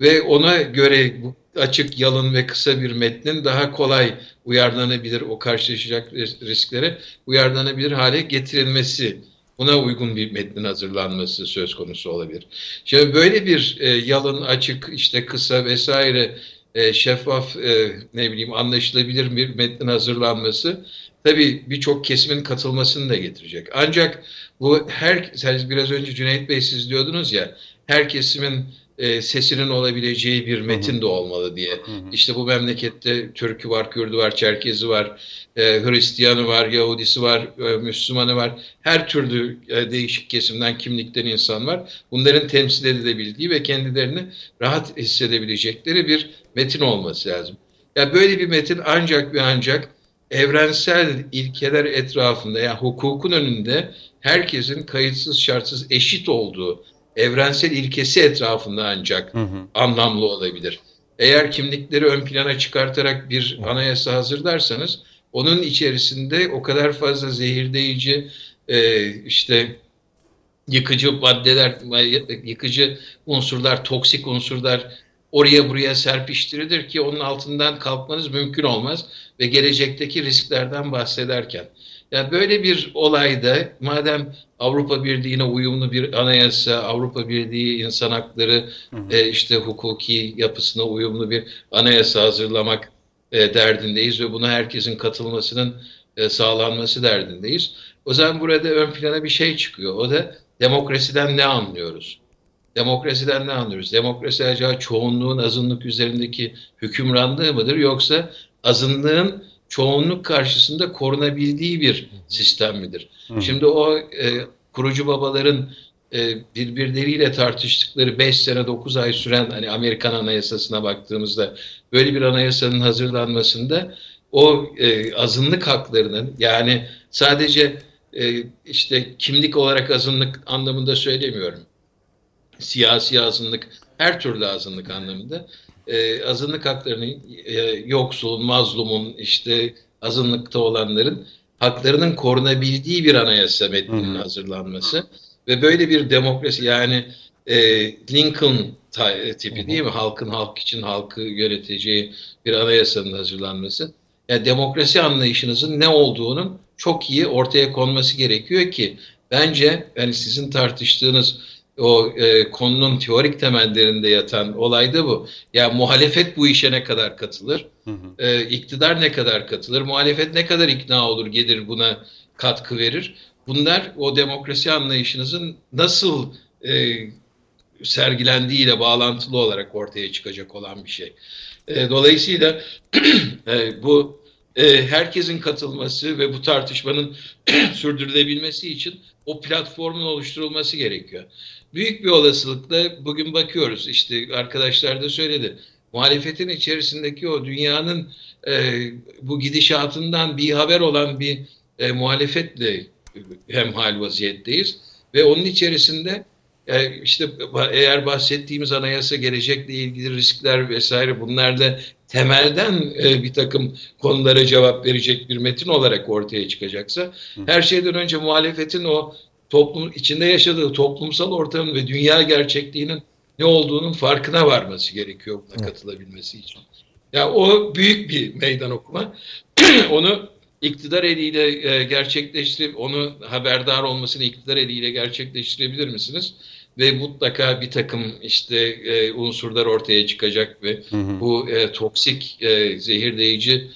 ve ona göre bu açık, yalın ve kısa bir metnin daha kolay uyarlanabilir, o karşılaşacak risklere uyarlanabilir hale getirilmesi, buna uygun bir metnin hazırlanması söz konusu olabilir. Şimdi böyle bir yalın, açık, işte kısa vesaire şeffaf, anlaşılabilir bir metnin hazırlanması tabii birçok kesimin katılmasını da getirecek. Ancak bu siz biraz önce Cüneyt Bey siz diyordunuz ya, her kesimin sesinin olabileceği bir metin de olmalı diye. İşte bu memlekette Türk'ü var, Kürd'ü var, Çerkez'i var, Hristiyan'ı var, Yahudisi var, Müslüman'ı var. Her türlü değişik kesimden, kimlikten insan var. Bunların temsil edilebildiği ve kendilerini rahat hissedebilecekleri bir metin olması lazım. Yani böyle bir metin ancak ve ancak evrensel ilkeler etrafında, yani hukukun önünde herkesin kayıtsız şartsız eşit olduğu evrensel ilkesi etrafında ancak anlamlı olabilir. Eğer kimlikleri ön plana çıkartarak bir anayasa hazırlarsanız onun içerisinde o kadar fazla zehirleyici, yıkıcı maddeler, yıkıcı unsurlar, toksik unsurlar oraya buraya serpiştirilir ki onun altından kalkmanız mümkün olmaz ve gelecekteki risklerden bahsederken. Yani böyle bir olayda madem Avrupa Birliği'ne uyumlu bir anayasa, Avrupa Birliği insan hakları hukuki yapısına uyumlu bir anayasa hazırlamak derdindeyiz ve buna herkesin katılmasının sağlanması derdindeyiz. O zaman burada ön plana bir şey çıkıyor. O da demokrasiden ne anlıyoruz? Demokrasiden ne anlıyoruz? Demokrasi acaba çoğunluğun azınlık üzerindeki hükümranlığı mıdır, yoksa azınlığın çoğunluk karşısında korunabildiği bir sistem midir? Şimdi o kurucu babaların birbirleriyle tartıştıkları 5 sene 9 ay süren Amerikan anayasasına baktığımızda böyle bir anayasanın hazırlanmasında o azınlık haklarının, yani sadece kimlik olarak azınlık anlamında söylemiyorum. Siyasi azınlık, her türlü azınlık anlamında. Azınlık haklarının, yoksulun, mazlumun, azınlıkta olanların haklarının korunabildiği bir anayasa metninin hazırlanması ve böyle bir demokrasi, yani Lincoln tipi değil mi? Halkın halk için halkı yöneteceği bir anayasanın hazırlanması. Yani demokrasi anlayışınızın ne olduğunun çok iyi ortaya konması gerekiyor ki bence sizin tartıştığınız o konunun teorik temellerinde yatan olay da bu. Ya muhalefet bu işe ne kadar katılır? İktidar ne kadar katılır? Muhalefet ne kadar ikna olur, gelir buna katkı verir? Bunlar o demokrasi anlayışınızın nasıl sergilendiğiyle bağlantılı olarak ortaya çıkacak olan bir şey. Dolayısıyla bu herkesin katılması ve bu tartışmanın sürdürülebilmesi için o platformun oluşturulması gerekiyor. Büyük bir olasılıkla bugün bakıyoruz, arkadaşlar da söyledi, muhalefetin içerisindeki o dünyanın bu gidişatından bir haber olan bir muhalefetle hemhal vaziyetteyiz. Ve onun içerisinde işte eğer bahsettiğimiz anayasa, gelecekle ilgili riskler vesaire, bunlarla temelden bir takım konulara cevap verecek bir metin olarak ortaya çıkacaksa, her şeyden önce muhalefetin o toplum içinde yaşadığı toplumsal ortamın ve dünya gerçekliğinin ne olduğunun farkına varması gerekiyor buna katılabilmesi için. Ya o büyük bir meydan okuma. Onu iktidar eliyle gerçekleştirip, onu haberdar olmasını iktidar eliyle gerçekleştirebilir misiniz? Ve mutlaka bir takım işte unsurlar ortaya çıkacak ve bu toksik, zehirleyici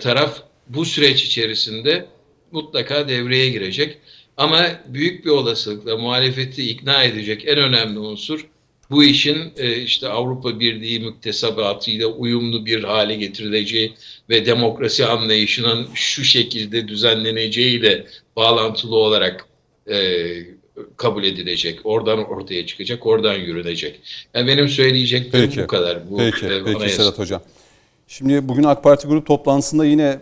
taraf bu süreç içerisinde mutlaka devreye girecek. Ama büyük bir olasılıkla muhalefeti ikna edecek en önemli unsur, bu işin işte Avrupa Birliği müktesebatıyla uyumlu bir hale getirileceği ve demokrasi anlayışının şu şekilde düzenleneceğiyle bağlantılı olarak kabul edilecek. Oradan ortaya çıkacak, oradan yürünecek. Yani benim söyleyeceklerim bu kadar. Peki Sedat Hocam. Şimdi bugün AK Parti grup toplantısında yine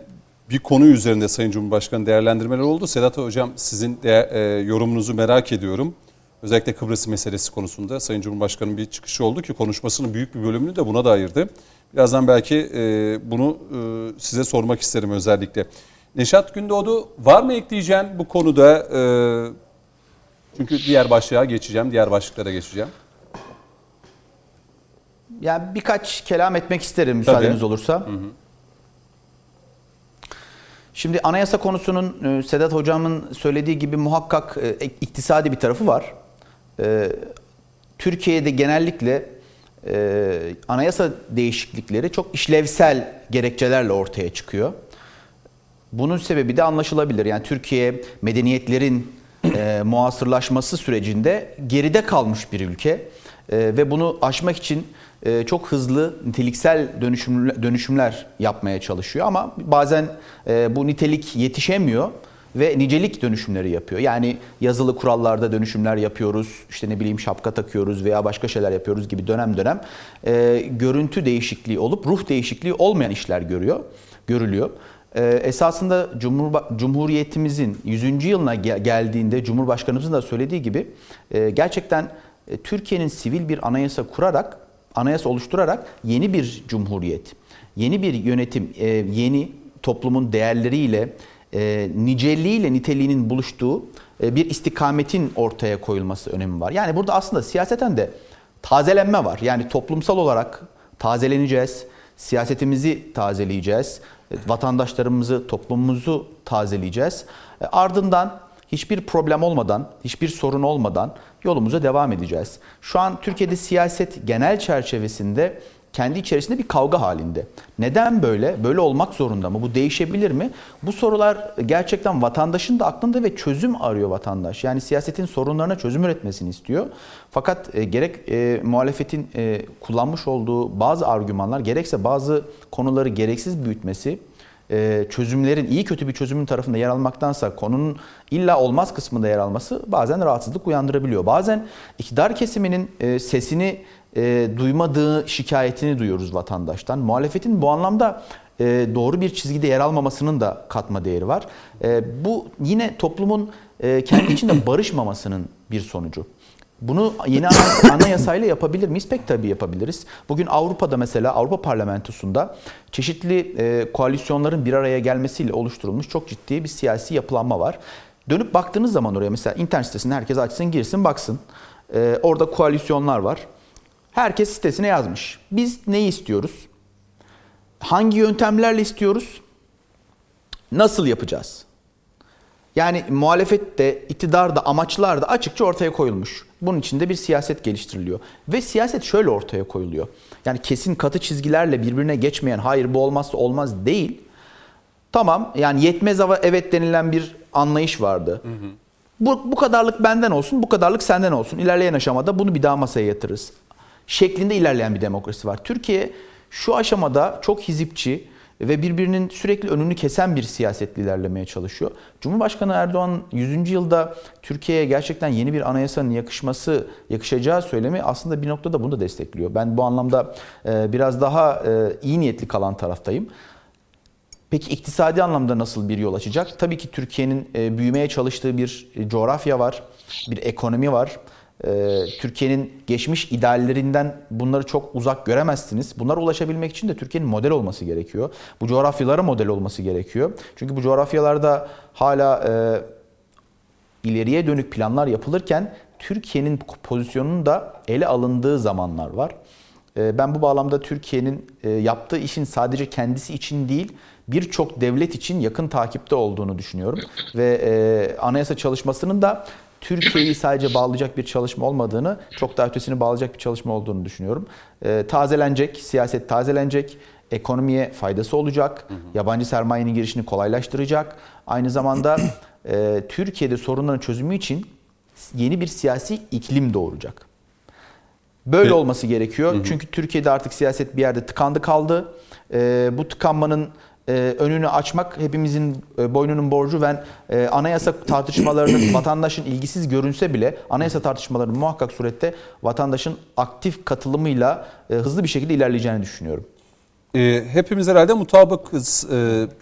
bir konu üzerinde Sayın Cumhurbaşkanı değerlendirmeler oldu. Sedat Hocam, sizin de yorumunuzu merak ediyorum. Özellikle Kıbrıs meselesi konusunda Sayın Cumhurbaşkanı'nın bir çıkışı oldu ki konuşmasının büyük bir bölümünü de buna da ayırdı. Birazdan belki bunu size sormak isterim özellikle. Neşat Gündoğdu, var mı ekleyeceğin bu konuda? Çünkü diğer başlıklara geçeceğim. Yani birkaç kelam etmek isterim müsaadeniz olursa. Şimdi anayasa konusunun Sedat Hocam'ın söylediği gibi muhakkak iktisadi bir tarafı var. Türkiye'de genellikle anayasa değişiklikleri çok işlevsel gerekçelerle ortaya çıkıyor. Bunun sebebi de anlaşılabilir. Yani Türkiye medeniyetlerin muasırlaşması sürecinde geride kalmış bir ülke ve bunu aşmak için çok hızlı niteliksel dönüşümler yapmaya çalışıyor ama bazen bu nitelik yetişemiyor ve nicelik dönüşümleri yapıyor. Yani yazılı kurallarda dönüşümler yapıyoruz, işte ne bileyim şapka takıyoruz veya başka şeyler yapıyoruz gibi dönem dönem görüntü değişikliği olup ruh değişikliği olmayan işler görülüyor. Esasında Cumhuriyetimizin 100. yılına geldiğinde Cumhurbaşkanımızın da söylediği gibi gerçekten Türkiye'nin sivil bir anayasa oluşturarak yeni bir cumhuriyet, yeni bir yönetim, yeni toplumun değerleriyle, niceliğiyle niteliğinin buluştuğu bir istikametin ortaya koyulması önemi var. Yani burada aslında siyaseten de tazelenme var. Yani toplumsal olarak tazeleneceğiz, siyasetimizi tazeleyeceğiz, vatandaşlarımızı, toplumumuzu tazeleyeceğiz. Ardından hiçbir problem olmadan, hiçbir sorun olmadan yolumuza devam edeceğiz. Şu an Türkiye'de siyaset genel çerçevesinde kendi içerisinde bir kavga halinde. Neden böyle? Böyle olmak zorunda mı? Bu değişebilir mi? Bu sorular gerçekten vatandaşın da aklında ve çözüm arıyor vatandaş. Yani siyasetin sorunlarına çözüm üretmesini istiyor. Fakat gerek muhalefetin kullanmış olduğu bazı argümanlar, gerekse bazı konuları gereksiz büyütmesi, çözümlerin, iyi kötü bir çözümün tarafında yer almaktansa konunun illa olmaz kısmında yer alması bazen rahatsızlık uyandırabiliyor. Bazen iktidar kesiminin sesini duymadığı şikayetini duyuyoruz vatandaştan. Muhalefetin bu anlamda doğru bir çizgide yer almamasının da katma değeri var. Bu yine toplumun kendi içinde barışmamasının bir sonucu. Bunu yeni anayasayla yapabilir miyiz? Pek tabii yapabiliriz. Bugün Avrupa'da mesela Avrupa Parlamentosu'nda çeşitli koalisyonların bir araya gelmesiyle oluşturulmuş çok ciddi bir siyasi yapılanma var. Dönüp baktığınız zaman oraya mesela internet sitesine herkes açsın, girsin, baksın. Orada koalisyonlar var. Herkes sitesine yazmış. Biz neyi istiyoruz? Hangi yöntemlerle istiyoruz? Nasıl yapacağız? Yani muhalefette, iktidarda, amaçlar da açıkça ortaya koyulmuş. Bunun için de bir siyaset geliştiriliyor. Ve siyaset şöyle ortaya koyuluyor. Yani kesin katı çizgilerle birbirine geçmeyen, hayır bu olmazsa olmaz değil. Tamam, yani yetmez ama evet denilen bir anlayış vardı. Bu kadarlık benden olsun, bu kadarlık senden olsun. İlerleyen aşamada bunu bir daha masaya yatırırız. Şeklinde ilerleyen bir demokrasi var. Türkiye şu aşamada çok hizipçi ve birbirinin sürekli önünü kesen bir siyasetle ilerlemeye çalışıyor. Cumhurbaşkanı Erdoğan 100. yılda Türkiye'ye gerçekten yeni bir anayasanın yakışacağı söylemi aslında bir noktada bunu da destekliyor. Ben bu anlamda biraz daha iyi niyetli kalan taraftayım. Peki iktisadi anlamda nasıl bir yol açacak? Tabii ki Türkiye'nin büyümeye çalıştığı bir coğrafya var, bir ekonomi var. Türkiye'nin geçmiş ideallerinden bunları çok uzak göremezsiniz. Bunlara ulaşabilmek için de Türkiye'nin model olması gerekiyor. Bu coğrafyalara model olması gerekiyor. Çünkü bu coğrafyalarda hala ileriye dönük planlar yapılırken Türkiye'nin pozisyonunun da ele alındığı zamanlar var. Ben bu bağlamda Türkiye'nin yaptığı işin sadece kendisi için değil, birçok devlet için yakın takipte olduğunu düşünüyorum. Ve anayasa çalışmasının da Türkiye'yi sadece bağlayacak bir çalışma olmadığını, çok daha ötesini bağlayacak bir çalışma olduğunu düşünüyorum. Tazelenecek, siyaset tazelenecek, ekonomiye faydası olacak, yabancı sermayenin girişini kolaylaştıracak. Aynı zamanda Türkiye'de sorunların çözümü için yeni bir siyasi iklim doğuracak. Böyle olması gerekiyor. Çünkü Türkiye'de artık siyaset bir yerde tıkandı kaldı. Bu tıkanmanın önünü açmak hepimizin boynunun borcu. Ben anayasa tartışmalarının vatandaşın ilgisiz görünse bile anayasa tartışmalarının muhakkak surette vatandaşın aktif katılımıyla hızlı bir şekilde ilerleyeceğini düşünüyorum. Hepimiz herhalde mutabıkız.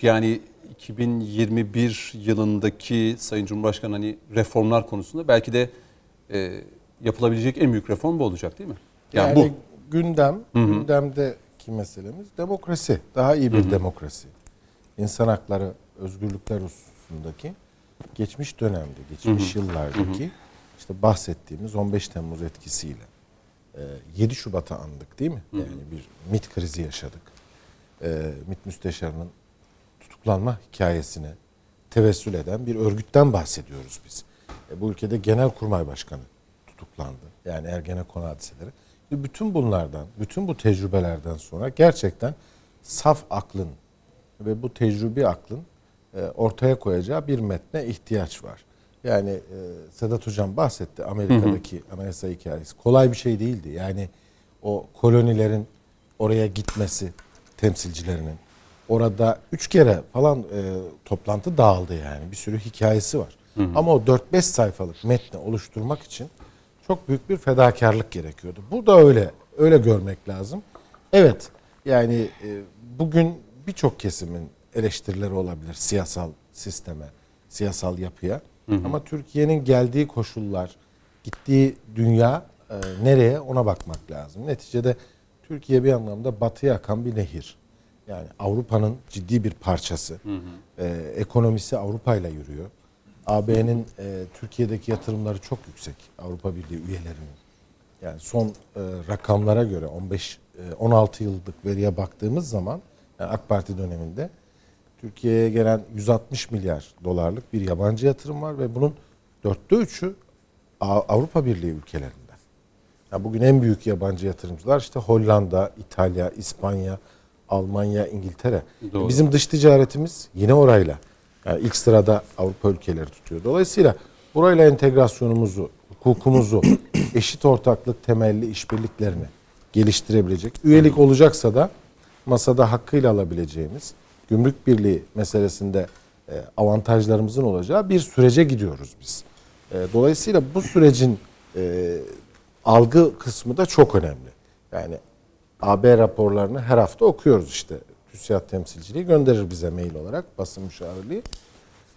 Yani 2021 yılındaki Sayın Cumhurbaşkanı hani reformlar konusunda belki de yapılabilecek en büyük reform bu olacak değil mi? Yani bu gündemdeki meselemiz demokrasi. Daha iyi bir demokrasi. İnsan hakları, özgürlükler hususundaki geçmiş dönemde, geçmiş yıllardaki işte bahsettiğimiz 15 Temmuz etkisiyle 7 Şubat'ı andık değil mi? Yani bir MİT krizi yaşadık. MİT müsteşarının tutuklanma hikayesine tevessül eden bir örgütten bahsediyoruz biz. Bu ülkede Genelkurmay Başkanı tutuklandı. Yani Ergenekon hadiseleri. Bütün bunlardan, bütün bu tecrübelerden sonra gerçekten saf aklın ve bu tecrübi aklın ortaya koyacağı bir metne ihtiyaç var. Yani Sedat Hocam bahsetti Amerika'daki anayasa hikayesi. Kolay bir şey değildi. Yani o kolonilerin oraya gitmesi temsilcilerinin. Orada 3 kere falan toplantı dağıldı yani. Bir sürü hikayesi var. Ama o 4-5 sayfalık metni oluşturmak için çok büyük bir fedakarlık gerekiyordu. Bu da öyle. Öyle görmek lazım. Evet. Yani bugün birçok kesimin eleştirileri olabilir siyasal sisteme, siyasal yapıya. Ama Türkiye'nin geldiği koşullar, gittiği dünya nereye ona bakmak lazım. Neticede Türkiye bir anlamda batıya akan bir nehir. Yani Avrupa'nın ciddi bir parçası. Ekonomisi Avrupa'yla yürüyor. AB'nin Türkiye'deki yatırımları çok yüksek. Avrupa Birliği üyelerinin. Yani son rakamlara göre 16 yıllık veriye baktığımız zaman yani AK Parti döneminde Türkiye'ye gelen 160 milyar dolarlık bir yabancı yatırım var ve bunun 3/4'ü Avrupa Birliği ülkelerinden. Yani bugün en büyük yabancı yatırımcılar işte Hollanda, İtalya, İspanya, Almanya, İngiltere. Doğru. Bizim dış ticaretimiz yine orayla. Yani ilk sırada Avrupa ülkeleri tutuyor. Dolayısıyla burayla entegrasyonumuzu, hukukumuzu, eşit ortaklık temelli işbirliklerini geliştirebilecek. Üyelik olacaksa da masada hakkıyla alabileceğimiz, gümrük birliği meselesinde avantajlarımızın olacağı bir sürece gidiyoruz biz. Dolayısıyla bu sürecin algı kısmı da çok önemli. Yani AB raporlarını her hafta okuyoruz işte. TÜSİAD temsilciliği gönderir bize mail olarak basın müşavirliği.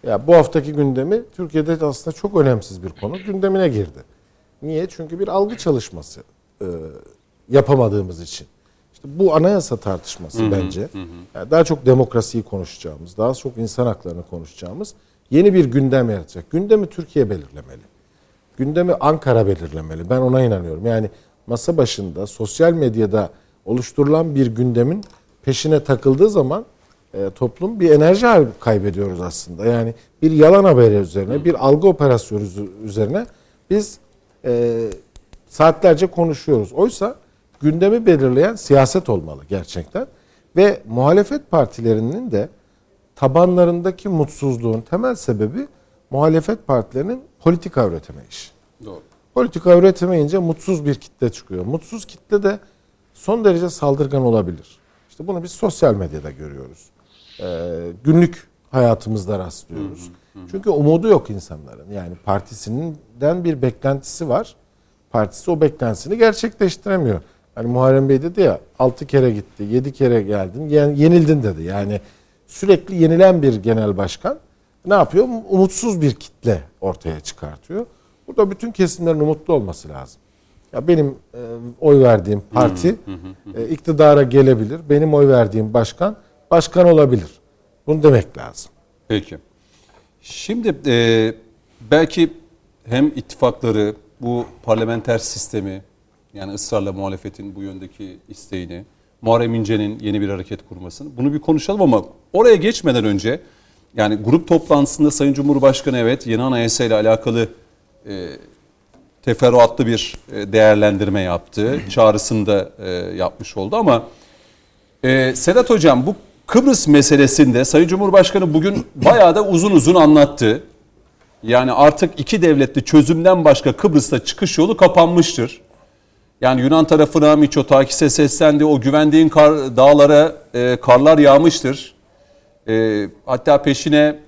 Ya bu haftaki gündemi Türkiye'de aslında çok önemsiz bir konu gündemine girdi. Niye? Çünkü bir algı çalışması yapamadığımız için. İşte bu anayasa tartışması bence. Yani daha çok demokrasiyi konuşacağımız, daha çok insan haklarını konuşacağımız yeni bir gündem yaratacak. Gündemi Türkiye belirlemeli. Gündemi Ankara belirlemeli. Ben ona inanıyorum. Yani masa başında, sosyal medyada oluşturulan bir gündemin peşine takıldığı zaman toplum bir enerji kaybediyoruz aslında. Yani bir yalan haberi üzerine, bir algı operasyonu üzerine biz saatlerce konuşuyoruz. Oysa gündemi belirleyen siyaset olmalı gerçekten. Ve muhalefet partilerinin de tabanlarındaki mutsuzluğun temel sebebi muhalefet partilerinin politika üretemeyişi. Doğru. Politika üretemeyince mutsuz bir kitle çıkıyor. Mutsuz kitle de son derece saldırgan olabilir. İşte bunu biz sosyal medyada görüyoruz. Günlük hayatımızda rastlıyoruz. Çünkü umudu yok insanların. Yani partisinden bir beklentisi var. Partisi o beklentisini gerçekleştiremiyor. Hani Muharrem Bey dedi ya 6 kere gitti, 7 kere geldin, yenildin dedi. Yani sürekli yenilen bir genel başkan ne yapıyor? Umutsuz bir kitle ortaya çıkartıyor. Burada bütün kesimlerin umutlu olması lazım. Ya benim oy verdiğim parti iktidara gelebilir. Benim oy verdiğim başkan olabilir. Bunu demek lazım. Peki. Şimdi belki hem ittifakları, bu parlamenter sistemi, yani ısrarla muhalefetin bu yöndeki isteğini, Muharrem İnce'nin yeni bir hareket kurmasını, bunu bir konuşalım ama oraya geçmeden önce, yani grup toplantısında Sayın Cumhurbaşkanı evet yeni anayasa ile alakalı teferruatlı bir değerlendirme yaptı. Çağrısını da yapmış oldu ama Sedat Hocam, bu Kıbrıs meselesinde Sayın Cumhurbaşkanı bugün bayağı da uzun uzun anlattı. Yani artık iki devletli çözümden başka Kıbrıs'ta çıkış yolu kapanmıştır. Yani Yunan tarafına, Mitsotakis'e seslendi. O güvendiğin dağlara karlar yağmıştır. Hatta peşine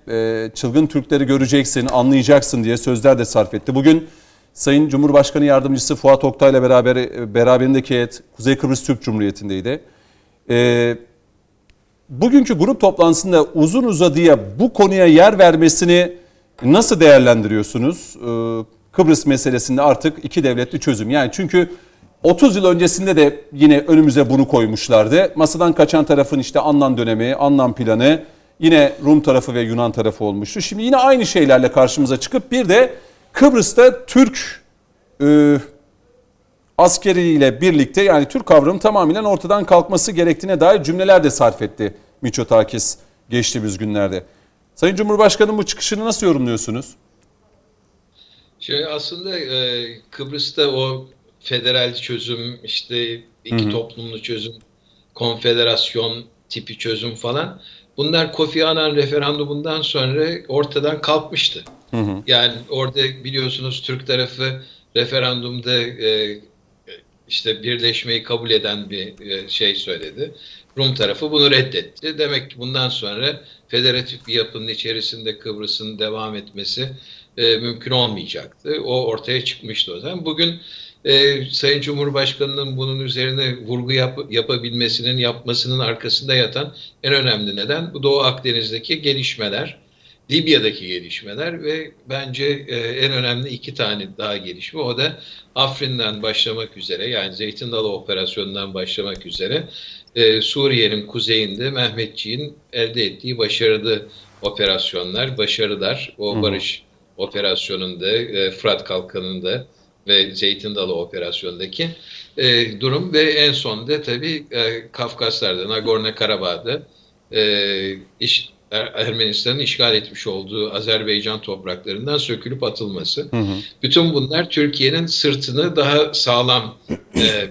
çılgın Türkleri göreceksin, anlayacaksın diye sözler de sarf etti. Bugün Sayın Cumhurbaşkanı Yardımcısı Fuat Oktay ile beraberindeki heyet Kuzey Kıbrıs Türk Cumhuriyeti'ndeydi. Bugünkü grup toplantısında uzun uzadıya bu konuya yer vermesini nasıl değerlendiriyorsunuz? Kıbrıs meselesinde artık iki devletli çözüm. Yani çünkü 30 yıl öncesinde de yine önümüze bunu koymuşlardı. Masadan kaçan tarafın işte Annan dönemi, Annan planı, yine Rum tarafı ve Yunan tarafı olmuştu. Şimdi yine aynı şeylerle karşımıza çıkıp bir de Kıbrıs'ta Türk askeriyle birlikte, yani Türk kavramı tamamen ortadan kalkması gerektiğine dair cümleler de sarf etti Mitsotakis geçtiğimiz günlerde. Sayın Cumhurbaşkanım, bu çıkışını nasıl yorumluyorsunuz? Aslında Kıbrıs'ta o federal çözüm, işte iki toplumlu çözüm, konfederasyon tipi çözüm falan, bunlar Kofi Annan referandumundan sonra ortadan kalkmıştı. Yani orada biliyorsunuz Türk tarafı referandumda işte birleşmeyi kabul eden bir şey söyledi. Rum tarafı bunu reddetti. Demek ki bundan sonra federatif bir yapının içerisinde Kıbrıs'ın devam etmesi mümkün olmayacaktı. O ortaya çıkmıştı o zaman. Bugün Sayın Cumhurbaşkanı'nın bunun üzerine vurgu yapmasının arkasında yatan en önemli neden bu Doğu Akdeniz'deki gelişmeler, Libya'daki gelişmeler ve bence en önemli iki tane daha gelişme, o da Afrin'den başlamak üzere, yani Zeytin Dalı Operasyonu'ndan başlamak üzere Suriye'nin kuzeyinde Mehmetçiğin elde ettiği başarılı operasyonlar, başarılar, o barış operasyonunda, Fırat Kalkanı'nda ve Zeytin Dalı Operasyonu'ndaki durum ve en son da tabii Kafkaslar'da, Nagorno Karabağ'da Ermenistan'ın işgal etmiş olduğu Azerbaycan topraklarından sökülüp atılması. Bütün bunlar Türkiye'nin sırtını daha sağlam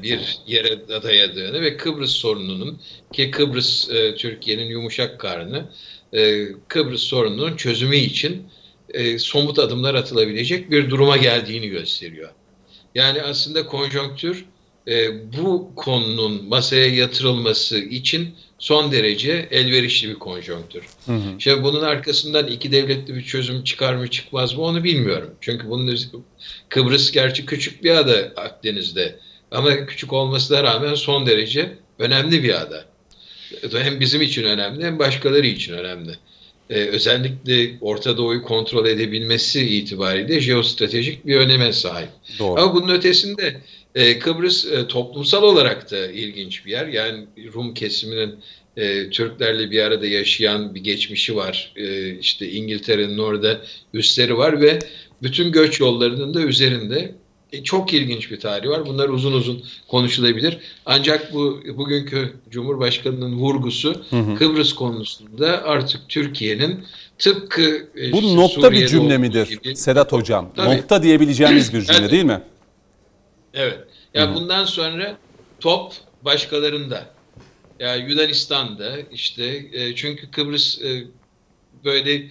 bir yere dayadığını ve Kıbrıs sorununun, ki Kıbrıs Türkiye'nin yumuşak karnı, Kıbrıs sorununun çözümü için somut adımlar atılabilecek bir duruma geldiğini gösteriyor. Yani aslında konjonktür bu konunun masaya yatırılması için son derece elverişli bir konjonktür. Şimdi bunun arkasından iki devletli bir çözüm çıkar mı çıkmaz mı onu bilmiyorum. Çünkü bunun, Kıbrıs gerçi küçük bir ada Akdeniz'de ama küçük olmasına rağmen son derece önemli bir ada. Hem bizim için önemli hem başkaları için önemli. Özellikle Orta Doğu'yu kontrol edebilmesi itibariyle jeostratejik bir öneme sahip. Doğru. Ama bunun ötesinde Kıbrıs toplumsal olarak da ilginç bir yer. Yani Rum kesiminin Türklerle bir arada yaşayan bir geçmişi var. İşte İngiltere'nin orada üsleri var ve bütün göç yollarının da üzerinde. Çok ilginç bir tarihi var. Bunlar uzun uzun konuşulabilir. Ancak bugünkü Cumhurbaşkanı'nın vurgusu Kıbrıs konusunda artık Türkiye'nin tıpkı bu işte nokta Suriye'de bir cümle midir gibi, Sedat Hocam? Tabii. Nokta diyebileceğimiz bir cümle evet. Değil mi? Evet. Ya bundan sonra top başkalarında. Ya Yunanistan'da işte çünkü Kıbrıs böyle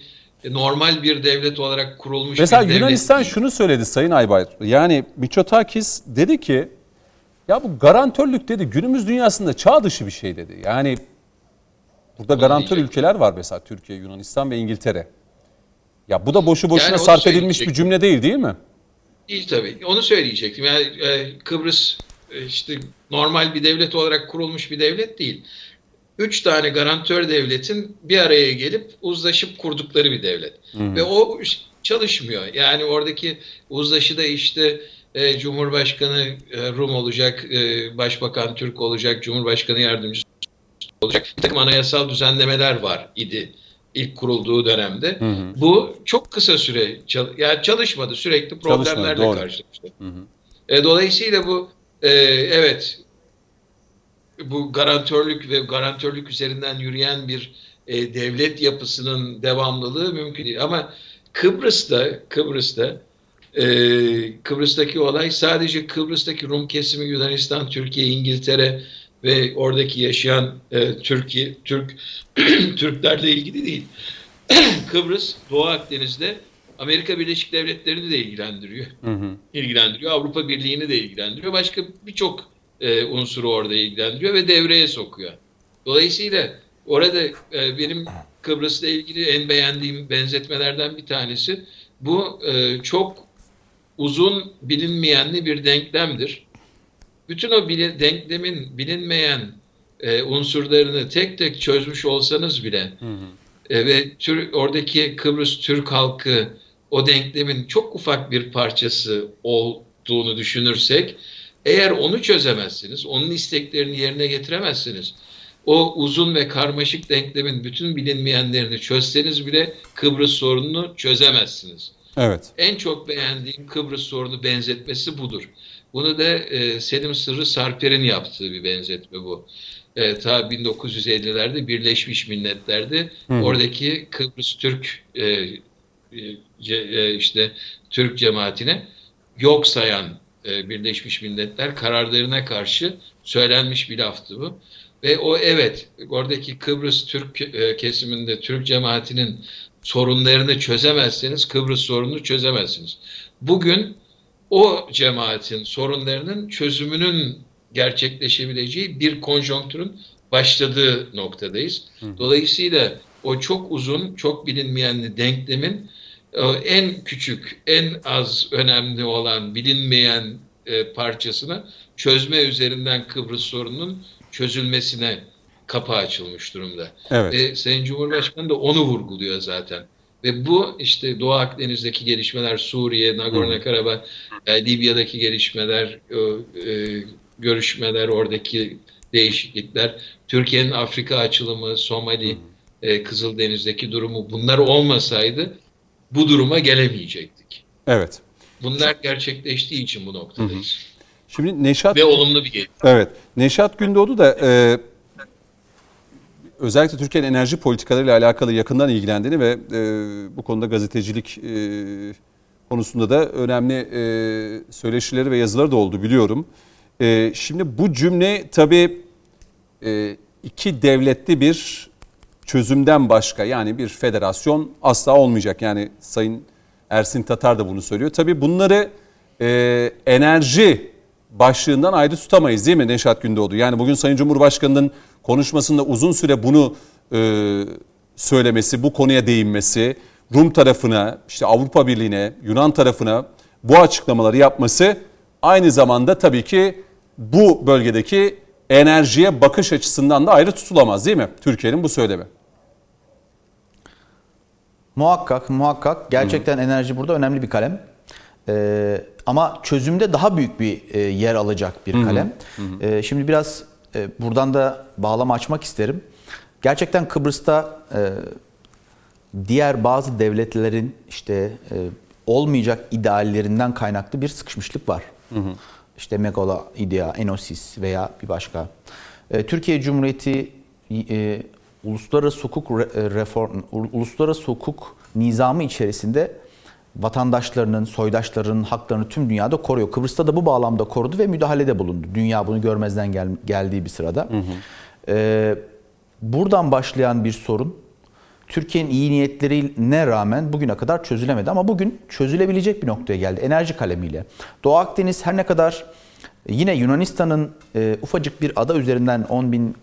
normal bir devlet olarak kurulmuş. Mesela bir Yunanistan devlet. Şunu söyledi Sayın Aybar. Yani Mitsotakis dedi ki ya bu garantörlük dedi günümüz dünyasında çağ dışı bir şey dedi. Yani burada garantör ülkeler var mesela Türkiye, Yunanistan ve İngiltere. Ya bu da boşu boşuna yani sarf edilmiş bir cümle değil mi? Değil tabii. Onu söyleyecektim. Yani Kıbrıs işte normal bir devlet olarak kurulmuş bir devlet değil. 3 tane garantör devletin bir araya gelip uzlaşıp kurdukları bir devlet. Hmm. Ve o çalışmıyor. Yani oradaki uzlaşıda işte Cumhurbaşkanı Rum olacak, Başbakan Türk olacak, Cumhurbaşkanı yardımcısı olacak. Bir takım anayasal düzenlemeler var idi ilk kurulduğu dönemde. Hı hı. Bu çok kısa süre çalışmadı. Sürekli problemlerle karşılaştı. Hı hı. Dolayısıyla bu evet, bu garantörlük ve garantörlük üzerinden yürüyen bir devlet yapısının devamlılığı mümkün değil. Ama Kıbrıs'taki olay sadece Kıbrıs'taki Rum kesimi, Yunanistan, Türkiye, İngiltere ve oradaki yaşayan Türklerle ilgili değil. Kıbrıs, Doğu Akdeniz'de Amerika Birleşik Devletleri'ni de ilgilendiriyor. Hı hı. Avrupa Birliği'ni de ilgilendiriyor. Başka birçok unsuru orada ilgilendiriyor ve devreye sokuyor. Dolayısıyla orada benim Kıbrıs'la ilgili en beğendiğim benzetmelerden bir tanesi bu, çok uzun bilinmeyenli bir denklemdir. Bütün o denklemin bilinmeyen unsurlarını tek tek çözmüş olsanız bile, hı hı. Ve oradaki Kıbrıs Türk halkı o denklemin çok ufak bir parçası olduğunu düşünürsek, eğer onu çözemezsiniz, onun isteklerini yerine getiremezsiniz, o uzun ve karmaşık denklemin bütün bilinmeyenlerini çözseniz bile Kıbrıs sorununu çözemezsiniz. Evet. En çok beğendiğim Kıbrıs sorunu benzetmesi budur. Bunu da Selim Sırrı Sarper'in yaptığı bir benzetme bu. Ta 1950'lerde Birleşmiş Milletler'de oradaki Kıbrıs Türk Türk cemaatine yok sayan Birleşmiş Milletler kararlarına karşı söylenmiş bir laftı bu. Ve o, evet, oradaki Kıbrıs Türk kesiminde Türk cemaatinin sorunlarını çözemezseniz Kıbrıs sorununu çözemezsiniz. Bugün o cemaatin sorunlarının çözümünün gerçekleşebileceği bir konjonktürün başladığı noktadayız. Dolayısıyla o çok uzun, çok bilinmeyenli denklemin en küçük, en az önemli olan bilinmeyen parçasını çözme üzerinden Kıbrıs sorununun çözülmesine kapı açılmış durumda. Evet. Ve Sayın Cumhurbaşkanı da onu vurguluyor zaten. Ve bu işte Doğu Akdeniz'deki gelişmeler, Suriye, Nagorno-Karabağ, Libya'daki gelişmeler, görüşmeler, oradaki değişiklikler, Türkiye'nin Afrika açılımı, Somali, Kızıldeniz'deki durumu, bunlar olmasaydı bu duruma gelemeyecektik. Evet. Bunlar gerçekleştiği için bu noktadayız. Şimdi Neşat ve olumlu bir gelişme. Evet. Neşat Gündoğdu da özellikle Türkiye'nin enerji politikalarıyla alakalı yakından ilgilendiğini ve bu konuda gazetecilik konusunda da önemli söyleşileri ve yazıları da oldu biliyorum. Şimdi bu cümle tabii iki devletli bir çözümden başka, yani bir federasyon asla olmayacak. Yani Sayın Ersin Tatar da bunu söylüyor. Tabii bunları enerji başlığından ayrı tutamayız değil mi Neşat Gündoğdu? Yani bugün Sayın Cumhurbaşkanı'nın konuşmasında uzun süre bunu söylemesi, bu konuya değinmesi, Rum tarafına, işte Avrupa Birliği'ne, Yunan tarafına bu açıklamaları yapması aynı zamanda tabii ki bu bölgedeki enerjiye bakış açısından da ayrı tutulamaz değil mi Türkiye'nin bu söylemi? Muhakkak. Gerçekten enerji burada önemli bir kalem. Ama çözümde daha büyük bir yer alacak bir kalem. Şimdi biraz buradan da bağlama açmak isterim. Gerçekten Kıbrıs'ta diğer bazı devletlerin işte olmayacak ideallerinden kaynaklı bir sıkışmışlık var. İşte Megala idea, Enosis veya bir başka. Türkiye Cumhuriyeti uluslararası hukuk nizamı içerisinde vatandaşlarının, soydaşlarının haklarını tüm dünyada koruyor. Kıbrıs'ta da bu bağlamda korudu ve müdahalede bulundu. Dünya bunu görmezden geldiği bir sırada. Buradan başlayan bir sorun, Türkiye'nin iyi niyetlerine rağmen bugüne kadar çözülemedi. Ama bugün çözülebilecek bir noktaya geldi enerji kalemiyle. Doğu Akdeniz her ne kadar yine Yunanistan'ın ufacık bir ada üzerinden 10 bin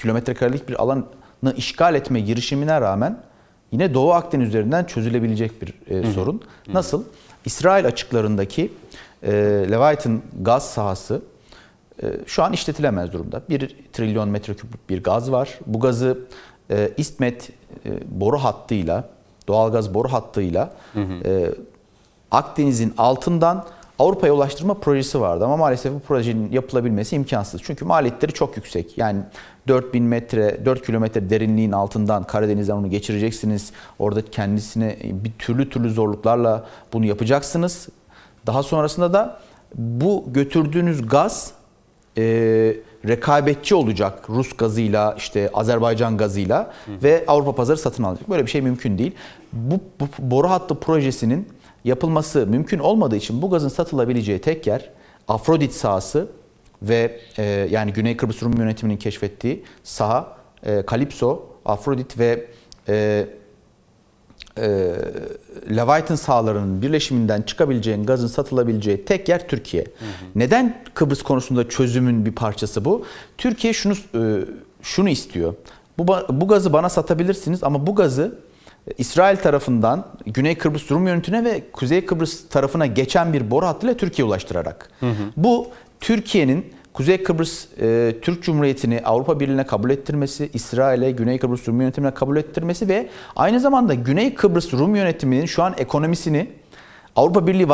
kilometrekarelik bir alanı işgal etme girişimine rağmen yine Doğu Akdeniz üzerinden çözülebilecek bir sorun. Nasıl? İsrail açıklarındaki Leviathan gaz sahası şu an işletilemez durumda. 1 trilyon metreküplük bir gaz var. Bu gazı İsmet boru hattıyla, doğalgaz boru hattıyla Akdeniz'in altından Avrupa'ya ulaştırma projesi vardı. Ama maalesef bu projenin yapılabilmesi imkansız. Çünkü maliyetleri çok yüksek. Yani 4000 metre, 4 kilometre derinliğin altından Karadeniz'den onu geçireceksiniz. Orada kendisine bir türlü zorluklarla bunu yapacaksınız. Daha sonrasında da bu götürdüğünüz gaz rekabetçi olacak Rus gazıyla, işte Azerbaycan gazıyla ve Avrupa pazarı satın alacak. Böyle bir şey mümkün değil. Bu boru hattı projesinin yapılması mümkün olmadığı için bu gazın satılabileceği tek yer Afrodit sahası ve yani Güney Kıbrıs Rum yönetiminin keşfettiği saha, Kalipso, Afrodit ve Leviathan sahalarının birleşiminden çıkabileceğin gazın satılabileceği tek yer Türkiye. Neden Kıbrıs konusunda çözümün bir parçası bu? Türkiye şunu istiyor. Bu gazı bana satabilirsiniz ama bu gazı İsrail tarafından Güney Kıbrıs Rum yönetimine ve Kuzey Kıbrıs tarafına geçen bir boru hattıyla Türkiye'ye ulaştırarak. Bu Türkiye'nin Kuzey Kıbrıs Türk Cumhuriyeti'ni Avrupa Birliği'ne kabul ettirmesi, İsrail'e, Güney Kıbrıs Rum yönetimine kabul ettirmesi ve aynı zamanda Güney Kıbrıs Rum yönetiminin şu an ekonomisini Avrupa Birliği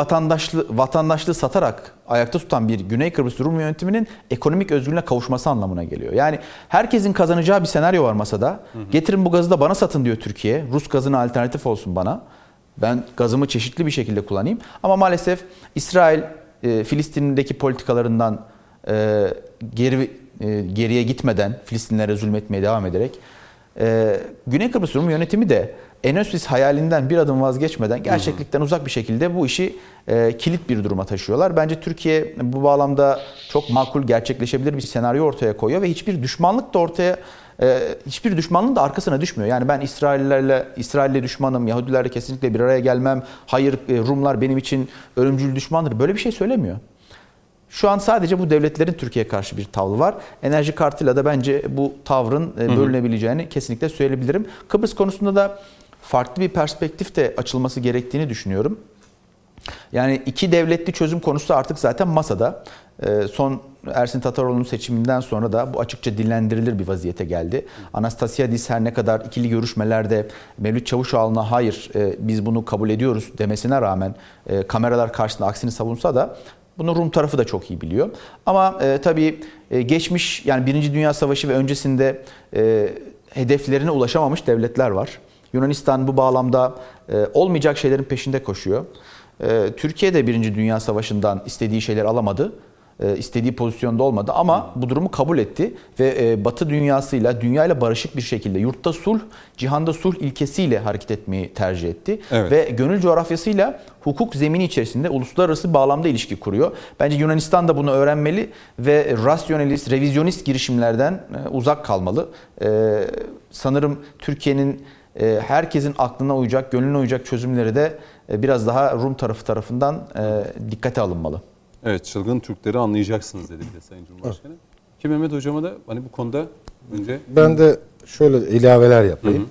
vatandaşlığı satarak ayakta tutan bir Güney Kıbrıs Rum yönetiminin ekonomik özgürlüğüne kavuşması anlamına geliyor. Yani herkesin kazanacağı bir senaryo var masada. Getirin bu gazı da bana satın diyor Türkiye. Rus gazına alternatif olsun bana. Ben gazımı çeşitli bir şekilde kullanayım. Ama maalesef İsrail Filistin'deki politikalarından geriye gitmeden Filistinlere zulmetmeye devam ederek Güney Kıbrıs Rum yönetimi de Enösis hayalinden bir adım vazgeçmeden gerçeklikten uzak bir şekilde bu işi kilit bir duruma taşıyorlar. Bence Türkiye bu bağlamda çok makul, gerçekleşebilir bir senaryo ortaya koyuyor ve hiçbir düşmanlığın da arkasına düşmüyor. Yani ben İsrail'le düşmanım, Yahudilerle kesinlikle bir araya gelmem, hayır Rumlar benim için ölümcül düşmandır, böyle bir şey söylemiyor. Şu an sadece bu devletlerin Türkiye'ye karşı bir tavrı var. Enerji kartıyla da bence bu tavrın bölünebileceğini kesinlikle söyleyebilirim. Kıbrıs konusunda da farklı bir perspektif de açılması gerektiğini düşünüyorum. Yani iki devletli çözüm konusu artık zaten masada. Son Ersin Tataroğlu'nun seçiminden sonra da bu açıkça dillendirilir bir vaziyete geldi. Anastasiadis her ne kadar ikili görüşmelerde Mevlüt Çavuşoğlu'na hayır biz bunu kabul ediyoruz demesine rağmen kameralar karşısında aksini savunsa da bunu Rum tarafı da çok iyi biliyor. Ama tabii geçmiş, yani Birinci Dünya Savaşı ve öncesinde hedeflerine ulaşamamış devletler var. Yunanistan bu bağlamda olmayacak şeylerin peşinde koşuyor. Türkiye de Birinci Dünya Savaşı'ndan istediği şeyleri alamadı. İstediği pozisyonda olmadı ama bu durumu kabul etti. Ve Batı dünyayla barışık bir şekilde yurtta sulh, cihanda sulh ilkesiyle hareket etmeyi tercih etti. Evet. Ve gönül coğrafyasıyla hukuk zemini içerisinde uluslararası bağlamda ilişki kuruyor. Bence Yunanistan da bunu öğrenmeli ve rasyonelist, revizyonist girişimlerden uzak kalmalı. Sanırım Türkiye'nin herkesin aklına uyacak, gönlüne uyacak çözümleri de biraz daha Rum tarafı tarafından dikkate alınmalı. Evet, çılgın Türkleri anlayacaksınız dedi bir de Sayın Cumhurbaşkanı. Evet. Ki Mehmet Hocam'a da hani bu konuda önce... Ben de şöyle ilaveler yapayım.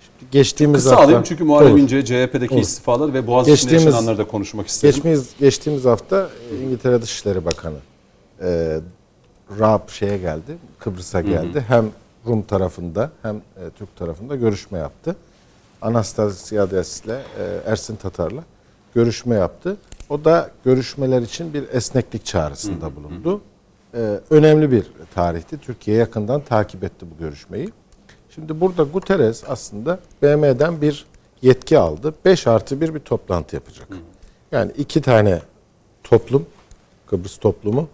Şimdi geçtiğimiz hafta... Kısa alayım çünkü Muharrem İnce, CHP'deki istifalar ve Boğaziçi'nde yaşananları da konuşmak istedim. Geçtiğimiz hafta İngiltere Dışişleri Bakanı Raab geldi, Kıbrıs'a geldi. Hem Rum tarafında hem Türk tarafında görüşme yaptı. Anastasiadis'le, Ersin Tatar'la görüşme yaptı. O da görüşmeler için bir esneklik çağrısında bulundu. Önemli bir tarihti. Türkiye yakından takip etti bu görüşmeyi. Şimdi burada Guterres aslında BM'den bir yetki aldı. 5+1 bir toplantı yapacak. Yani 2 tane toplum, Kıbrıs toplumu,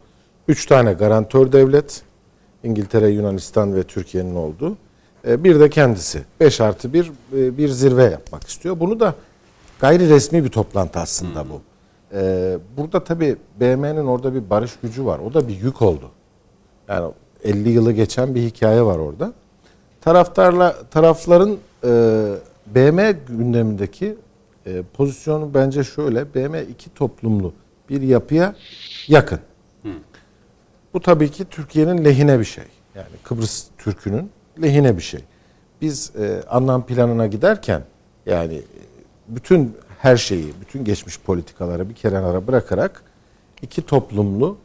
3 tane garantör devlet, İngiltere, Yunanistan ve Türkiye'nin olduğu. Bir de kendisi. 5+1 bir zirve yapmak istiyor. Bunu da gayri resmi bir toplantı aslında bu. Burada tabii BM'nin orada bir barış gücü var. O da bir yük oldu. Yani 50 yılı geçen bir hikaye var orada. Tarafların BM gündemindeki pozisyonu bence şöyle. BM iki toplumlu bir yapıya yakın. Bu tabii ki Türkiye'nin lehine bir şey. Yani Kıbrıs Türk'ünün lehine bir şey. Biz anlam planına giderken yani bütün her şeyi, bütün geçmiş politikaları bir kenara bırakarak iki toplumlu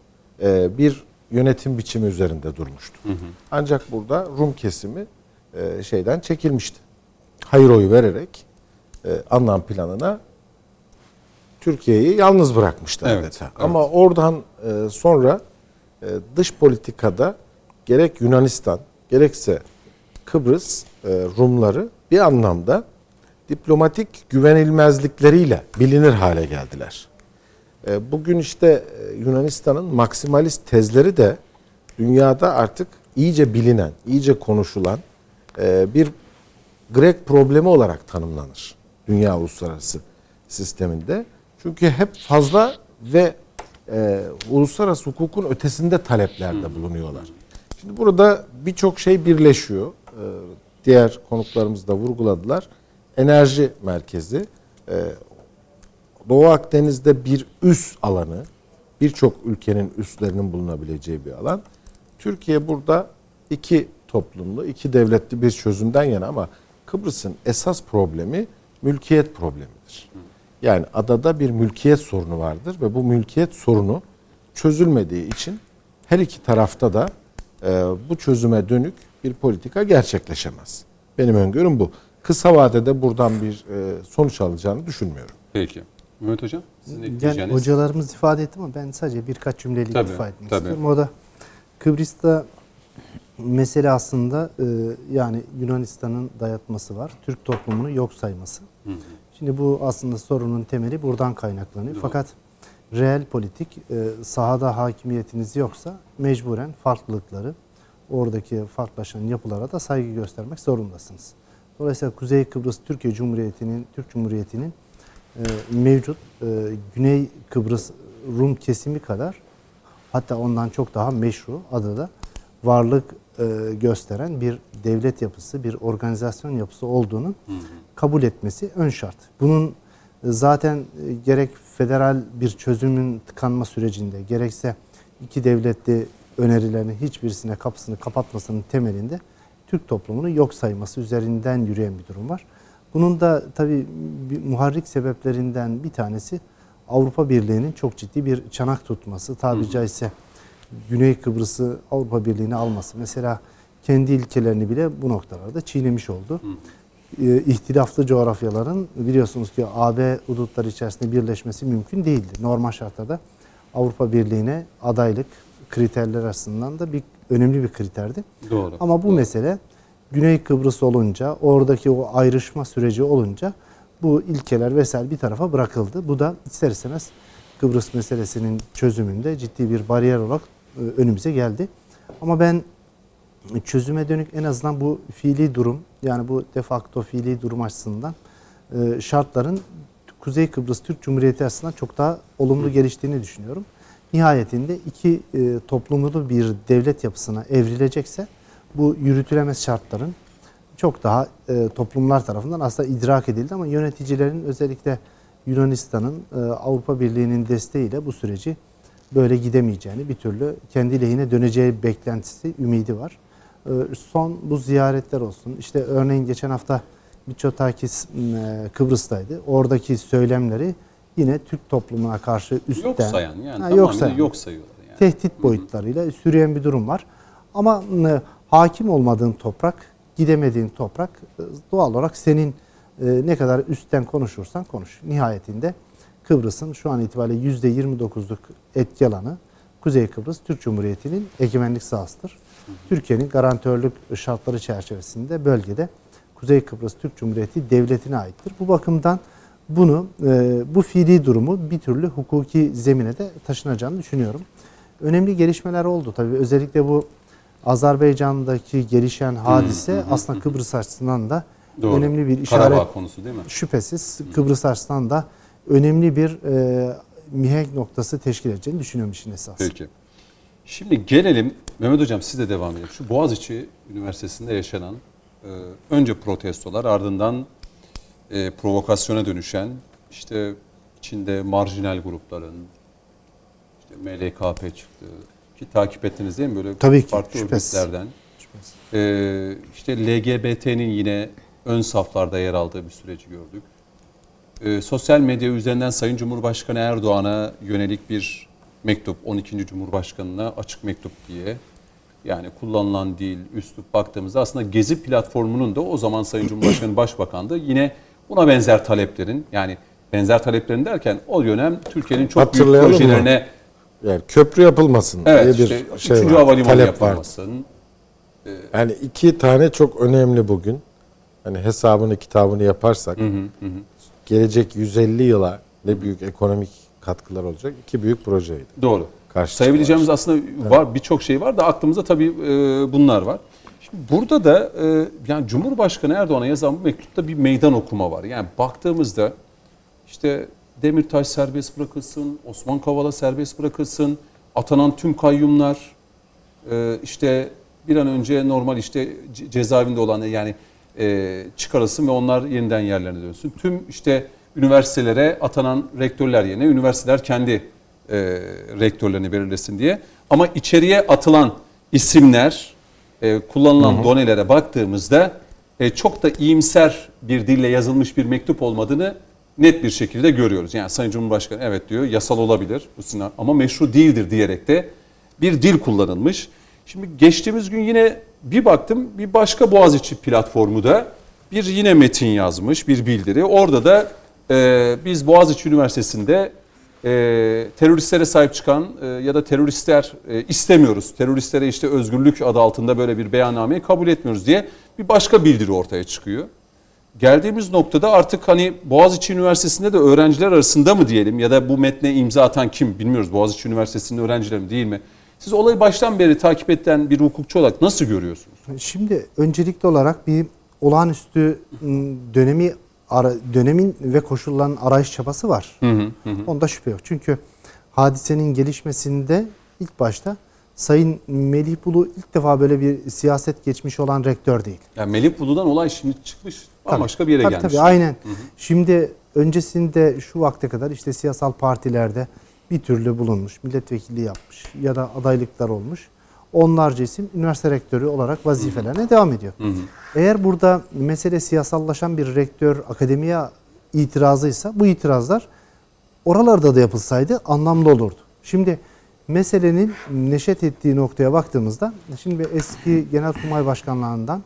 bir yönetim biçimi üzerinde durmuştu. Hı hı. Ancak burada Rum kesimi şeyden çekilmişti. Hayır oyu vererek Annan planına Türkiye'yi yalnız bırakmıştı. Evet, evet. Ama oradan sonra dış politikada gerek Yunanistan gerekse Kıbrıs Rumları bir anlamda diplomatik güvenilmezlikleriyle bilinir hale geldiler. Bugün işte Yunanistan'ın maksimalist tezleri de dünyada artık iyice bilinen, iyice konuşulan bir Grek problemi olarak tanımlanır dünya uluslararası sisteminde. Çünkü hep fazla ve uluslararası hukukun ötesinde taleplerde bulunuyorlar. Şimdi burada birçok şey birleşiyor. Diğer konuklarımız da vurguladılar. Enerji merkezi, Doğu Akdeniz'de bir üs alanı, birçok ülkenin üslerinin bulunabileceği bir alan. Türkiye burada iki toplumlu, iki devletli bir çözümden yana, ama Kıbrıs'ın esas problemi mülkiyet problemidir. Yani adada bir mülkiyet sorunu vardır ve bu mülkiyet sorunu çözülmediği için her iki tarafta da bu çözüme dönük bir politika gerçekleşemez. Benim öngörüm bu. Kısa vadede buradan bir sonuç alacağını düşünmüyorum. Peki. Mehmet Hocam, sizin ekleyeceğiniz. Hocalarımız ifade etti ama ben sadece birkaç cümleyle ifade etmek istiyorum. O da Kıbrıs'ta mesele aslında yani Yunanistan'ın dayatması var. Türk toplumunu yok sayması. Hı hı. Şimdi bu aslında sorunun temeli buradan kaynaklanıyor. Doğru. Fakat reel politik sahada hakimiyetiniz yoksa mecburen farklılıkları, oradaki farklılaşan yapılara da saygı göstermek zorundasınız. Dolayısıyla Kuzey Kıbrıs Türkiye Cumhuriyeti'nin, Türk Cumhuriyeti'nin mevcut Güney Kıbrıs Rum kesimi kadar, hatta ondan çok daha meşru adada varlık gösteren bir devlet yapısı, bir organizasyon yapısı olduğunu kabul etmesi ön şart. Bunun zaten gerek federal bir çözümün tıkanma sürecinde, gerekse iki devletli önerilerinin hiçbirisine kapısını kapatmasının temelinde Türk toplumunu yok sayması üzerinden yürüyen bir durum var. Bunun da tabii muharrik sebeplerinden bir tanesi Avrupa Birliği'nin çok ciddi bir çanak tutması, tabiri caizse Güney Kıbrıs'ı Avrupa Birliği'ne alması. Mesela kendi ilkelerini bile bu noktalarda çiğnemiş oldu. İhtilaflı coğrafyaların biliyorsunuz ki AB hudutları içerisinde birleşmesi mümkün değildi. Normal şartlarda Avrupa Birliği'ne adaylık kriterler açısından da bir önemli bir kriterdi. Doğru. Ama bu doğru. Mesele Güney Kıbrıs olunca, oradaki o ayrışma süreci olunca bu ilkeler vesaire bir tarafa bırakıldı. Bu da ister istemez Kıbrıs meselesinin çözümünde ciddi bir bariyer olarak önümüze geldi. Ama ben çözüme dönük en azından bu fiili durum, yani bu de facto fiili durum açısından şartların Kuzey Kıbrıs Türk Cumhuriyeti açısından çok daha olumlu geliştiğini düşünüyorum. Nihayetinde iki toplumlu bir devlet yapısına evrilecekse bu yürütülemez şartların çok daha toplumlar tarafından aslında idrak edildi, ama yöneticilerin özellikle Yunanistan'ın Avrupa Birliği'nin desteğiyle bu süreci böyle gidemeyeceğini, bir türlü kendi lehine döneceği beklentisi, ümidi var. Son bu ziyaretler olsun. İşte örneğin geçen hafta Mitsotakis Kıbrıs'taydı. Oradaki söylemleri yine Türk toplumuna karşı üstten. Yok sayan yani. Yok sayıyorlar yani. Tehdit boyutlarıyla süreyen bir durum var. Ama hakim olmadığın toprak, gidemediğin toprak doğal olarak senin. Ne kadar üstten konuşursan konuş. Nihayetinde Kıbrıs'ın şu an itibariyle %29'luk etki alanı Kuzey Kıbrıs Türk Cumhuriyeti'nin egemenlik sahasıdır. Türkiye'nin garantörlük şartları çerçevesinde bölgede Kuzey Kıbrıs Türk Cumhuriyeti devletine aittir. Bu bakımdan bunu, bu fiili durumu bir türlü hukuki zemine de taşınacağını düşünüyorum. Önemli gelişmeler oldu tabii. Özellikle bu Azerbaycan'daki gelişen hadise aslında Kıbrıs açısından da doğru. Önemli bir işaret. Karabağ konusu değil mi? Şüphesiz Kıbrıs açısından da önemli bir mihenk noktası teşkil edeceğini düşünüyorum işin esası. Peki. Şimdi gelelim, Mehmet Hocam siz de devam edelim. Şu Boğaziçi Üniversitesi'nde yaşanan önce protestolar, ardından provokasyona dönüşen, işte içinde marjinal grupların, işte MLKP çıktı ki takip ettiniz değil mi? Böyle tabii farklı ki, örgütlerden. İşte LGBT'nin yine ön saflarda yer aldığı bir süreci gördük. Sosyal medya üzerinden Sayın Cumhurbaşkanı Erdoğan'a yönelik bir mektup 12. Cumhurbaşkanı'na açık mektup diye, yani kullanılan dil, üslup baktığımızda aslında Gezi platformunun da o zaman Sayın Cumhurbaşkanı Başbakan da yine buna benzer taleplerin, yani benzer taleplerin derken o dönem Türkiye'nin çok büyük projelerine yani köprü yapılmasın diye bir işte, şey var, talep var. Yani iki tane çok önemli bugün. Hani hesabını kitabını yaparsak gelecek 150 yıla ne büyük ekonomik katkılar olacak. İki büyük projeydi. Doğru. Sayabileceğimiz aslında var, evet, birçok şey var da aklımızda tabii bunlar var. Şimdi burada da yani Cumhurbaşkanı Erdoğan'a yazan bu mektupta bir meydan okuma var. Yani baktığımızda işte Demirtaş serbest bırakılsın, Osman Kavala serbest bırakılsın, atanan tüm kayyumlar, işte bir an önce normal işte cezaevinde olan yani çıkarılsın ve onlar yeniden yerlerine dönsün. Tüm işte üniversitelere atanan rektörler yerine üniversiteler kendi rektörlerini belirlesin diye. Ama içeriye atılan isimler, kullanılan donelere baktığımızda çok da iyimser bir dille yazılmış bir mektup olmadığını net bir şekilde görüyoruz. Yani Sayın Cumhurbaşkanı evet diyor, yasal olabilir bu sınav ama meşru değildir diyerek de bir dil kullanılmış. Şimdi geçtiğimiz gün yine bir baktım bir başka Boğaziçi platformu da bir yine metin yazmış, bir bildiri. Orada da biz Boğaziçi Üniversitesi'nde teröristlere sahip çıkan ya da teröristler istemiyoruz. Teröristlere işte özgürlük adı altında böyle bir beyannameyi kabul etmiyoruz diye bir başka bildiri ortaya çıkıyor. Geldiğimiz noktada artık hani Boğaziçi Üniversitesi'nde de öğrenciler arasında mı diyelim ya da bu metne imza atan kim bilmiyoruz. Boğaziçi Üniversitesi'nin öğrencileri mi değil mi? Siz olayı baştan beri takip eden bir hukukçu olarak nasıl görüyorsunuz? Şimdi öncelikli olarak bir olağanüstü dönemin ve koşulların arayış çabası var. Onda şüphe yok. Çünkü hadisenin gelişmesinde ilk başta Sayın Melih Bulu ilk defa böyle bir siyaset geçmiş olan rektör değil. Yani Melih Bulu'dan olay şimdi çıkmış, başka bir yere gelmiş. Tabii aynen. Şimdi öncesinde şu vakte kadar işte siyasal partilerde bir türlü bulunmuş, milletvekili yapmış ya da adaylıklar olmuş. Onlarca isim üniversite rektörü olarak vazifelerine devam ediyor. Eğer burada mesele siyasallaşan bir rektör akademiye itirazıysa bu itirazlar oralarda da yapılsaydı anlamlı olurdu. Şimdi meselenin neşet ettiği noktaya baktığımızda şimdi eski Genelkurmay Başkanlığından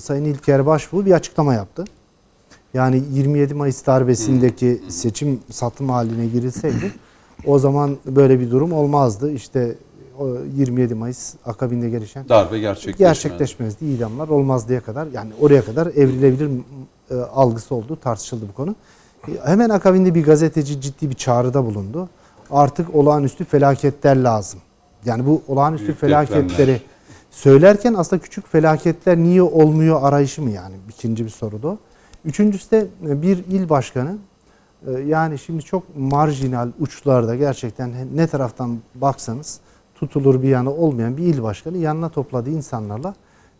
Sayın İlker Başbuğ bir açıklama yaptı. Yani 27 Mayıs darbesindeki seçim satım haline girilseydi o zaman böyle bir durum olmazdı. İşte 27 Mayıs akabinde gelişen darbe gerçekleşmezdi. İdamlar olmaz diye kadar, yani oraya kadar evrilebilir algısı oldu, tartışıldı bu konu. Hemen akabinde bir gazeteci ciddi bir çağrıda bulundu. Artık olağanüstü felaketler lazım. Yani bu olağanüstü büyük felaketleri söylerken aslında küçük felaketler niye olmuyor arayışı mı yani? İkinci bir sorudu o. Üçüncüsü de bir il başkanı, yani şimdi çok marjinal uçlarda gerçekten ne taraftan baksanız tutulur bir yana olmayan bir il başkanı yanına topladığı insanlarla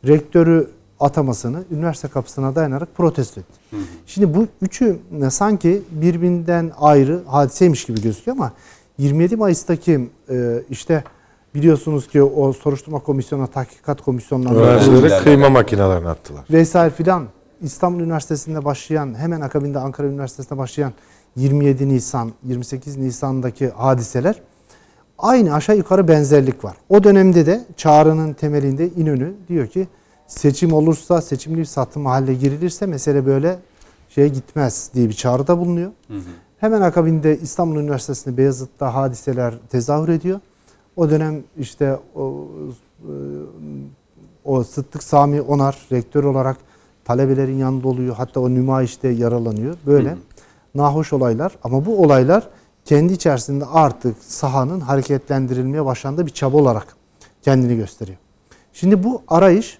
rektörü atamasını üniversite kapısına dayanarak protesto etti. Şimdi bu üçü sanki birbirinden ayrı hadiseymiş gibi gözüküyor ama 27 Mayıs'taki işte biliyorsunuz ki o soruşturma komisyonuna, tahkikat komisyonlarına öğrencilere kıyma makinelerini attılar. Vesaire filan. İstanbul Üniversitesi'nde başlayan, hemen akabinde Ankara Üniversitesi'nde başlayan 27 Nisan, 28 Nisan'daki hadiseler aynı aşağı yukarı benzerlik var. O dönemde de çağrının temelinde İnönü diyor ki seçim olursa, seçimli bir satım haline girilirse mesele böyle şeye gitmez diye bir çağrıda bulunuyor. Hemen akabinde İstanbul Üniversitesi'nde Beyazıt'ta hadiseler tezahür ediyor. O dönem işte o Sıddık Sami Onar rektör olarak talebelerin yanında oluyor. Hatta o nümayişte yaralanıyor. Böyle nahoş olaylar ama bu olaylar kendi içerisinde artık sahanın hareketlendirilmeye başlandığı bir çaba olarak kendini gösteriyor. Şimdi bu arayış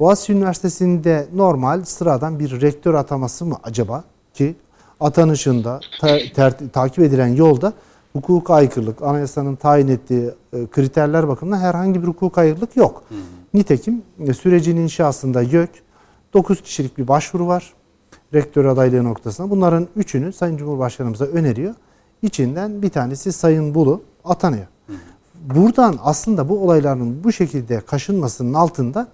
Boğaziçi Üniversitesi'nde normal sıradan bir rektör ataması mı acaba ki atanışında takip edilen yolda hukuka aykırılık, anayasanın tayin ettiği kriterler bakımından herhangi bir hukuka aykırılık yok. Nitekim sürecin inşasında YÖK 9 kişilik bir başvuru var rektör adaylığı noktasına. Bunların 3'ünü Sayın Cumhurbaşkanımıza öneriyor. İçinden bir tanesi Sayın Bulu atanıyor. Buradan aslında bu olayların bu şekilde kaşınmasının altında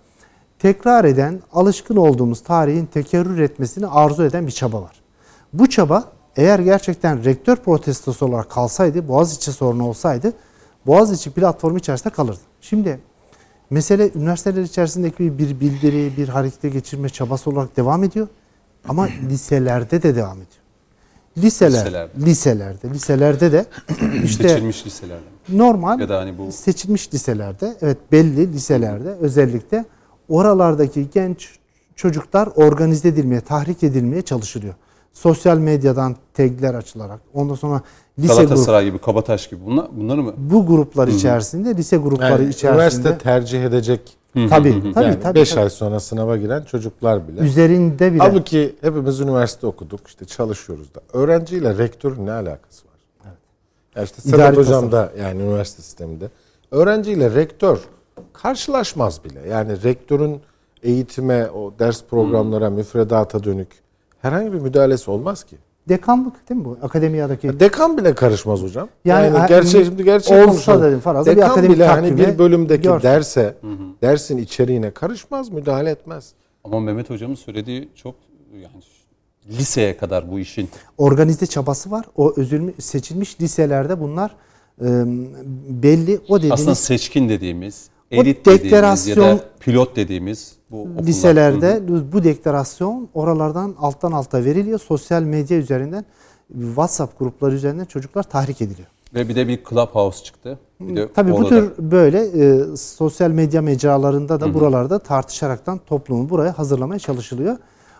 tekrar eden, alışkın olduğumuz tarihin tekerrür etmesini arzu eden bir çaba var. Bu çaba Eğer gerçekten rektör protestosu olarak kalsaydı, Boğaziçi sorunu olsaydı, Boğaziçi platformu içerisinde kalırdı. Şimdi mesele üniversiteler içerisindeki bir bildiri, bir harekete geçirme çabası olarak devam ediyor. Ama liselerde de devam ediyor. Liselerde de işte seçilmiş liselerde. Normal ya da hani bu seçilmiş liselerde, evet, belli liselerde özellikle oralardaki genç çocuklar organize edilmeye, tahrik edilmeye çalışılıyor. Sosyal medyadan tagler açılarak. Ondan sonra lise Galatasaray gibi, Kabataş gibi bunlar mı? Bu gruplar içerisinde, lise grupları yani içerisinde. Üniversite tercih edecek. Tabii. 5 ay sonra sınava giren çocuklar bile. Üzerinde bile. Halbuki hepimiz üniversite okuduk, işte çalışıyoruz da. Öğrenciyle rektörün ne alakası var? Evet. Ya işte Sedat Hocam da yani üniversite sisteminde. Öğrenciyle rektör karşılaşmaz bile. Yani rektörün eğitime, o ders programlara, müfredata dönük herhangi bir müdahalesi olmaz ki. Dekanlık değil mi bu? Akademiyadaki. Dekan bile karışmaz hocam. Yani gerçek olsa dedim farazda bir akademik bile hani bir bölümdeki derse, dersin içeriğine karışmaz, müdahale etmez. Ama Mehmet Hocam'ın söylediği çok, yani liseye kadar bu işin organize çabası var. O seçilmiş liselerde bunlar belli, o dediğimiz aslında seçkin dediğimiz, elit dediğimiz ya da pilot dediğimiz bu liselerde bu deklarasyon oralardan alttan alta veriliyor. Sosyal medya üzerinden, WhatsApp grupları üzerinden çocuklar tahrik ediliyor. Ve bir de bir Clubhouse çıktı. Bir de tabii bu tür böyle sosyal medya mecralarında da buralarda tartışaraktan toplumu buraya hazırlamaya çalışılıyor.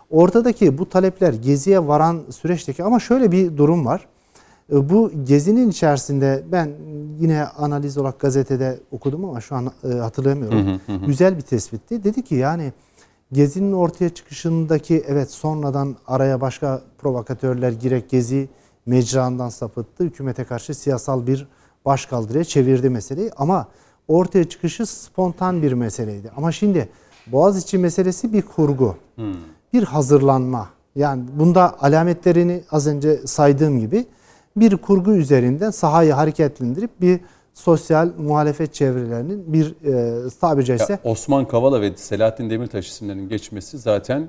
Ortadaki bu talepler geziye varan süreçteki, ama şöyle bir durum var. Bu gezinin içerisinde ben yine analiz olarak gazetede okudum ama şu an hatırlamıyorum. Güzel bir tespitti. Dedi ki yani gezinin ortaya çıkışındaki, evet, sonradan araya başka provokatörler girerek gezi mecrandan sapıttı. Hükümete karşı siyasal bir başkaldırıya çevirdi meseleyi, ama ortaya çıkışı spontan bir meseleydi. Ama şimdi Boğaziçi meselesi bir kurgu, bir hazırlanma. Yani bunda alametlerini az önce saydığım gibi bir kurgu üzerinden sahayı hareketlendirip bir sosyal muhalefet çevrelerinin bir tabiri caizse... Osman Kavala ve Selahattin Demirtaş isimlerinin geçmesi zaten...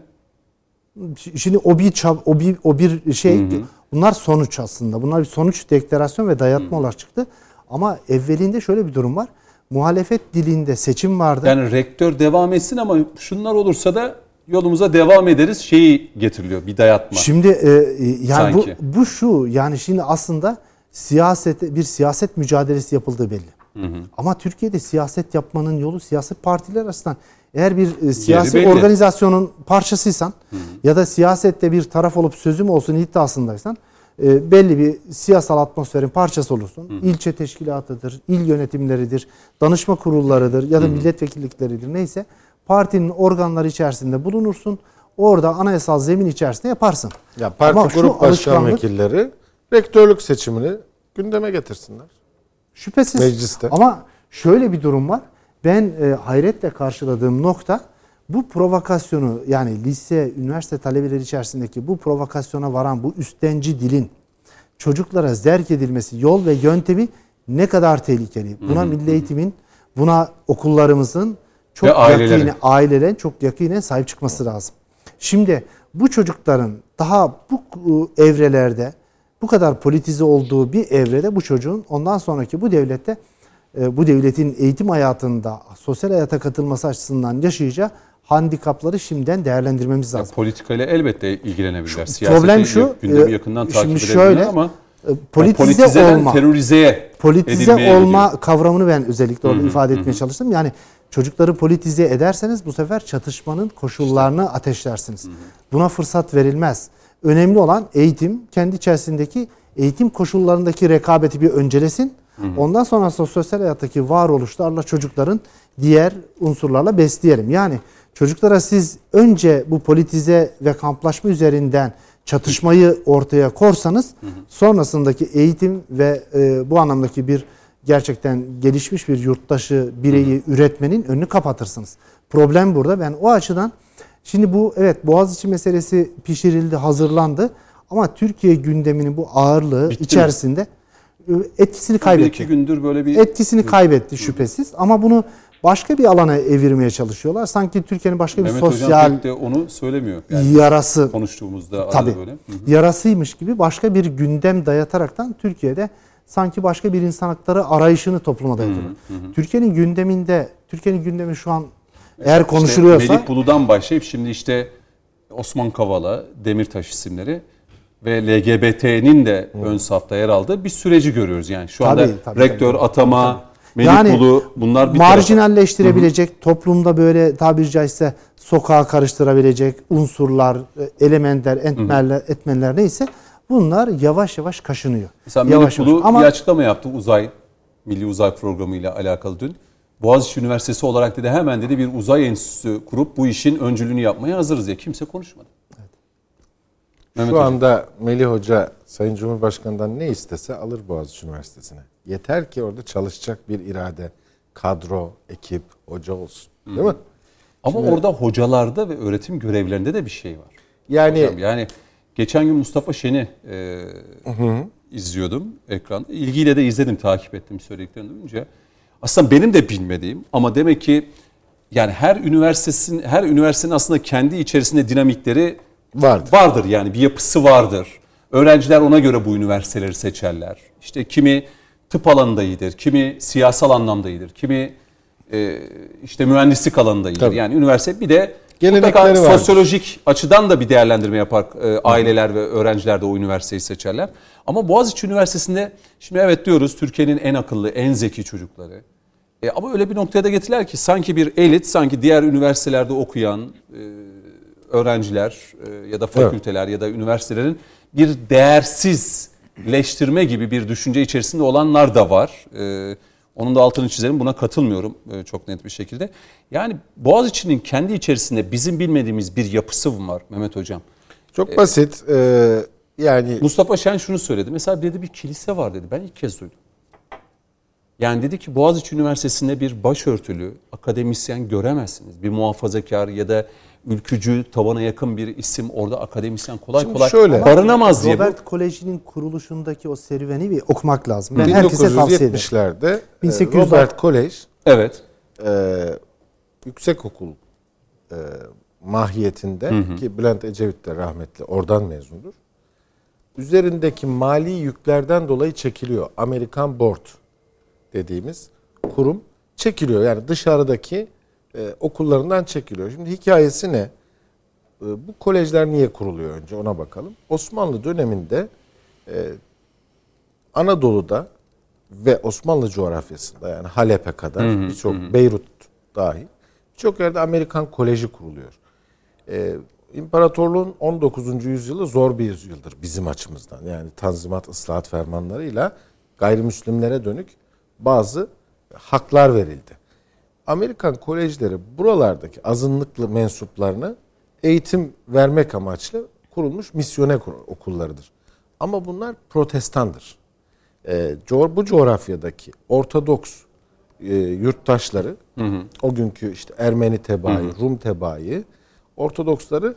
Şimdi o bir şey... Bunlar sonuç aslında. Bunlar bir sonuç, deklarasyon ve dayatma olarak çıktı. Ama evvelinde şöyle bir durum var. Muhalefet dilinde seçim vardı. Yani rektör devam etsin ama şunlar olursa da yolumuza devam ederiz şeyi getiriliyor, bir dayatma. Şimdi yani bu şu, yani şimdi aslında siyaset mücadelesi yapıldığı belli. Ama Türkiye'de siyaset yapmanın yolu siyasi partiler arasından. Eğer bir siyasi organizasyonun parçasıysan ya da siyasette bir taraf olup sözüm olsun iddiasındaysan belli bir siyasal atmosferin parçası olursun. İlçe teşkilatıdır, il yönetimleridir, danışma kurullarıdır ya da milletvekillikleridir, neyse. Partinin organları içerisinde bulunursun. Orada anayasal zemin içerisinde yaparsın. Ya parti ama grup başkan vekilleri rektörlük seçimini gündeme getirsinler. Şüphesiz. Mecliste. Ama şöyle bir durum var. Ben hayretle karşıladığım nokta bu provokasyonu, yani lise, üniversite talebeleri içerisindeki bu provokasyona varan bu üstenci dilin çocuklara zerk edilmesi, yol ve yöntemi ne kadar tehlikeli. Buna milli eğitimin, buna okullarımızın çok ailelerin çok yakinen sahip çıkması lazım. Şimdi bu çocukların daha bu evrelerde, bu kadar politize olduğu bir evrede bu çocuğun ondan sonraki bu devlette, bu devletin eğitim hayatında, sosyal hayata katılması açısından yaşayacağı handikapları şimdiden değerlendirmemiz lazım. Politikayla elbette ilgilenebilirler. Problem şu, gündemi yakından takip edebilirler ama politize olma, terörize edilmeye kavramını ben özellikle orada ifade etmeye çalıştım. Yani çocukları politize ederseniz bu sefer çatışmanın koşullarını ateşlersiniz. Buna fırsat verilmez. Önemli olan eğitim, kendi içerisindeki eğitim koşullarındaki rekabeti bir öncelesin. Ondan sonra sosyal hayattaki varoluşlarla çocukların diğer unsurlarla besleyelim. Yani çocuklara siz önce bu politize ve kamplaşma üzerinden çatışmayı ortaya korsanız, sonrasındaki eğitim ve bu anlamdaki bir gerçekten gelişmiş bir yurttaşı, bireyi üretmenin önünü kapatırsınız. Problem burada. Ben o açıdan şimdi bu, evet, Boğaziçi meselesi pişirildi, hazırlandı ama Türkiye gündeminin bu ağırlığı bitti içerisinde mi? Etkisini kaybetti. Bir iki gündür böyle bir... Etkisini kaybetti şüphesiz ama bunu başka bir alana evirmeye çalışıyorlar. Sanki Türkiye'nin başka bir sosyal Mehmet Hocam de onu söylemiyor. Yani yarası konuştuğumuzda tabii, böyle. Hı-hı. Yarasıymış gibi başka bir gündem dayataraktan Türkiye'de sanki başka bir insan hakları arayışını topluma dayatıyor. Türkiye'nin gündeminde, Türkiye'nin gündemi şu an eğer konuşuluyorsa işte Melih Bulu'dan başlayıp şimdi işte Osman Kavala, Demirtaş isimleri ve LGBT'nin de ön safta yer aldığı bir süreci görüyoruz. Yani şu anda rektör atama, Melih Bulu, bunlar bir marjinalleştirebilecek, toplumda böyle tabiri caizse sokağa karıştırabilecek unsurlar, elementler, etmenler neyse bunlar yavaş yavaş kaşınıyor. Mesela yavaş Melih Bulu bir açıklama yaptı uzay, milli uzay programıyla alakalı dün. Boğaziçi Üniversitesi olarak dedi hemen dedi bir uzay enstitüsü kurup bu işin öncülüğünü yapmaya hazırız diye kimse konuşmadı. Evet. Şu anda Melih Hoca Sayın Cumhurbaşkanı'ndan ne istese alır Boğaziçi Üniversitesi'ne. Yeter ki orada çalışacak bir irade, kadro, ekip, hoca olsun. Değil mi? Ama şimdi orada hocalarda ve öğretim görevlerinde de bir şey var. Yani hocam, yani geçen gün Mustafa Şen'i izliyordum ekranda. İlgiyle de izledim, takip ettim söylediklerini duyunca. Aslında benim de bilmediğim ama demek ki yani her üniversitenin aslında kendi içerisinde dinamikleri vardır yani bir yapısı vardır. Öğrenciler ona göre bu üniversiteleri seçerler. İşte kimi tıp alanında iyidir, kimi siyasal anlamda iyidir, kimi işte mühendislik alanında iyidir. Tabii. Yani üniversite bir de mutlaka sosyolojik açıdan da bir değerlendirme yapar aileler ve öğrenciler de o üniversiteyi seçerler. Ama Boğaziçi Üniversitesi'nde şimdi evet diyoruz Türkiye'nin en akıllı, en zeki çocukları. Ama öyle bir noktaya da getirdiler ki sanki bir elit, sanki diğer üniversitelerde okuyan öğrenciler ya da fakülteler ya da üniversitelerin bir değersizleştirme gibi bir düşünce içerisinde olanlar da var. Onun da altını çizelim. Buna katılmıyorum çok net bir şekilde. Yani Boğaziçi'nin kendi içerisinde bizim bilmediğimiz bir yapısı mı var Mehmet Hocam? Çok basit. Yani Mustafa Şen şunu söyledi. Mesela dedi bir kilise var dedi. Ben ilk kez duydum. Yani dedi ki Boğaziçi Üniversitesi'nde bir başörtülü akademisyen göremezsiniz. Bir muhafazakar ya da ülkücü tabana yakın bir isim orada akademisyen kolay barınamaz diye. Robert Koleji'nin kuruluşundaki o serüveni bir okumak lazım. Ben herkese tavsiye ederim. 1870'lerde Robert Kolej yüksekokul mahiyetinde ki Bülent Ecevit de rahmetli oradan mezundur. Üzerindeki mali yüklerden dolayı çekiliyor. Amerikan Board dediğimiz kurum çekiliyor. Yani dışarıdaki okullarından çekiliyor. Şimdi hikayesi ne? Bu kolejler niye kuruluyor önce ona bakalım. Osmanlı döneminde Anadolu'da ve Osmanlı coğrafyasında yani Halep'e kadar birçok Beyrut dahil birçok yerde Amerikan Koleji kuruluyor. İmparatorluğun 19. yüzyılı zor bir yüzyıldır bizim açımızdan. Yani Tanzimat ıslahat fermanlarıyla gayrimüslimlere dönük bazı haklar verildi. Amerikan kolejleri buralardaki azınlıklı mensuplarını eğitim vermek amaçlı kurulmuş misyoner okullarıdır. Ama bunlar protestandır. Bu coğrafyadaki Ortodoks yurttaşları, o günkü işte Ermeni tebaayı, Rum tebaayı, Ortodoksları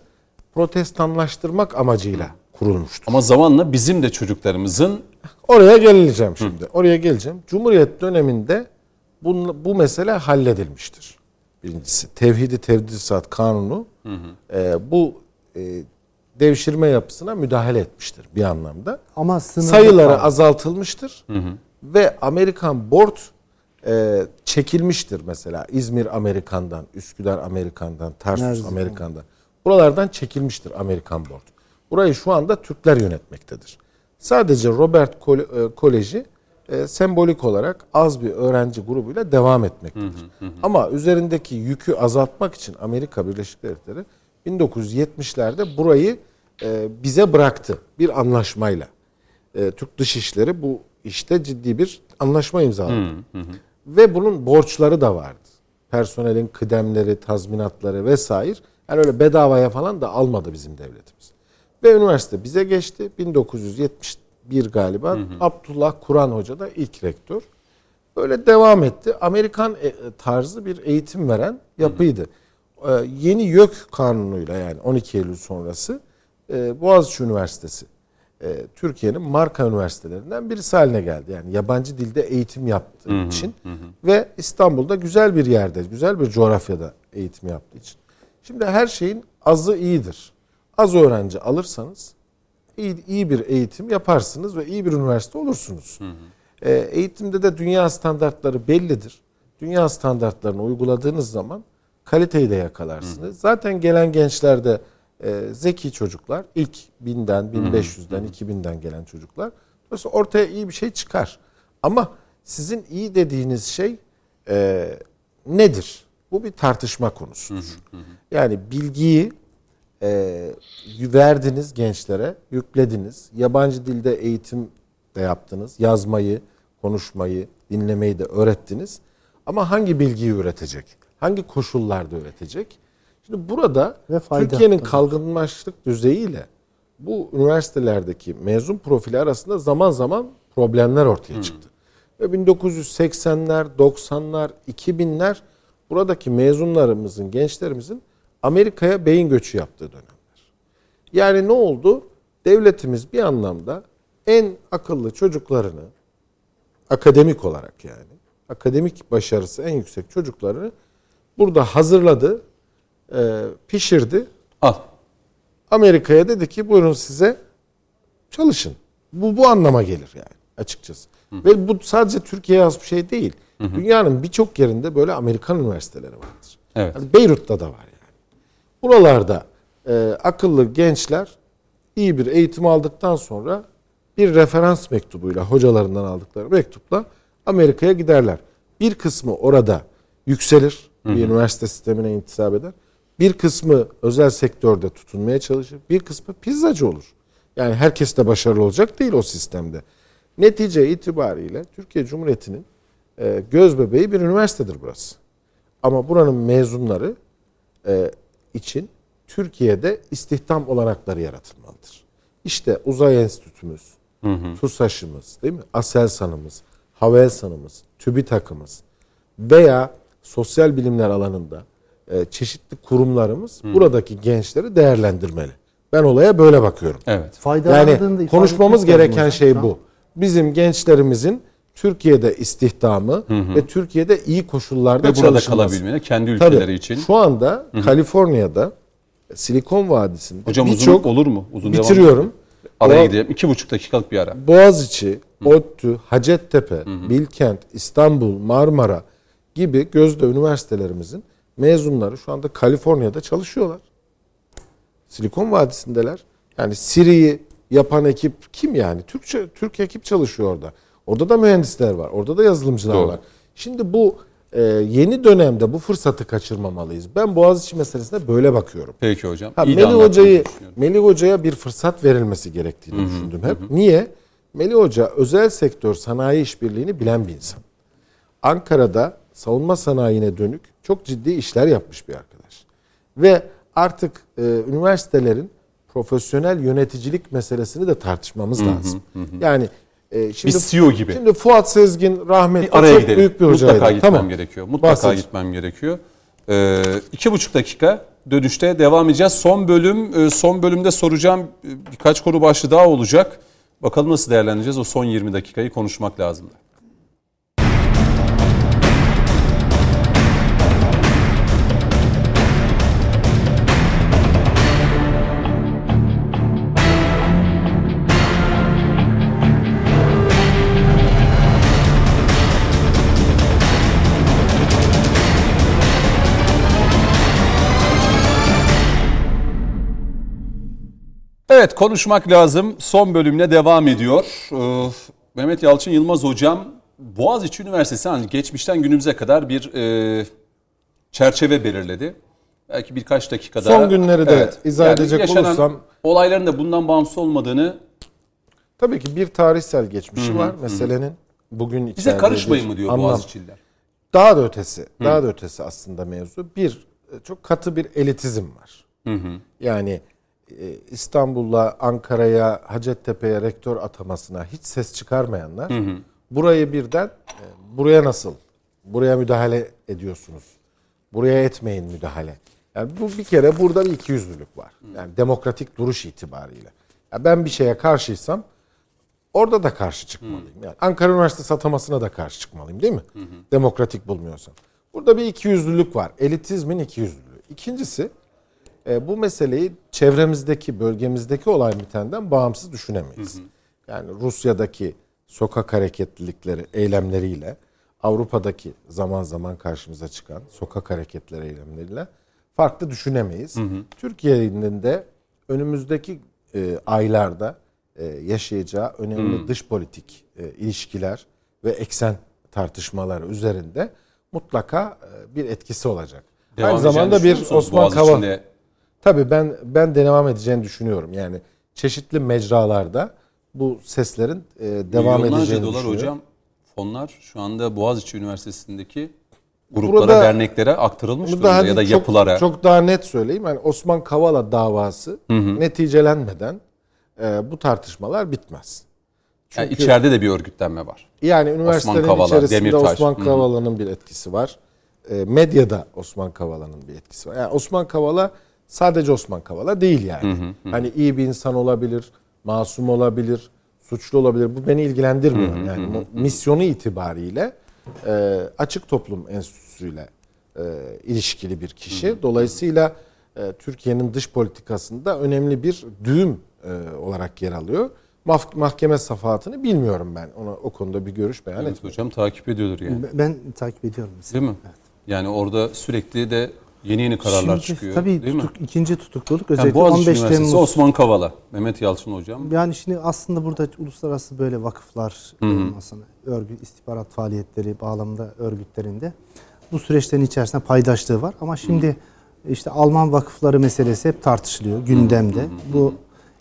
protestanlaştırmak amacıyla kurulmuştur. Ama zamanla bizim de çocuklarımızın... Oraya geleceğim şimdi. Oraya geleceğim. Cumhuriyet döneminde bu mesele halledilmiştir. Birincisi Tevhid-i Tedrisat Kanunu bu devşirme yapısına müdahale etmiştir bir anlamda. Ama sayıları azaltılmıştır ve Amerikan Board çekilmiştir mesela. İzmir Amerikan'dan, Üsküdar Amerikan'dan, Tarsus Amerikan'dan. Buralardan çekilmiştir Amerikan Board. Burayı şu anda Türkler yönetmektedir. Sadece Robert Koleji sembolik olarak az bir öğrenci grubuyla devam etmektedir. Ama üzerindeki yükü azaltmak için Amerika Birleşik Devletleri 1970'lerde burayı bize bıraktı bir anlaşmayla. Türk Dışişleri bu işte ciddi bir anlaşma imzaladı. Ve bunun borçları da vardı. Personelin kıdemleri, tazminatları vesaire. Yani öyle bedavaya falan da almadı bizim devletimiz. Ve üniversite bize geçti. 1971 galiba Abdullah Kur'an Hoca da ilk rektör. Böyle devam etti. Amerikan tarzı bir eğitim veren yapıydı. Yeni YÖK kanunuyla yani 12 Eylül sonrası Boğaziçi Üniversitesi Türkiye'nin marka üniversitelerinden birisi haline geldi. Yani yabancı dilde eğitim yaptığı için ve İstanbul'da güzel bir yerde, güzel bir coğrafyada eğitim yaptığı için. Şimdi her şeyin azı iyidir. Az öğrenci alırsanız iyi bir eğitim yaparsınız ve iyi bir üniversite olursunuz. Eğitimde de dünya standartları bellidir. Dünya standartlarını uyguladığınız zaman kaliteyi de yakalarsınız. Zaten gelen gençler de zeki çocuklar, ilk 1000'den, 1500'den, 2000'den gelen çocuklar. Dolayısıyla ortaya iyi bir şey çıkar. Ama sizin iyi dediğiniz şey nedir? Bu bir tartışma konusudur. Yani bilgiyi verdiniz gençlere, yüklediniz. Yabancı dilde eğitim de yaptınız. Yazmayı, konuşmayı, dinlemeyi de öğrettiniz. Ama hangi bilgiyi üretecek? Hangi koşullarda üretecek? Şimdi burada Türkiye'nin kalkınmışlık düzeyiyle bu üniversitelerdeki mezun profili arasında zaman zaman problemler ortaya çıktı. Ve 1980'ler, 90'lar, 2000'ler buradaki mezunlarımızın, gençlerimizin Amerika'ya beyin göçü yaptığı dönemler. Yani ne oldu? Devletimiz bir anlamda en akıllı çocuklarını, akademik olarak yani, akademik başarısı en yüksek çocuklarını burada hazırladı, pişirdi. Al. Amerika'ya dedi ki buyurun size çalışın. Bu anlama gelir yani açıkçası. Ve bu sadece Türkiye'ye has bir şey değil. Dünyanın birçok yerinde böyle Amerikan üniversiteleri vardır. Evet. Yani Beyrut'ta da var yani. Buralarda akıllı gençler iyi bir eğitim aldıktan sonra bir referans mektubuyla, hocalarından aldıkları mektupla Amerika'ya giderler. Bir kısmı orada yükselir, bir üniversite sistemine intisap eder. Bir kısmı özel sektörde tutunmaya çalışır. Bir kısmı pizzacı olur. Yani herkes de başarılı olacak değil o sistemde. Netice itibariyle Türkiye Cumhuriyeti'nin gözbebeği bir üniversitedir burası. Ama buranın mezunları için Türkiye'de istihdam olanakları yaratılmalıdır. İşte Uzay Enstitümüz, TUSAŞ'ımız, değil mi? ASELSAN'ımız, HAVELSAN'ımız, TÜBİTAK'ımız veya sosyal bilimler alanında çeşitli kurumlarımız buradaki gençleri değerlendirmeli. Ben olaya böyle bakıyorum. Evet. Yani konuşmamız gereken şey bu. Bizim gençlerimizin Türkiye'de istihdamı ve Türkiye'de iyi koşullarda ve burada kalabilmeleri kendi ülkeleri için. Şu anda Kaliforniya'da Silikon Vadisi'nde birçok olur mu? Uzun bitiriyorum. Araya gidelim. 2,5 dakikalık bir ara. Boğaziçi, ODTÜ, Hacettepe, Bilkent, İstanbul, Marmara gibi gözde üniversitelerimizin mezunları şu anda Kaliforniya'da çalışıyorlar. Silikon Vadisi'ndeler. Yani Siri'yi yapan ekip kim yani? Türk ekip çalışıyor orada. Orada da mühendisler var. Orada da yazılımcılar var. Şimdi bu yeni dönemde bu fırsatı kaçırmamalıyız. Ben Boğaziçi meselesine böyle bakıyorum. Peki hocam. Melih Hoca'ya bir fırsat verilmesi gerektiğini düşündüm hep. Niye? Melih Hoca özel sektör sanayi işbirliğini bilen bir insan. Ankara'da savunma sanayine dönük çok ciddi işler yapmış bir arkadaş. Ve artık üniversitelerin profesyonel yöneticilik meselesini de tartışmamız lazım. Yani şimdi bir CEO gibi. Şimdi Fuat Sezgin rahmetli çok gidelim. Büyük bir hocaydı. Mutlaka gitmem gerekiyor. 2,5 dakika dönüşte devam edeceğiz. Son bölümde soracağım birkaç konu başlığı daha olacak. Bakalım nasıl değerlendireceğiz o son 20 dakikayı konuşmak lazım. Evet, konuşmak lazım. Son bölümle devam ediyor. Mehmet Yalçın Yılmaz hocam, Boğaziçi Üniversitesi geçmişten günümüze kadar bir çerçeve belirledi. Belki birkaç dakika daha. Son günleri de izah edecek olursam. Olayların da bundan bağımsız olmadığını. Tabii ki bir tarihsel geçmişi var meselenin. Bugün içeride. Bize karışmayın mı diyor Boğaziçi'liler? Daha da ötesi. Daha da ötesi aslında mevzu. Bir, çok katı bir elitizm var. Yani İstanbul'a, Ankara'ya, Hacettepe'ye rektör atamasına hiç ses çıkarmayanlar burayı birden buraya müdahale ediyorsunuz. Buraya etmeyin müdahale. Yani bu bir kere burada bir ikiyüzlülük var. Yani demokratik duruş itibariyle. Ya ben bir şeye karşıysam orada da karşı çıkmalıyım. Yani Ankara Üniversitesi atamasına da karşı çıkmalıyım, değil mi? Hı hı. Demokratik bulmuyorsan. Burada bir ikiyüzlülük var. Elitizmin ikiyüzlülüğü. İkincisi, bu meseleyi çevremizdeki, bölgemizdeki olay bitenden bağımsız düşünemeyiz. Hı hı. Yani Rusya'daki sokak hareketlilikleri, eylemleriyle, Avrupa'daki zaman zaman karşımıza çıkan sokak hareketleri, eylemleriyle farklı düşünemeyiz. Hı hı. Türkiye'nin de önümüzdeki aylarda yaşayacağı önemli dış politik ilişkiler ve eksen tartışmaları üzerinde mutlaka bir etkisi olacak. Devam aynı zamanda bir Osman Kavala. Tabii ben devam edeceğini düşünüyorum. Yani çeşitli mecralarda bu seslerin devam edeceğini düşünüyorum. Milyonlarca dolar hocam fonlar şu anda Boğaziçi Üniversitesi'ndeki gruplara, burada, derneklere aktarılmış durumda ya da yapılara. Çok daha net söyleyeyim. Yani Osman Kavala davası neticelenmeden bu tartışmalar bitmez. Çünkü yani içeride de bir örgütlenme var. Yani üniversitenin Osman Kavala, içerisinde Demirtaş. Osman Kavala'nın bir etkisi var. Medyada Osman Kavala'nın bir etkisi var. Yani Osman Kavala sadece Osman Kavala değil yani. Hani iyi bir insan olabilir, masum olabilir, suçlu olabilir. Bu beni ilgilendirmiyor. Yani misyonu itibariyle Açık Toplum Enstitüsü'yle ilişkili bir kişi. Dolayısıyla Türkiye'nin dış politikasında önemli bir düğüm olarak yer alıyor. Mahkeme safahatını bilmiyorum ben. Ona o konuda bir görüş beyan etmiyorum. Evet hocam, takip ediyordur yani. Ben takip ediyorum mesela. Değil mi? Evet. Yani orada sürekli de yeni kararlar şimdi çıkıyor. Tabii değil mi? İkinci tutukluluk özellikle yani Boğaziçi 15 Üniversitesi, Temmuz. Osman Kavala, Mehmet Yalçın hocam. Yani şimdi aslında burada uluslararası böyle vakıflar olmasını, örgüt, istihbarat faaliyetleri bağlamında örgütlerinde bu süreçlerin içerisinde paydaşlığı var. Ama şimdi işte Alman vakıfları meselesi hep tartışılıyor gündemde. Bu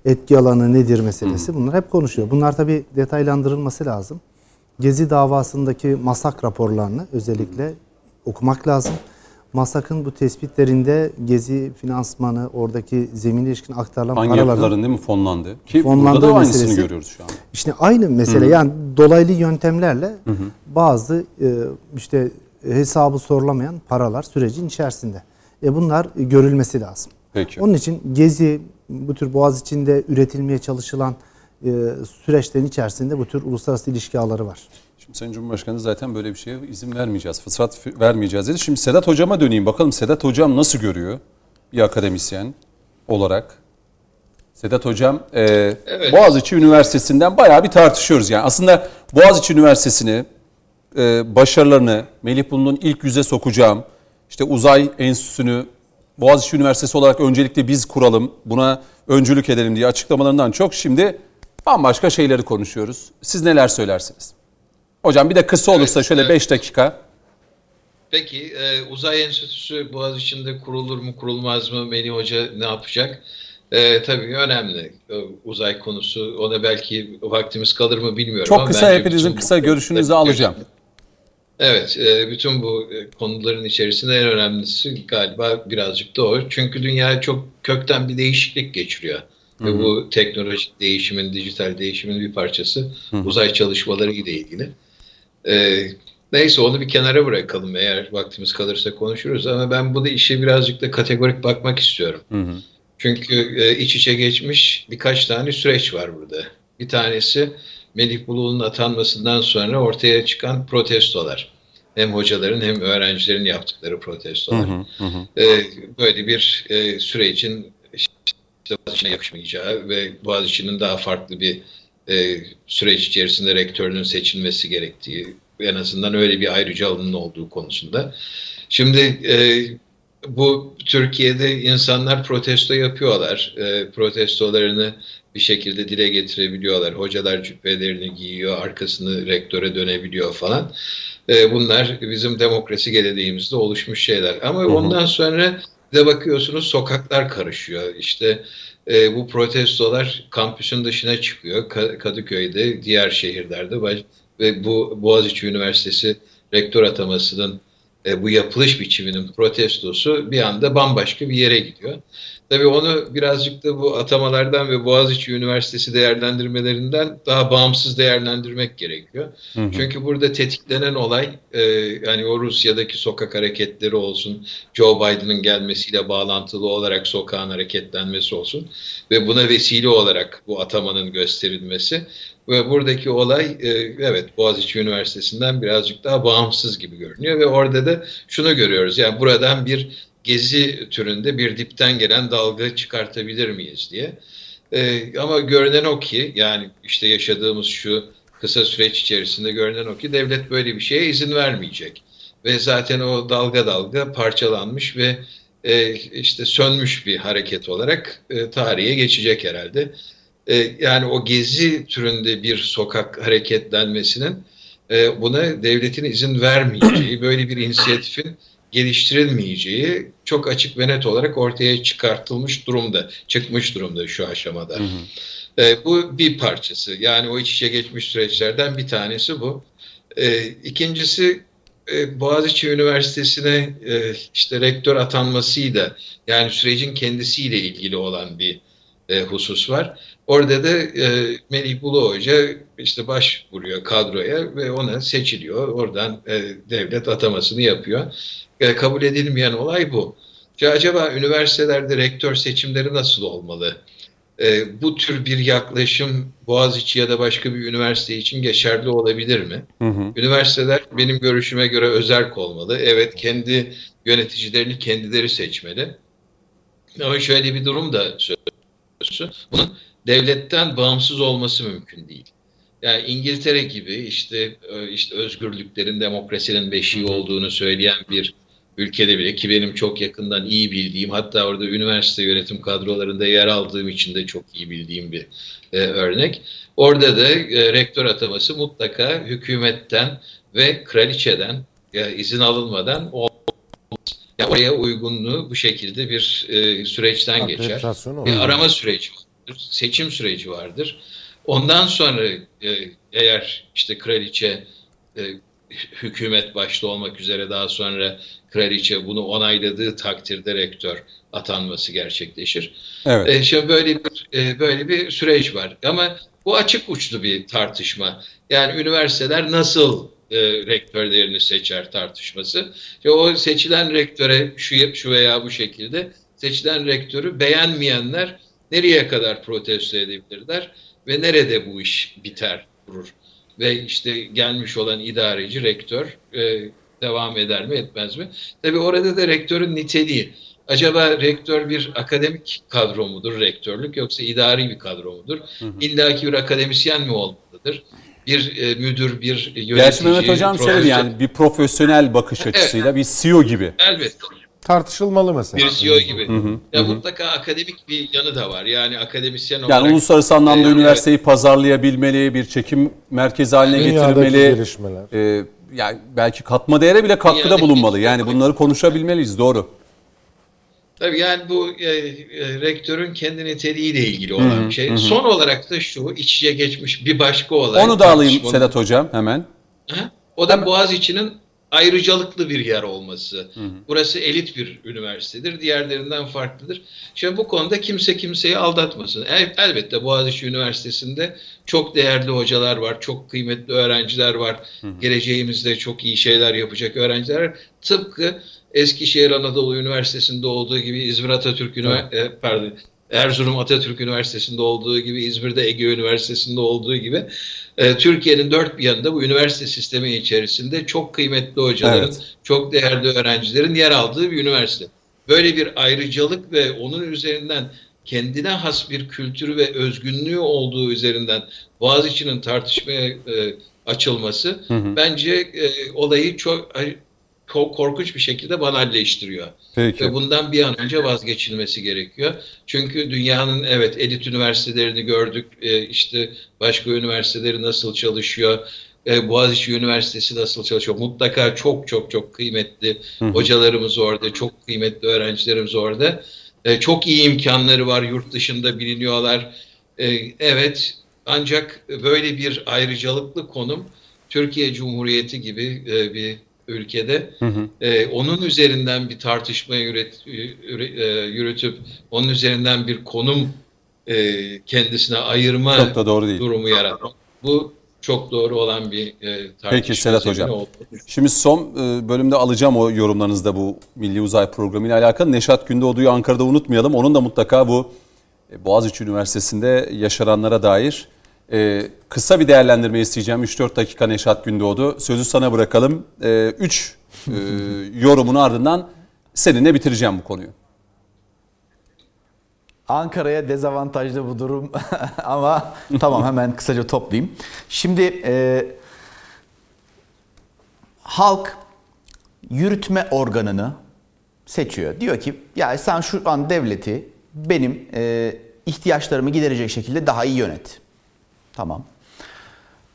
etki alanı nedir meselesi, bunlar hep konuşuyor. Bunlar tabii detaylandırılması lazım. Gezi davasındaki MASAK raporlarını özellikle okumak lazım. MASAK'ın bu tespitlerinde Gezi finansmanı, oradaki zemine ilişkin aktarılan paraların... Hangi yapıların değil mi fonlandı? Ki burada da aynısını meselesi görüyoruz şu an. İşte aynı mesele. Yani dolaylı yöntemlerle bazı işte hesabı sorulamayan paralar sürecin içerisinde. Bunlar görülmesi lazım. Peki. Onun için Gezi, bu tür Boğaziçi'nde üretilmeye çalışılan süreçlerin içerisinde bu tür uluslararası ilişki ağları var. Şimdi Sayın Cumhurbaşkanı zaten böyle bir şeye izin vermeyeceğiz, fırsat vermeyeceğiz dedi. Şimdi Sedat Hocam'a döneyim bakalım. Sedat Hocam nasıl görüyor bir akademisyen olarak? Sedat Hocam evet. Boğaziçi Üniversitesi'nden bayağı bir tartışıyoruz. Yani aslında Boğaziçi Üniversitesi'ni, başarılarını, Melih Bulu'nun ilk yüze sokacağım, işte uzay enstitüsünü Boğaziçi Üniversitesi olarak öncelikle biz kuralım, buna öncülük edelim diye açıklamalarından çok şimdi bambaşka şeyleri konuşuyoruz. Siz neler söylersiniz? Hocam bir de kısa olursa şöyle 5 dakika. Peki uzay enstitüsü Boğaziçi'nde kurulur mu kurulmaz mı? Melih Hoca ne yapacak? Tabii önemli uzay konusu. Ona belki vaktimiz kalır mı bilmiyorum. Çok kısa, hepinizin kısa görüşünüzü alacağım. Evet, bütün bu konuların içerisinde en önemlisi galiba birazcık da o. Çünkü dünya çok kökten bir değişiklik geçiriyor. Ve bu teknolojik değişimin, dijital değişimin bir parçası uzay çalışmaları ile ilgili. Neyse onu bir kenara bırakalım, eğer vaktimiz kalırsa konuşuruz. Ama ben bu da işe birazcık da kategorik bakmak istiyorum. Çünkü iç içe geçmiş birkaç tane süreç var burada. Bir tanesi... Melih Bulu'nun atanmasından sonra ortaya çıkan protestolar. Hem hocaların hem öğrencilerin yaptıkları protestolar. Böyle bir sürecin işte Boğaziçi'ne yakışmayacağı ve Boğaziçi'nin daha farklı bir süreç içerisinde rektörünün seçilmesi gerektiği, en azından öyle bir ayrıcalığının olduğu konusunda. Şimdi bu Türkiye'de insanlar protesto yapıyorlar. Protestolarını bir şekilde dile getirebiliyorlar. Hocalar cübbelerini giyiyor, arkasını rektöre dönebiliyor falan. Bunlar bizim demokrasi geleneğimizde oluşmuş şeyler. Ama ondan sonra de bakıyorsunuz sokaklar karışıyor. İşte bu protestolar kampüsün dışına çıkıyor. Kadıköy'de, diğer şehirlerde ve bu Boğaziçi Üniversitesi rektör atamasının bu yapılış biçiminin protestosu bir anda bambaşka bir yere gidiyor. Tabii onu birazcık da bu atamalardan ve Boğaziçi Üniversitesi değerlendirmelerinden daha bağımsız değerlendirmek gerekiyor. Hı hı. Çünkü burada tetiklenen olay, yani o Rusya'daki sokak hareketleri olsun, Joe Biden'ın gelmesiyle bağlantılı olarak sokağın hareketlenmesi olsun ve buna vesile olarak bu atamanın gösterilmesi ve buradaki olay evet Boğaziçi Üniversitesi'nden birazcık daha bağımsız gibi görünüyor ve orada da şunu görüyoruz, yani buradan bir gezi türünde bir dipten gelen dalga çıkartabilir miyiz diye. Ama görünen o ki, yani işte yaşadığımız şu kısa süreç içerisinde görünen o ki devlet böyle bir şeye izin vermeyecek. Ve zaten o dalga dalga parçalanmış ve işte sönmüş bir hareket olarak tarihe geçecek herhalde. Yani o gezi türünde bir sokak hareketlenmesinin buna devletin izin vermeyeceği, böyle bir inisiyatifin geliştirilmeyeceği çok açık ve net olarak ortaya çıkmış durumda şu aşamada. Hı hı. Bu bir parçası. Yani o iç içe geçmiş süreçlerden bir tanesi bu. İkincisi Boğaziçi Üniversitesi'ne işte rektör atanmasıyla, yani sürecin kendisiyle ilgili olan bir husus var. Orada da Melih Bulu Hoca işte başvuruyor kadroya ve ona seçiliyor. Oradan devlet atamasını yapıyor. Kabul edilmeyen olay bu. Acaba üniversitelerde rektör seçimleri nasıl olmalı? Bu tür bir yaklaşım Boğaziçi ya da başka bir üniversite için geçerli olabilir mi? Hı hı. Üniversiteler benim görüşüme göre özerk olmalı. Evet, kendi yöneticilerini kendileri seçmeli. Ama şöyle bir durum da söylüyorum. Bunun devletten bağımsız olması mümkün değil. Yani İngiltere gibi işte özgürlüklerin, demokrasinin beşiği olduğunu söyleyen bir ülkede bile, ki benim çok yakından iyi bildiğim, hatta orada üniversite yönetim kadrolarında yer aldığım için de çok iyi bildiğim bir örnek. Orada da rektör ataması mutlaka hükümetten ve kraliçeden izin alınmadan olmalı. Yani oraya uygunluğu bu şekilde bir süreçten geçer. Bir arama süreci vardır, seçim süreci vardır. Ondan sonra eğer işte kraliçe, hükümet başta olmak üzere daha sonra kraliçe bunu onayladığı takdirde rektör atanması gerçekleşir. Evet. Şimdi böyle bir süreç var. Ama bu açık uçlu bir tartışma. Yani üniversiteler nasıl rektörlerini seçer tartışması. İşte o seçilen rektöre şu veya bu şekilde seçilen rektörü beğenmeyenler nereye kadar protesto edebilirler ve nerede bu iş biter durur ve işte gelmiş olan idareci rektör devam eder mi etmez mi? Tabii orada da rektörün niteliği. Acaba rektör bir akademik kadro mudur rektörlük, yoksa idari bir kadro mudur? İlla ki bir akademisyen mi olmalıdır? Bir müdür, bir yönetici. Gerçi Mehmet Hocam söyledi, yani bir profesyonel bakış açısıyla, evet, bir CEO gibi. Elbette. Tartışılmalı mesela. Bir CEO gibi. Hı-hı. Ya mutlaka akademik bir yanı da var. Yani akademisyen olarak. Yani uluslararası anlamda üniversiteyi pazarlayabilmeli, bir çekim merkezi haline getirmeli. Yani belki katma değere bile katkıda dünyadaki bulunmalı. Yani bunları konuşabilmeliyiz, doğru. Tabii, yani bu rektörün kendi niteliğiyle ilgili olan bir şey. Hı hı. Son olarak da şu iç içe geçmiş bir başka olay. Onu da alayım Sedat Hocam hemen. Ha? O da hemen. Boğaziçi'nin ayrıcalıklı bir yer olması. Hı hı. Burası elit bir üniversitedir. Diğerlerinden farklıdır. Şimdi bu konuda kimse kimseyi aldatmasın. Elbette Boğaziçi Üniversitesi'nde çok değerli hocalar var. Çok kıymetli öğrenciler var. Hı hı. Geleceğimizde çok iyi şeyler yapacak öğrenciler var. Tıpkı Eskişehir Anadolu Üniversitesi'nde olduğu gibi, Erzurum Atatürk Üniversitesi'nde olduğu gibi, İzmir'de Ege Üniversitesi'nde olduğu gibi Türkiye'nin dört bir yanında bu üniversite sistemi içerisinde çok kıymetli hocaların, çok değerli öğrencilerin yer aldığı bir üniversite. Böyle bir ayrıcalık ve onun üzerinden kendine has bir kültürü ve özgünlüğü olduğu üzerinden Boğaziçi'nin tartışmaya açılması, bence olayı çok korkunç bir şekilde banalleştiriyor. Peki. Ve bundan bir an önce vazgeçilmesi gerekiyor. Çünkü dünyanın elit üniversitelerini gördük. İşte başka üniversiteleri nasıl çalışıyor? Boğaziçi Üniversitesi nasıl çalışıyor? Mutlaka çok çok çok kıymetli hocalarımız orada, çok kıymetli öğrencilerimiz orada. Çok iyi imkanları var. Yurt dışında biliniyorlar. Evet, ancak böyle bir ayrıcalıklı konum Türkiye Cumhuriyeti gibi bir ülkede. Hı hı. Onun üzerinden bir tartışma yürütüp onun üzerinden bir konum kendisine ayırma durumu yaratmak. Bu çok doğru olan bir tartışma. Peki Sedat Hocam. Şimdi son bölümde alacağım o yorumlarınızda bu Milli Uzay Programı ile alakalı. Neşat Gündoğdu'yu Ankara'da unutmayalım. Onun da mutlaka bu Boğaziçi Üniversitesi'nde yaşananlara dair kısa bir değerlendirme isteyeceğim. 3-4 dakika Neşat Gündoğdu. Sözü sana bırakalım. 3 yorumun ardından seninle bitireceğim bu konuyu. Ankara'ya dezavantajlı bu durum ama tamam, hemen kısaca toplayayım. Şimdi halk yürütme organını seçiyor. Diyor ki ya sen şu an devleti benim ihtiyaçlarımı giderecek şekilde daha iyi yönet. Tamam.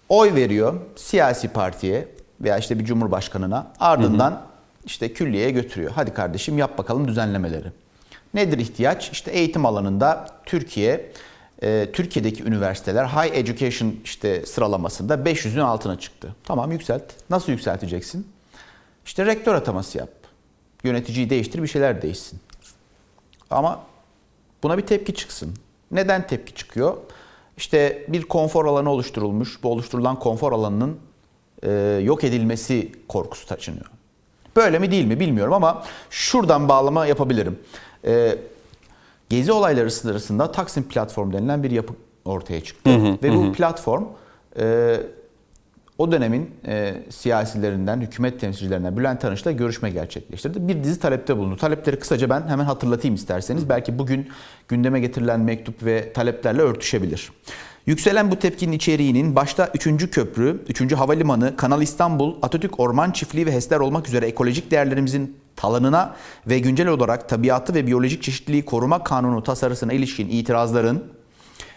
Oy veriyor siyasi partiye veya işte bir cumhurbaşkanına, ardından hı hı. işte külliyeye götürüyor. Hadi kardeşim yap bakalım düzenlemeleri. Nedir ihtiyaç? İşte eğitim alanında Türkiye'deki üniversiteler high education işte sıralamasında 500'ün altına çıktı. Tamam, yükselt. Nasıl yükselteceksin? İşte rektör ataması yap. Yöneticiyi değiştir, bir şeyler değişsin. Ama buna bir tepki çıksın. Neden tepki çıkıyor? İşte bir konfor alanı oluşturulmuş. Bu oluşturulan konfor alanının yok edilmesi korkusu taşınıyor. Böyle mi değil mi bilmiyorum ama şuradan bağlama yapabilirim. Gezi olayları sırasında Taksim Platform denilen bir yapı ortaya çıktı. Hı hı, ve hı. bu platform o dönemin siyasilerinden, hükümet temsilcilerinden Bülent Arınç'la görüşme gerçekleştirdi. Bir dizi talepte bulundu. Talepleri kısaca ben hemen hatırlatayım isterseniz. Belki bugün gündeme getirilen mektup ve taleplerle örtüşebilir. Yükselen bu tepkinin içeriğinin başta 3. Köprü, 3. Havalimanı, Kanal İstanbul, Atatürk Orman Çiftliği ve HES'ler olmak üzere ekolojik değerlerimizin talanına ve güncel olarak tabiatı ve biyolojik çeşitliliği koruma kanunu tasarısına ilişkin itirazların,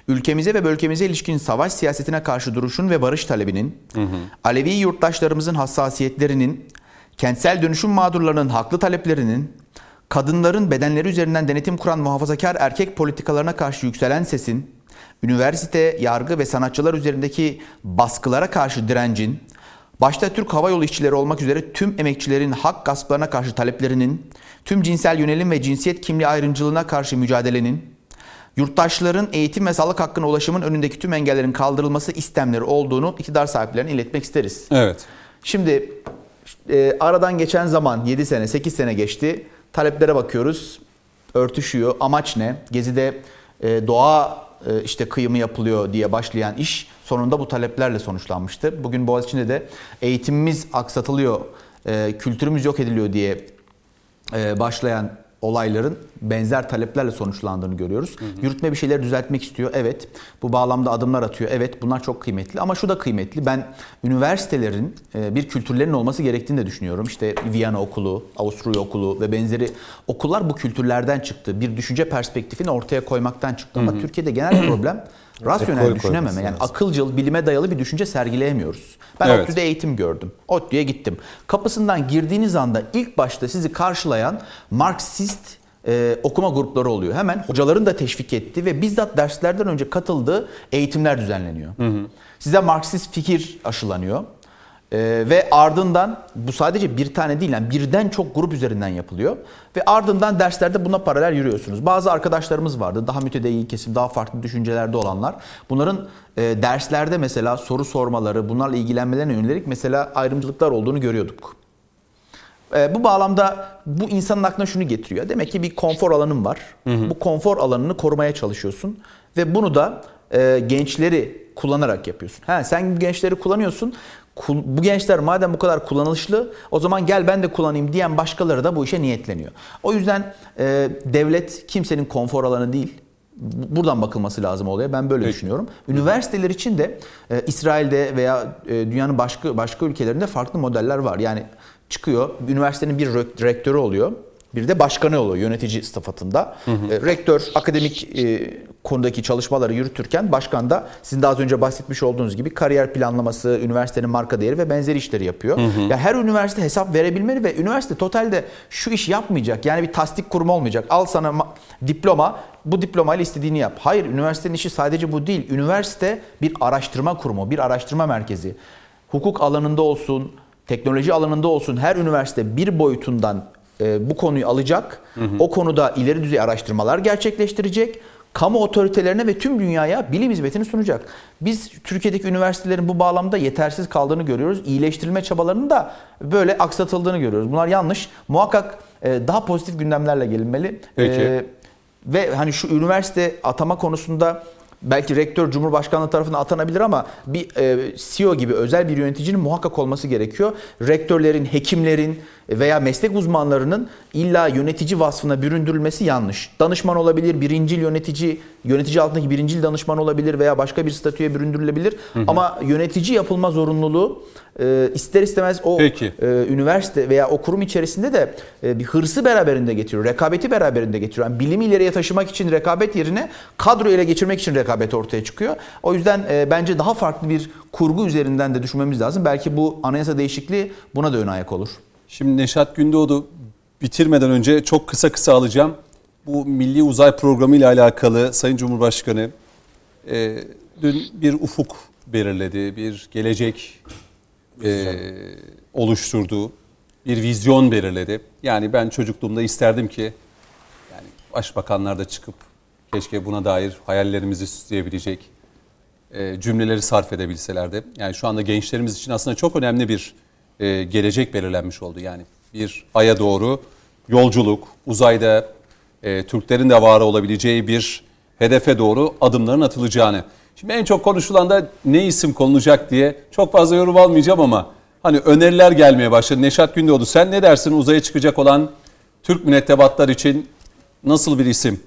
ülkemize ve bölgemize ilişkin savaş siyasetine karşı duruşun ve barış talebinin, hı hı. Alevi yurttaşlarımızın hassasiyetlerinin, kentsel dönüşüm mağdurlarının haklı taleplerinin, kadınların bedenleri üzerinden denetim kuran muhafazakar erkek politikalarına karşı yükselen sesin, üniversite, yargı ve sanatçılar üzerindeki baskılara karşı direncin, başta Türk Hava Yolu işçileri olmak üzere tüm emekçilerin hak gasplarına karşı taleplerinin, tüm cinsel yönelim ve cinsiyet kimliği ayrımcılığına karşı mücadelenin, yurttaşların eğitim ve sağlık hakkına ulaşımın önündeki tüm engellerin kaldırılması istemleri olduğunu iktidar sahiplerine iletmek isteriz. Evet. Şimdi aradan geçen zaman 7 sene, 8 sene geçti. Taleplere bakıyoruz. Örtüşüyor. Amaç ne? Gezi'de doğa işte kıyımı yapılıyor diye başlayan iş sonunda bu taleplerle sonuçlanmıştı. Bugün Boğaziçi'nde de eğitimimiz aksatılıyor, kültürümüz yok ediliyor diye başlayan olayların benzer taleplerle sonuçlandığını görüyoruz. Hı hı. Yürütme bir şeyleri düzeltmek istiyor. Evet. Bu bağlamda adımlar atıyor. Evet. Bunlar çok kıymetli. Ama şu da kıymetli. Ben üniversitelerin bir kültürlerin olması gerektiğini de düşünüyorum. İşte Viyana Okulu, Avusturya Okulu ve benzeri okullar bu kültürlerden çıktı. Bir düşünce perspektifini ortaya koymaktan çıktı. Ama hı hı. Türkiye'de genel problem rasyonel düşünememe. Yani akılcıl, bilime dayalı bir düşünce sergileyemiyoruz. Ben evet. ODTÜ'de eğitim gördüm. ODTÜ'ye gittim. Kapısından girdiğiniz anda ilk başta sizi karşılayan Marksist okuma grupları oluyor. Hemen hocaların da teşvik ettiği ve bizzat derslerden önce katıldığı eğitimler düzenleniyor. Hı hı. Size Marksist fikir aşılanıyor. Ve ardından bu sadece bir tane değil, yani birden çok grup üzerinden yapılıyor. Ve ardından derslerde buna paralel yürüyorsunuz. Bazı arkadaşlarımız vardı, daha mütedeyyin kesim, daha farklı düşüncelerde olanlar. Bunların derslerde mesela soru sormaları, bunlarla ilgilenmelerine yönelik mesela ayrımcılıklar olduğunu görüyorduk. Bu bağlamda bu insanın aklına şunu getiriyor. Demek ki bir konfor alanın var. Hı hı. Bu konfor alanını korumaya çalışıyorsun. Ve bunu da gençleri kullanarak yapıyorsun. Ha, sen gençleri kullanıyorsun. Bu gençler madem bu kadar kullanışlı, o zaman gel ben de kullanayım diyen başkaları da bu işe niyetleniyor. O yüzden devlet kimsenin konfor alanı değil. Buradan bakılması lazım olaya. Ben böyle düşünüyorum. Üniversiteler için de İsrail'de veya dünyanın başka ülkelerinde farklı modeller var. Yani çıkıyor, üniversitenin bir rektörü oluyor. Bir de başkanı oluyor yönetici sıfatında. Hı hı. Rektör akademik konudaki çalışmaları yürütürken başkan da sizin daha az önce bahsetmiş olduğunuz gibi kariyer planlaması, üniversitenin marka değeri ve benzeri işleri yapıyor. Hı hı. Yani her üniversite hesap verebilmeli ve üniversite totalde şu iş yapmayacak. Yani bir tasdik kurumu olmayacak. Al sana diploma, bu diplomayla istediğini yap. Hayır, üniversitenin işi sadece bu değil. Üniversite bir araştırma kurumu, bir araştırma merkezi. Hukuk alanında olsun, teknoloji alanında olsun her üniversite bir boyutundan bu konuyu alacak. Hı hı. O konuda ileri düzey araştırmalar gerçekleştirecek. Kamu otoritelerine ve tüm dünyaya bilim hizmetini sunacak. Biz Türkiye'deki üniversitelerin bu bağlamda yetersiz kaldığını görüyoruz. İyileştirilme çabalarının da böyle aksatıldığını görüyoruz. Bunlar yanlış. Muhakkak daha pozitif gündemlerle gelinmeli. Peki. Ve hani şu üniversite atama konusunda belki rektör Cumhurbaşkanlığı tarafından atanabilir ama bir CEO gibi özel bir yöneticinin muhakkak olması gerekiyor. Rektörlerin, hekimlerin veya meslek uzmanlarının illa yönetici vasfına büründürülmesi yanlış. Danışman olabilir, birincil yönetici, yönetici altındaki birincil danışman olabilir veya başka bir statüye büründürülebilir. Hı hı. Ama yönetici yapılma zorunluluğu ister istemez o üniversite veya o kurum içerisinde de bir hırsı beraberinde getiriyor, rekabeti beraberinde getiriyor. Yani bilimi ileriye taşımak için rekabet yerine kadroyu ele geçirmek için rekabet ortaya çıkıyor. O yüzden bence daha farklı bir kurgu üzerinden de düşünmemiz lazım. Belki bu anayasa değişikliği buna da ön ayak olur. Şimdi Neşat Gündoğdu bitirmeden önce çok kısa alacağım. Bu Milli Uzay Programı ile alakalı Sayın Cumhurbaşkanı dün bir ufuk belirledi, bir gelecek oluşturdu, bir vizyon belirledi. Yani ben çocukluğumda isterdim ki yani başbakanlar da çıkıp keşke buna dair hayallerimizi süsleyebilecek cümleleri sarf edebilselerdi. Yani şu anda gençlerimiz için aslında çok önemli bir gelecek belirlenmiş oldu. Yani bir aya doğru yolculuk, uzayda Türklerin de var olabileceği bir hedefe doğru adımların atılacağını. Şimdi en çok konuşulan da ne isim konulacak diye çok fazla yorum almayacağım ama hani öneriler gelmeye başladı. Neşat Gündoğdu, sen ne dersin uzaya çıkacak olan Türk mürettebatlar için nasıl bir isim?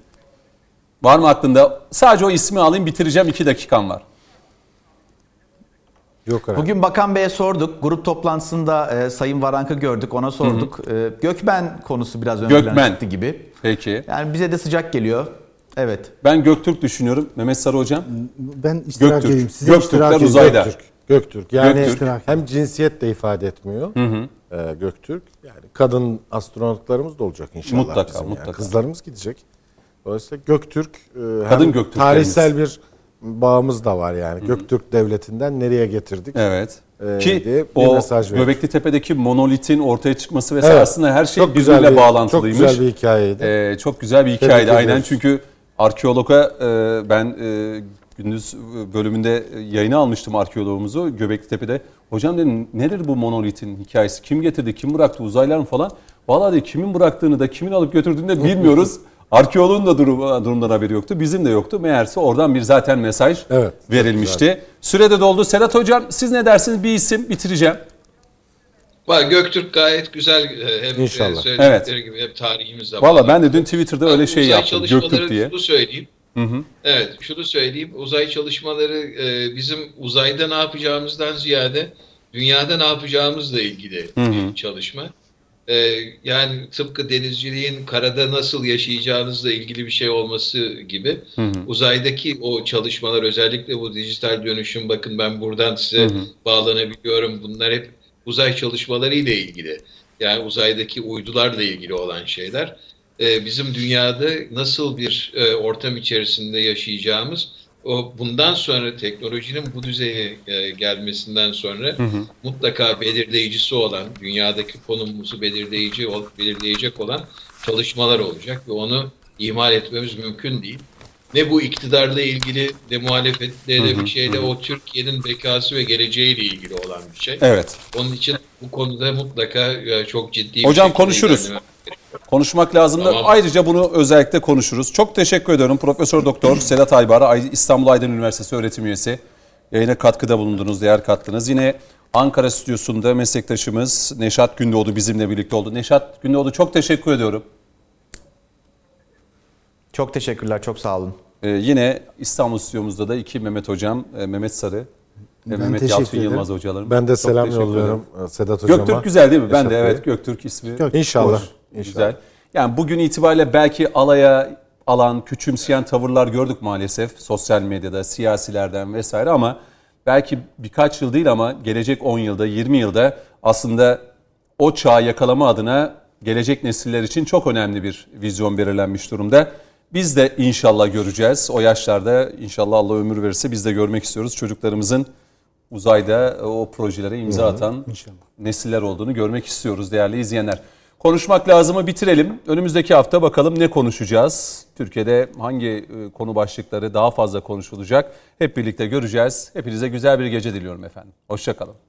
Var mı aklında? Sadece o ismi alayım, bitireceğim, 2 dakikam var. Bugün Bakan Bey'e sorduk. Grup toplantısında Sayın Varank'ı gördük. Ona sorduk. Hı hı. Gökmen konusu biraz önemli çıktı gibi. Peki. Yani bize de sıcak geliyor. Evet. Ben Göktürk düşünüyorum. Mehmet Sarı hocam. Ben iştirak edeyim. Size Göktürkler uzayda. Göktürk. Yani Göktürk. Hem cinsiyet de ifade etmiyor. Hı hı. Göktürk. Yani kadın astronotlarımız da olacak inşallah. Mutlaka. Yani kızlarımız gidecek. Dolayısıyla Göktürk kadın Göktürk tarihsel bir bağımız da var yani. Hı-hı. Göktürk Devleti'nden nereye getirdik? Evet. Ki o Göbeklitepe'deki monolitin ortaya çıkması vesaire aslında her şey birbiriyle bağlantılıymış. Çok güzel bir hikayeydi. Çok güzel bir hikayeydi. Tebrik aynen ediyoruz. Çünkü arkeologa ben gündüz bölümünde yayına almıştım arkeologumuzu Göbeklitepe'de. Hocam dedim nedir bu monolitin hikayesi? Kim getirdi? Kim bıraktı? Uzaylılar mı falan? Vallahi de kimin bıraktığını da kimin alıp götürdüğünü de bilmiyoruz. Arkeoloğun da durumdan haberi yoktu. Bizim de yoktu. Meğerse oradan bir zaten mesaj verilmişti. Sürede doldu. Sedat Hocam siz ne dersiniz? Bir isim bitireceğim. Göktürk gayet güzel. Hem söyledikleri gibi hem tarihimizde. Valla ben de dün Twitter'da öyle şey yaptım. Göktürk diye. Şunu söyleyeyim. Hı hı. Evet, şunu söyleyeyim. Uzay çalışmaları bizim uzayda ne yapacağımızdan ziyade dünyada ne yapacağımızla ilgili bir çalışma. Yani tıpkı denizciliğin karada nasıl yaşayacağınızla ilgili bir şey olması gibi uzaydaki o çalışmalar özellikle bu dijital dönüşüm bakın ben buradan size bağlanabiliyorum. Bunlar hep uzay çalışmaları ile ilgili yani uzaydaki uydularla ilgili olan şeyler. Bizim dünyada nasıl bir ortam içerisinde yaşayacağımız bundan sonra teknolojinin bu düzeye gelmesinden sonra mutlaka belirleyicisi olan, dünyadaki konumumuzu belirleyecek olan çalışmalar olacak ve onu ihmal etmemiz mümkün değil. Ne bu iktidarla ilgili, ne muhalefetle, ne bir şeyle o Türkiye'nin bekası ve geleceğiyle ilgili olan bir şey. Evet. Onun için bu konuda mutlaka çok ciddi hocam konuşuruz. Konuşmak lazım da ayrıca bunu özellikle konuşuruz. Çok teşekkür ediyorum Profesör Doktor Sedat Aybar'a, İstanbul Aydın Üniversitesi öğretim üyesi. Yayına katkıda bulundunuz, değer kattınız. Yine Ankara stüdyosunda meslektaşımız Neşat Gündoğdu bizimle birlikte oldu. Neşat Gündoğdu çok teşekkür ediyorum. Çok teşekkürler, çok sağ olun. Yine İstanbul stüdyomuzda da iki Mehmet Hocam, Mehmet Sarı. Mehmet Yalçın Yılmaz hocalarım. Ben de selam yolluyorum Sedat Hocama. Göktürk güzel değil mi? Ben de evet Göktürk ismi. İnşallah. Güzel. Yani bugün itibariyle belki alaya alan, küçümseyen tavırlar gördük maalesef sosyal medyada, siyasilerden vesaire ama belki birkaç yıl değil ama gelecek 10 yılda, 20 yılda aslında o çağı yakalama adına gelecek nesiller için çok önemli bir vizyon belirlenmiş durumda. Biz de inşallah göreceğiz. O yaşlarda inşallah Allah ömür verirse biz de görmek istiyoruz çocuklarımızın uzayda o projelere imza atan nesiller olduğunu görmek istiyoruz değerli izleyenler. Konuşmak lazımı bitirelim. Önümüzdeki hafta bakalım ne konuşacağız? Türkiye'de hangi konu başlıkları daha fazla konuşulacak? Hep birlikte göreceğiz. Hepinize güzel bir gece diliyorum efendim. Hoşça kalın.